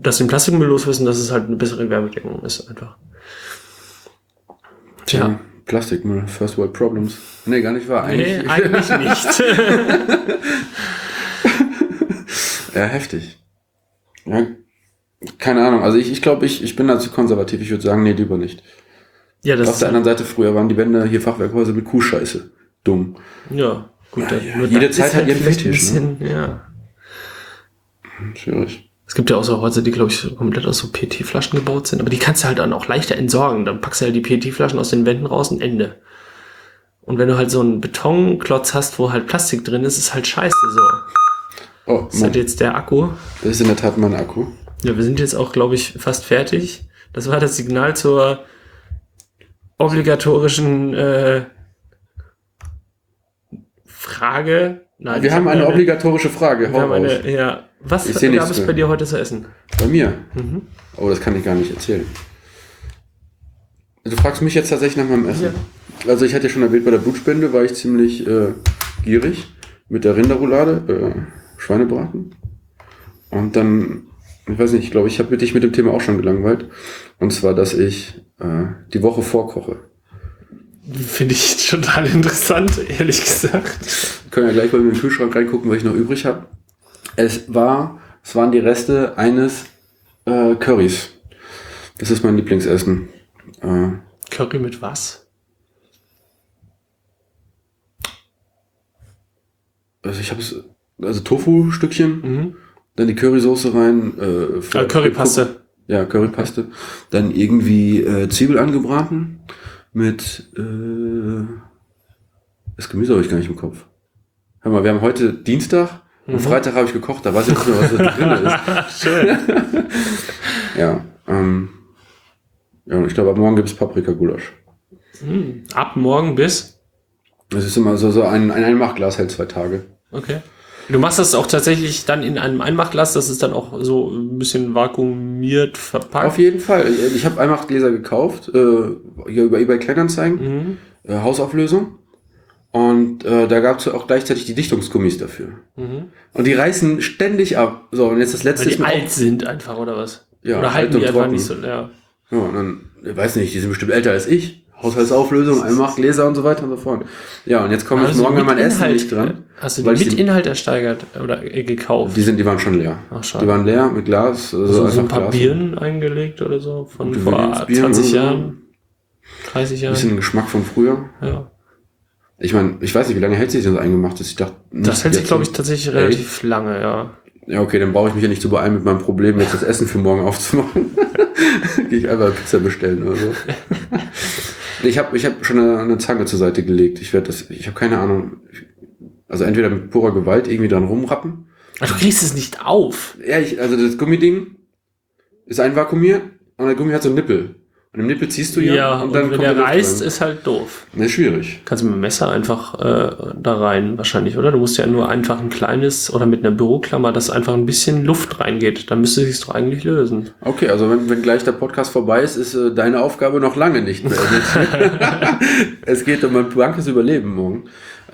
dass du den Plastikmüll loswirst, dass es halt eine bessere Wärmedeckung ist einfach. Tja. Plastikmüll, First World Problems. Nee, gar nicht wahr. Eigentlich nicht. Ja, heftig. Ja, keine Ahnung. Also ich glaube, ich bin da zu konservativ. Ich würde sagen, nee, lieber nicht. Ja, das Auf der anderen Seite, früher waren die Wände hier Fachwerkhäuser mit Kuhscheiße. Dumm. Ja, gut. Ja, jede Zeit hat ihren Fetisch. Ja. Schwierig. Es gibt ja auch so Häuser, die, glaube ich, komplett aus so PET-Flaschen gebaut sind. Aber die kannst du halt dann auch leichter entsorgen. Dann packst du halt die PET-Flaschen aus den Wänden raus und Ende. Und wenn du halt so einen Betonklotz hast, wo halt Plastik drin ist, ist halt scheiße so. Oh, das ist halt jetzt der Akku. Das ist in der Tat mein Akku. Ja, wir sind jetzt auch, glaube ich, fast fertig. Das war das Signal zur obligatorischen Frage. Nein, wir haben eine obligatorische Frage. Wir haben eine, ja. Was gab es bei dir heute zu essen? Bei mir? Mhm. Oh, das kann ich gar nicht erzählen. Du fragst mich jetzt tatsächlich nach meinem Essen. Ja. Also ich hatte ja schon erwähnt, bei der Blutspende war ich ziemlich gierig mit der Rinderroulade, Schweinebraten. Und dann, ich weiß nicht, ich glaube, ich habe dich mit dem Thema auch schon gelangweilt. Und zwar, dass ich die Woche vorkoche. Finde ich total interessant, ehrlich gesagt. Wir können ja gleich mal in den Kühlschrank reingucken, was ich noch übrig habe. Es waren die Reste eines Currys. Das ist mein Lieblingsessen. Curry mit was? Also ich habe es, also Tofu-Stückchen, dann die Currysoße rein. Currypaste. Ja, Currypaste. Dann irgendwie Zwiebel angebraten mit, das Gemüse habe ich gar nicht im Kopf. Hör mal, wir haben heute Dienstag. Und Freitag habe ich gekocht, da weiß ich nicht mehr, was da drin ist. Schön. Ja, ja, ich glaube, ab morgen gibt es Paprikagulasch. Ab morgen bis? Das ist immer so ein Einmachglas hält 2 Tage. Okay. Du machst das auch tatsächlich dann in einem Einmachglas, das ist dann auch so ein bisschen vakuumiert verpackt? Auf jeden Fall. Ich habe Einmachgläser gekauft, hier über eBay Kleinanzeigen, Hausauflösung. Und da gab es auch gleichzeitig die Dichtungsgummis dafür. Und die reißen ständig ab. So, und jetzt das letzte. Weil die alt sind einfach, oder was? Ja, oder halten die einfach nicht so, ja. Ja, und dann, ich weiß nicht, die sind bestimmt älter als ich. Haushaltsauflösung, Einmachgläser und so weiter und so fort. Ja, und jetzt kommt morgen mein Essen nicht dran. Hast du die mit Inhalt ersteigert oder gekauft? Die waren schon leer. Ach, schade. Die waren leer mit Glas. So ein paar Bieren eingelegt oder so von vor 20 Jahren, 30 Jahren. Ein bisschen Geschmack von früher. Ja. Ich meine, ich weiß nicht, wie lange hält sich das eingemacht ist. Ich dachte, das hält sich, glaube ich, tatsächlich relativ lange, ja. Ja, okay, dann brauche ich mich ja nicht zu beeilen mit meinem Problem, jetzt das Essen für morgen aufzumachen. Gehe ich einfach Pizza bestellen oder so. Ich hab schon eine Zange zur Seite gelegt. Ich habe keine Ahnung. Also entweder mit purer Gewalt irgendwie dran rumrappen. Ach, du kriegst es nicht auf. Ja, also das Gummiding. ist ein Vakuum hier und der Gummi hat so einen Nippel. Und im Nippel ziehst du ja und dann und wenn kommt der reißt, ist halt doof. Ne, schwierig. Kannst du mit dem Messer einfach da rein wahrscheinlich, oder? Du musst ja nur einfach ein kleines oder mit einer Büroklammer, dass einfach ein bisschen Luft reingeht. Dann müsste sich's doch eigentlich lösen. Okay, also wenn gleich der Podcast vorbei ist, ist deine Aufgabe noch lange nicht beendet. Es geht um ein blankes Überleben morgen.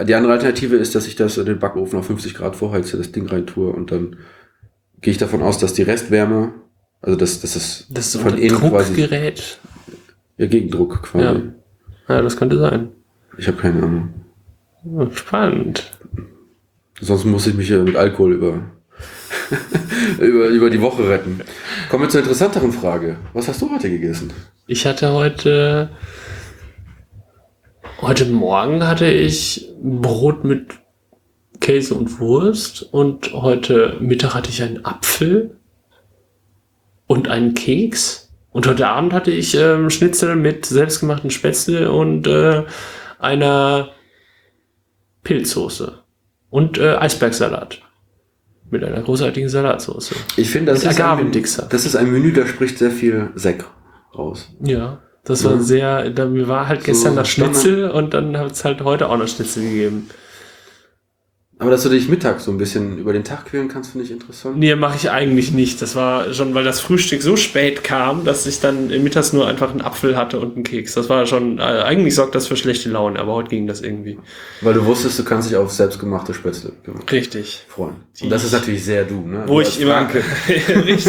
Die andere Alternative ist, dass ich das in den Backofen auf 50 Grad vorheize, das Ding rein tue und dann gehe ich davon aus, dass die Restwärme also das ist von innen Druckgerät. Quasi, ja, Gegendruck quasi. Ja, das könnte sein. Ich habe keine Ahnung. Ja, spannend. Sonst muss ich mich mit Alkohol über die Woche retten. Kommen wir zur interessanteren Frage. Was hast du heute gegessen? Ich hatte heute Morgen hatte ich Brot mit Käse und Wurst und heute Mittag hatte ich einen Apfel und einen Keks. Und heute Abend hatte ich Schnitzel mit selbstgemachten Spätzle und einer Pilzsoße und Eisbergsalat. Mit einer großartigen Salatsauce. Ich finde, das ist ein Menü, da spricht sehr viel Sekt raus. Ja, das war sehr... Mir war halt gestern so das Schnitzel und dann hat es halt heute auch noch Schnitzel gegeben. Aber dass du dich mittags so ein bisschen über den Tag quälen kannst, finde ich interessant. Nee, mache ich eigentlich nicht. Das war schon, weil das Frühstück so spät kam, dass ich dann mittags nur einfach einen Apfel hatte und einen Keks. Das war schon, eigentlich sorgt das für schlechte Laune, aber heute ging das irgendwie. Weil du wusstest, du kannst dich auf selbstgemachte Spätzle richtig freuen. Und das ist natürlich sehr du, ne? Wo ich immer... Richtig. Und ich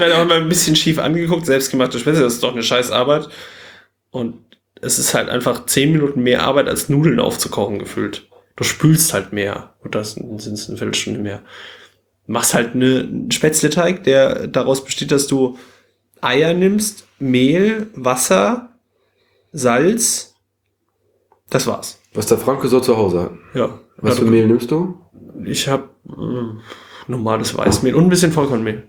werde auch immer ein bisschen schief angeguckt. Selbstgemachte Spätzle, das ist doch eine Scheißarbeit. Und es ist halt einfach 10 Minuten mehr Arbeit, als Nudeln aufzukochen gefühlt. Du spülst halt mehr. Und das sind es eine Viertelstunde mehr. Machst halt einen Spätzleteig, der daraus besteht, dass du Eier nimmst, Mehl, Wasser, Salz. Das war's. Was der Franke so zu Hause hat. Ja. Was für Mehl nimmst du? Ich habe normales Weißmehl und ein bisschen Vollkornmehl.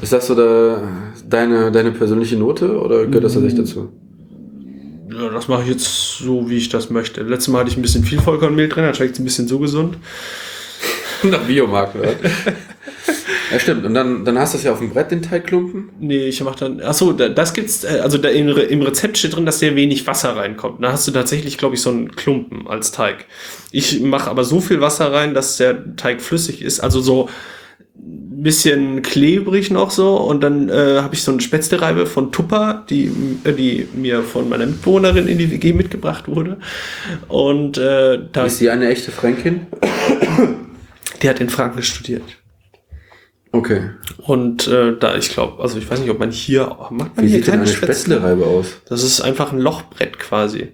Ist das so deine persönliche Note oder gehört das tatsächlich dazu? Ja, das mache ich jetzt so, wie ich das möchte. Letztes Mal hatte ich ein bisschen viel Vollkornmehl drin, dann schmeckt es ein bisschen so gesund. Nach Biomarkt, oder? Ja, stimmt. Und dann hast du das ja auf dem Brett, den Teigklumpen? Nee, ich mache dann... Achso, das gibt's... Also da im Rezept steht drin, dass sehr wenig Wasser reinkommt. Da hast du tatsächlich, glaube ich, so einen Klumpen als Teig. Ich mache aber so viel Wasser rein, dass der Teig flüssig ist. Also so ein bisschen klebrig noch so und dann habe ich so eine Spätzlereibe von Tupper, die mir von meiner Mitbewohnerin in die WG mitgebracht wurde. Und da ist sie eine echte Fränkin? Die hat in Franken studiert. Okay. Und da, ich glaube, also ich weiß nicht, ob man hier... Macht man wie hier sieht denn eine Spätzlereibe aus? Das ist einfach ein Lochbrett quasi.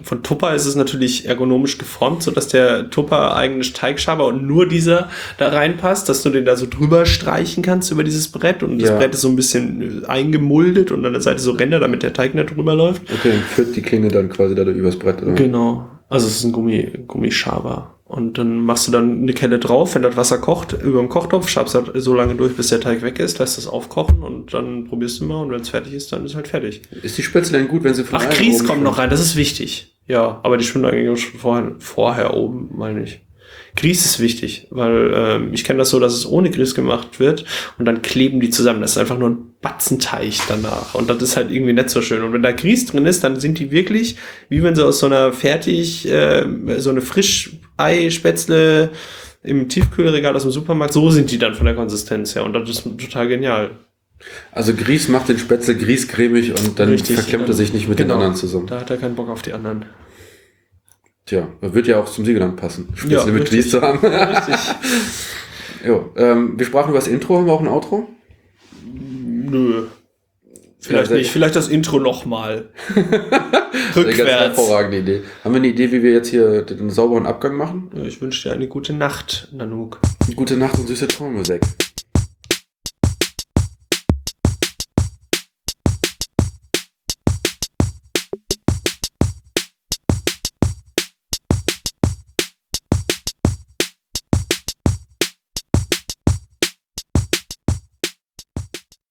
Von Tupper ist es natürlich ergonomisch geformt, so dass der Tupper eigene Teigschaber und nur dieser da reinpasst, dass du den da so drüber streichen kannst über dieses Brett und das Brett ist so ein bisschen eingemuldet und an der Seite so Ränder, damit der Teig nicht drüber läuft. Okay, und führt die Klinge dann quasi da übers Brett, oder? Genau. Also es ist ein Gummischaber. Und dann machst du dann eine Kelle drauf, wenn das Wasser kocht, über den Kochtopf, schabst halt so lange durch, bis der Teig weg ist, lässt das aufkochen und dann probierst du mal und wenn es fertig ist, dann ist halt fertig. Ist die Spätzle denn gut, wenn sie von oben Grieß kommt noch rein, das ist wichtig. Ja, aber die schwimmt eigentlich schon vorher oben, meine ich. Grieß ist wichtig, weil ich kenne das so, dass es ohne Grieß gemacht wird und dann kleben die zusammen. Das ist einfach nur ein Batzenteich danach und das ist halt irgendwie nicht so schön. Und wenn da Grieß drin ist, dann sind die wirklich, wie wenn sie aus so einer so eine Frischei-Spätzle im Tiefkühlregal aus dem Supermarkt, so sind die dann von der Konsistenz her und das ist total genial. Also Grieß macht den Spätzle grießcremig und dann richtig, verklemmt er sich nicht mit den anderen zusammen. Da hat er keinen Bock auf die anderen. Tja, wird ja auch zum Siegerland passen. Spätzle ja, mit Grieß zu haben. Richtig. Jo, wir sprachen über das Intro, haben wir auch ein Outro? Nö. Vielleicht nicht. Vielleicht das Intro nochmal. Rückwärts. Eine ganz hervorragende Idee. Haben wir eine Idee, wie wir jetzt hier den sauberen Abgang machen? Ja, ich wünsche dir eine gute Nacht, Nanook. Gute Nacht und süße Träume, Sekt.